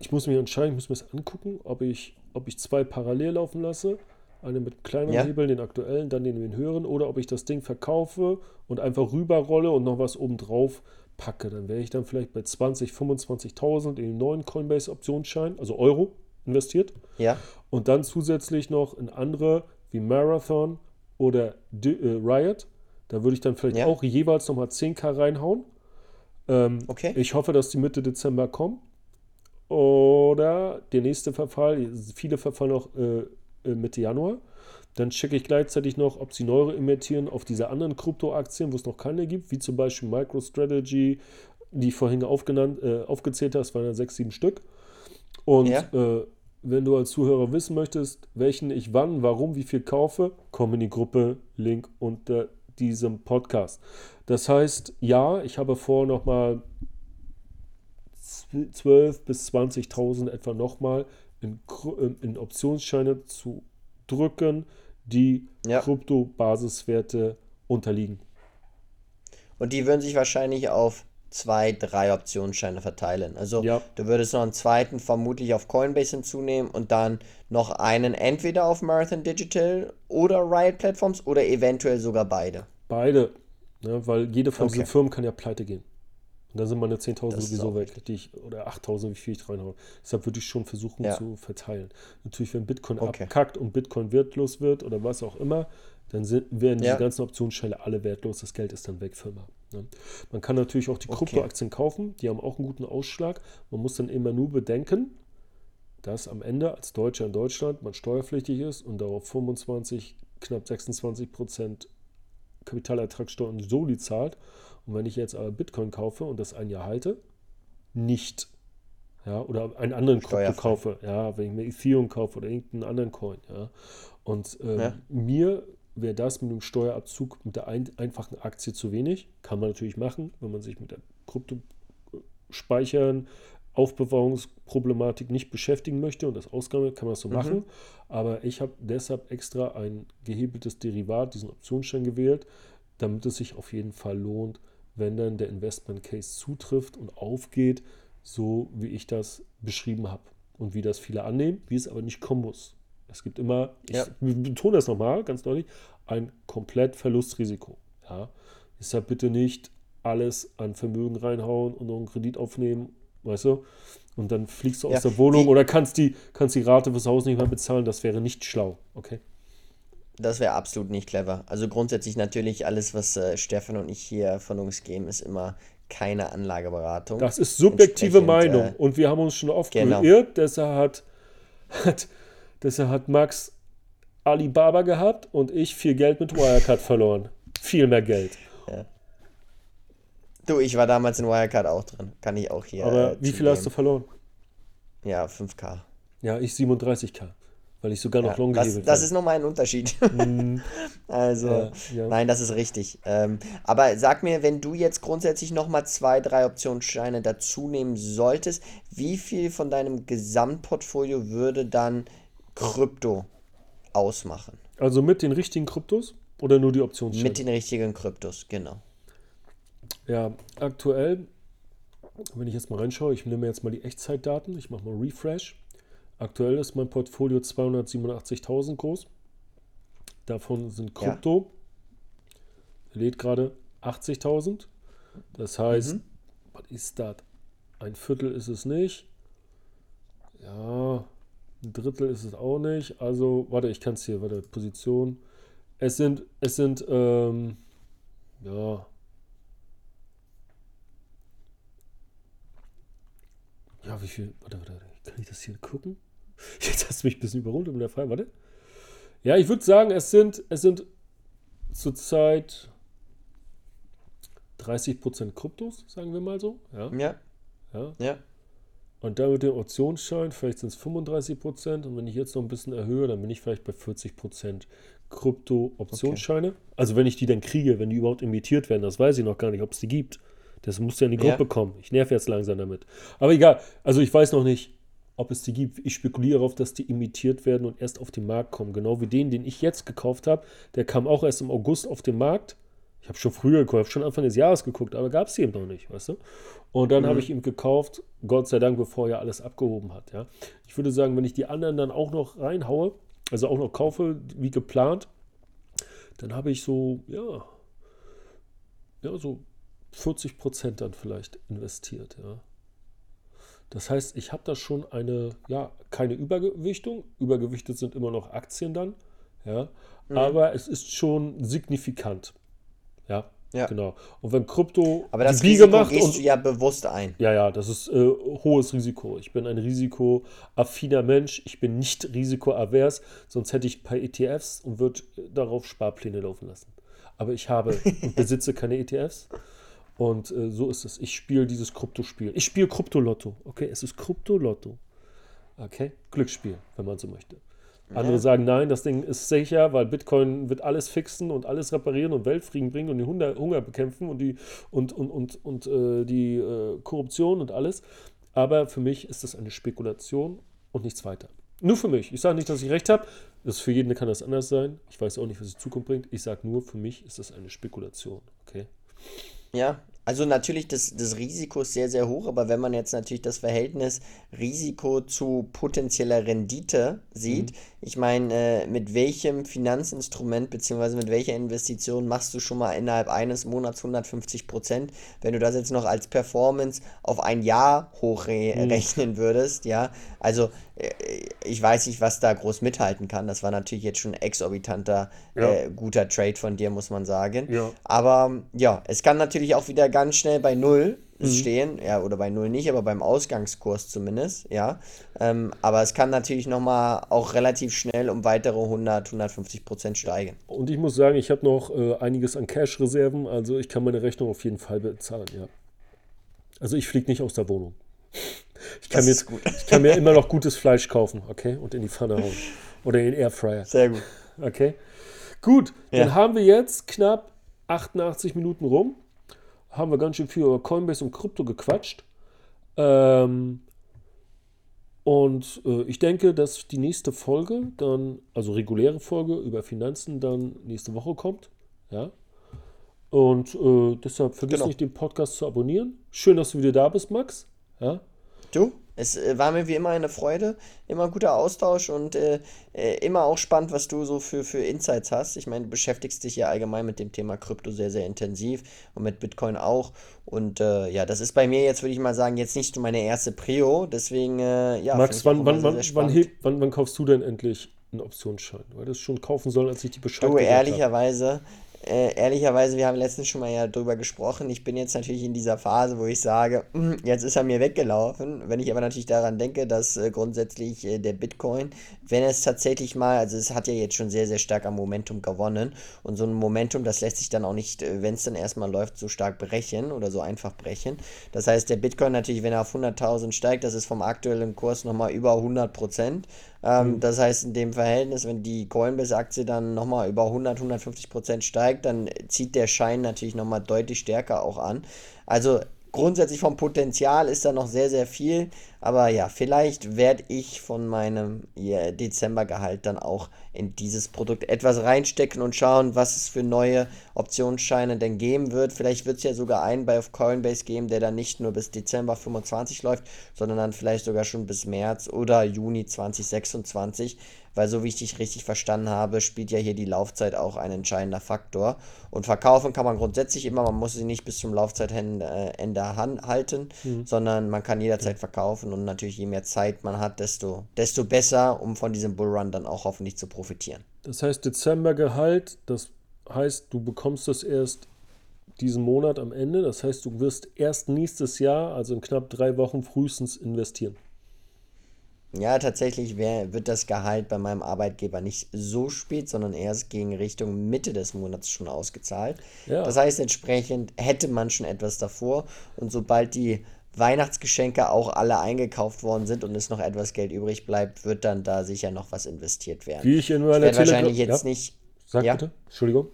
ich muss mich entscheiden, ich muss mir das angucken, ob ich, ob ich zwei parallel laufen lasse. Eine mit kleinen ja. Hebel, den aktuellen, dann den, den höheren. Oder ob ich das Ding verkaufe und einfach rüberrolle und noch was obendrauf packe. Dann wäre ich dann vielleicht bei zwanzig, fünfundzwanzigtausend in den neuen Coinbase-Optionsschein, also Euro, investiert. Ja. Und dann zusätzlich noch in andere wie Marathon oder D- äh, Riot. Da würde ich dann vielleicht ja. auch jeweils nochmal zehntausend reinhauen. Ähm, okay. Ich hoffe, dass die Mitte Dezember kommen. Oder der nächste Verfall, viele verfallen auch äh, Mitte Januar. Dann checke ich gleichzeitig noch, ob sie Neure emittieren auf diese anderen Kryptoaktien, wo es noch keine gibt, wie zum Beispiel MicroStrategy, die ich vorhin aufgenannt, äh, aufgezählt hast, waren ja sechs, sieben Stück. Und ja. äh, wenn du als Zuhörer wissen möchtest, welchen ich wann, warum, wie viel kaufe, komm in die Gruppe, Link unter diesem Podcast. Das heißt, ja, ich habe vor, nochmal zwölftausend bis zwanzigtausend etwa nochmal in, in Optionsscheine zu drücken, die ja. Krypto-Basiswerte unterliegen. Und die würden sich wahrscheinlich auf zwei, drei Optionsscheine verteilen. Also ja. du würdest noch einen zweiten vermutlich auf Coinbase hinzunehmen und dann noch einen entweder auf Marathon Digital oder Riot Platforms oder eventuell sogar beide. Beide, ne, weil jede von okay. diesen Firmen kann ja pleite gehen. Und dann sind meine zehntausend sowieso weg, die ich, oder achttausend, wie viel ich reinhaue. Deshalb würde ich schon versuchen ja. zu verteilen. Natürlich, wenn Bitcoin okay. abkackt und Bitcoin wertlos wird oder was auch immer, dann sind, werden ja. diese ganzen Optionsscheine alle wertlos. Das Geld ist dann weg für immer. Ne? Man kann natürlich auch die okay. Kryptoaktien kaufen. Die haben auch einen guten Ausschlag. Man muss dann immer nur bedenken, dass am Ende als Deutscher in Deutschland man steuerpflichtig ist und darauf fünfundzwanzig, knapp sechsundzwanzig Prozent Kapitalertragssteuer und Soli zahlt. Und wenn ich jetzt aber Bitcoin kaufe und das ein Jahr halte, nicht. Ja, oder einen anderen Krypto kaufe. Ja, wenn ich mir Ethereum kaufe oder irgendeinen anderen Coin. Ja. Und ähm, ja. mir wäre das mit dem Steuerabzug mit der ein, einfachen Aktie zu wenig. Kann man natürlich machen, wenn man sich mit der Kryptospeichern, Aufbewahrungsproblematik nicht beschäftigen möchte und das Ausgabe, kann man das so mhm. machen. Aber ich habe deshalb extra ein gehebeltes Derivat, diesen Optionsschein gewählt, damit es sich auf jeden Fall lohnt, wenn dann der Investment Case zutrifft und aufgeht, so wie ich das beschrieben habe. und wie das viele annehmen, wie es aber nicht kommen muss. Es gibt immer, ich ja. betone das nochmal ganz deutlich, ein komplett Verlustrisiko. Ja? Deshalb bitte nicht alles an Vermögen reinhauen und noch einen Kredit aufnehmen, weißt du? Und dann fliegst du aus ja, der Wohnung die, oder kannst die, kannst die Rate fürs Haus nicht mehr bezahlen. Das wäre nicht schlau, okay? Das wäre absolut nicht clever. Also grundsätzlich natürlich alles, was äh, Stefan und ich hier von uns geben, ist immer keine Anlageberatung. Das ist subjektive Meinung äh, und wir haben uns schon oft genau. geirrt. Deshalb hat, hat, deshalb hat Max Alibaba gehabt und ich viel Geld mit Wirecard verloren. Viel mehr Geld. Ja. Du, ich war damals in Wirecard auch drin. Kann ich auch hier. Aber äh, wie viel hast du verloren? Ja, fünftausend. Ja, ich siebenunddreißigtausend. Weil ich sogar noch ja, long gehebelt habe. Das ist nochmal ein Unterschied. Mm. Also, ja, ja. nein, das ist richtig. Ähm, aber sag mir, wenn du jetzt grundsätzlich nochmal zwei, drei Optionsscheine dazu nehmen solltest, wie viel von deinem Gesamtportfolio würde dann Krypto ausmachen? Also mit den richtigen Kryptos oder nur die Optionsscheine? Mit den richtigen Kryptos, genau. Ja, aktuell, wenn ich jetzt mal reinschaue, ich nehme jetzt mal die Echtzeitdaten, ich mache mal Refresh. Aktuell ist mein Portfolio zweihundertsiebenundachtzigtausend groß. Davon sind Krypto, ja. lädt gerade achtzigtausend. Das heißt, mhm. was ist das? Ein Viertel ist es nicht. Ja, ein Drittel ist es auch nicht. Also, warte, ich kann es hier, warte, Position. Es sind, es sind, ähm, ja. Ja, wie viel? Warte, warte, warte. Kann ich das hier gucken? Jetzt hast du mich ein bisschen überrumpelt mit der Frage, warte. Ja, ich würde sagen, es sind, es sind zurzeit dreißig Prozent Kryptos, sagen wir mal so. Ja. Ja. ja. ja. Und dann mit dem Optionsschein, vielleicht sind es fünfunddreißig Prozent. Und wenn ich jetzt noch ein bisschen erhöhe, dann bin ich vielleicht bei vierzig Prozent Krypto-Optionsscheine. Okay. Also wenn ich die dann kriege, wenn die überhaupt emittiert werden, das weiß ich noch gar nicht, ob es die gibt. Das musst du ja in die Gruppe ja. kommen. Ich nerv jetzt langsam damit. Aber egal, also ich weiß noch nicht, ob es die gibt. Ich spekuliere darauf, dass die imitiert werden und erst auf den Markt kommen. Genau wie den, den ich jetzt gekauft habe. Der kam auch erst im August auf den Markt. Ich habe schon früher gekauft, schon Anfang des Jahres geguckt, aber gab es eben noch nicht, weißt du? Und dann mhm. habe ich ihm gekauft, Gott sei Dank, bevor er alles abgehoben hat, ja. Ich würde sagen, wenn ich die anderen dann auch noch reinhaue, also auch noch kaufe, wie geplant, dann habe ich so, ja, ja, so vierzig Prozent dann vielleicht investiert, ja. Das heißt, ich habe da schon eine, ja, keine Übergewichtung. Übergewichtet sind immer noch Aktien dann, ja. Mhm. Aber es ist schon signifikant, ja, ja. genau. Und wenn Krypto aber das Risiko macht gehst und, du ja bewusst ein. Ja, ja, das ist äh, hohes Risiko. Ich bin ein risikoaffiner Mensch. Ich bin nicht risikoavers, sonst hätte ich ein paar E T Fs und würde darauf Sparpläne laufen lassen. Aber ich habe und besitze keine E T Fs. Und äh, so ist es. Ich spiele dieses Kryptospiel. Ich spiele Kryptolotto. Okay, es ist Kryptolotto. Okay, Glücksspiel, wenn man so möchte. Andere ja. sagen, nein, das Ding ist sicher, weil Bitcoin wird alles fixen und alles reparieren und Weltfrieden bringen und den Hunger, Hunger bekämpfen und die, und, und, und, und, äh, die äh, Korruption und alles. Aber für mich ist das eine Spekulation und nichts weiter. Nur für mich. Ich sage nicht, dass ich recht habe. Für jeden kann das anders sein. Ich weiß auch nicht, was die Zukunft bringt. Ich sage nur, für mich ist das eine Spekulation. Okay. Ja, also natürlich, das, das Risiko ist sehr, sehr hoch, aber wenn man jetzt natürlich das Verhältnis Risiko zu potenzieller Rendite sieht, mhm. ich meine, äh, mit welchem Finanzinstrument bzw. mit welcher Investition machst du schon mal innerhalb eines Monats hundertfünfzig Prozent, wenn du das jetzt noch als Performance auf ein Jahr hochrechnen mhm. würdest, ja, also äh, ich weiß nicht, was da groß mithalten kann, das war natürlich jetzt schon ein exorbitanter, ja. äh, guter Trade von dir, muss man sagen, ja. aber ja, es kann natürlich auch wieder ganz schnell bei Null mhm. stehen, ja, oder bei Null nicht, aber beim Ausgangskurs zumindest, ja, ähm, aber es kann natürlich nochmal auch relativ schnell um weitere hundert, hundertfünfzig Prozent steigen. Und ich muss sagen, ich habe noch äh, einiges an Cash-Reserven, also ich kann meine Rechnung auf jeden Fall bezahlen, ja. Also ich fliege nicht aus der Wohnung. Ich kann, mir, ich kann mir immer noch gutes Fleisch kaufen, okay, und in die Pfanne hauen oder in den Airfryer. Sehr gut. Okay, gut, ja. dann haben wir jetzt knapp achtundachtzig Minuten rum. Haben wir ganz schön viel über Coinbase und Krypto gequatscht. Ähm, und äh, ich denke, dass die nächste Folge dann, also reguläre Folge über Finanzen, dann nächste Woche kommt. Ja. Und äh, deshalb vergiss genau. nicht, den Podcast zu abonnieren. Schön, dass du wieder da bist, Max. Ja. Du? Es war mir wie immer eine Freude, immer guter Austausch und äh, immer auch spannend, was du so für, für Insights hast. Ich meine, du beschäftigst dich ja allgemein mit dem Thema Krypto sehr, sehr intensiv und mit Bitcoin auch. Und äh, ja, das ist bei mir jetzt, würde ich mal sagen, jetzt nicht so meine erste Prio. Deswegen, äh, ja. Max, wann, wann, sehr, sehr wann, wann, wann kaufst du denn endlich einen Optionsschein? Weil das schon kaufen sollen, als ich die Bescheid gesagt habe. Du, ehrlicherweise... Äh, ehrlicherweise, wir haben letztens schon mal ja drüber gesprochen. Ich bin jetzt natürlich in dieser Phase, wo ich sage, jetzt ist er mir weggelaufen. Wenn ich aber natürlich daran denke, dass äh, grundsätzlich äh, der Bitcoin, wenn es tatsächlich mal, also es hat ja jetzt schon sehr, sehr stark am Momentum gewonnen. Und so ein Momentum, das lässt sich dann auch nicht, äh, wenn es dann erstmal läuft, so stark brechen oder so einfach brechen. Das heißt, der Bitcoin natürlich, wenn er auf hunderttausend steigt, das ist vom aktuellen Kurs nochmal über hundert Prozent. Ähm, mhm. Das heißt, in dem Verhältnis, wenn die Coinbase-Aktie dann nochmal über hundert, hundertfünfzig Prozent steigt, dann zieht der Schein natürlich nochmal deutlich stärker auch an. Also grundsätzlich vom Potenzial ist da noch sehr, sehr viel. Aber ja, vielleicht werde ich von meinem yeah, Dezembergehalt dann auch in dieses Produkt etwas reinstecken und schauen, was es für neue Optionsscheine denn geben wird. Vielleicht wird es ja sogar einen bei Coinbase geben, der dann nicht nur bis Dezember fünfundzwanzig läuft, sondern dann vielleicht sogar schon bis März oder Juni zwanzig sechsundzwanzig. Weil so wie ich dich richtig verstanden habe, spielt ja hier die Laufzeit auch ein entscheidender Faktor. Und verkaufen kann man grundsätzlich immer, man muss sie nicht bis zum Laufzeitende halten, mhm. sondern man kann jederzeit verkaufen. Und natürlich, je mehr Zeit man hat, desto, desto besser, um von diesem Bullrun dann auch hoffentlich zu profitieren. Das heißt, Dezembergehalt, das heißt, du bekommst das erst diesen Monat am Ende. Das heißt, du wirst erst nächstes Jahr, also in knapp drei Wochen frühestens investieren. Ja, tatsächlich wär, wird das Gehalt bei meinem Arbeitgeber nicht so spät, sondern erst gegen Richtung Mitte des Monats schon ausgezahlt. Ja. Das heißt, entsprechend hätte man schon etwas davor. Und sobald die Weihnachtsgeschenke auch alle eingekauft worden sind und es noch etwas Geld übrig bleibt, wird dann da sicher noch was investiert werden. Wie ich in meiner ich Tele- wahrscheinlich jetzt ja. nicht... Sag ja? bitte, Entschuldigung.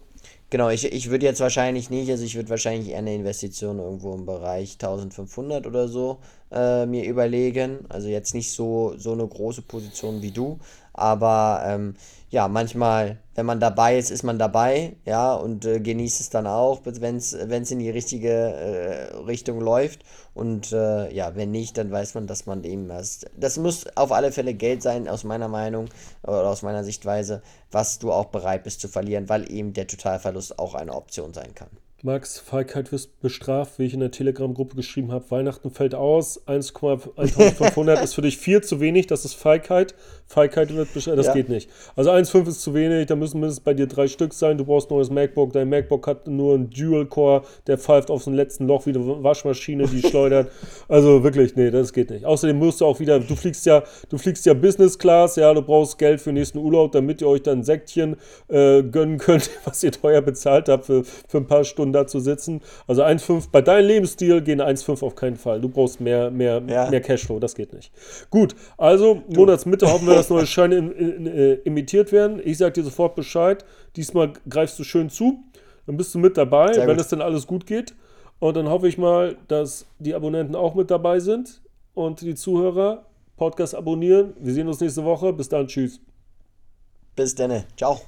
Genau, ich, ich würde jetzt wahrscheinlich nicht, also ich würde wahrscheinlich eher eine Investition irgendwo im Bereich eintausendfünfhundert oder so äh, mir überlegen, also jetzt nicht so, so eine große Position wie du, aber ähm, ja, manchmal, wenn man dabei ist, ist man dabei, ja, und äh, genießt es dann auch, wenn es in die richtige äh, Richtung läuft und äh, ja, wenn nicht, dann weiß man, dass man eben erst, das muss auf alle Fälle Geld sein, aus meiner Meinung oder aus meiner Sichtweise, was du auch bereit bist zu verlieren, weil eben der Totalverlust auch eine Option sein kann. Max, Feigheit wird bestraft, wie ich in der Telegram-Gruppe geschrieben habe. Weihnachten fällt aus, eintausendfünfhundert ist für dich viel zu wenig, das ist Feigheit. Feigheit wird bestraft, das ja. geht nicht. Also eins Komma fünf ist zu wenig, da müssen mindestens bei dir drei Stück sein, du brauchst ein neues MacBook, dein MacBook hat nur einen Dual-Core, der pfeift auf den letzten Loch wie eine Waschmaschine, die schleudert. Also wirklich, nee, das geht nicht. Außerdem musst du auch wieder, du fliegst ja, du fliegst ja Business Class, ja, du brauchst Geld für den nächsten Urlaub, damit ihr euch dann ein Säckchen äh, gönnen könnt, was ihr teuer bezahlt habt für, für ein paar Stunden da zu sitzen. Also eins Komma fünf, bei deinem Lebensstil gehen eins Komma fünf auf keinen Fall. Du brauchst mehr, mehr, ja. mehr Cashflow, das geht nicht. Gut, also du. Monatsmitte hoffen wir, dass neue Scheine im, in, äh, imitiert werden. Ich sag dir sofort Bescheid. Diesmal greifst du schön zu, dann bist du mit dabei, Sehr wenn es dann alles gut geht. Und dann hoffe ich mal, dass die Abonnenten auch mit dabei sind und die Zuhörer Podcast abonnieren. Wir sehen uns nächste Woche. Bis dann, tschüss. Bis dann. Ciao.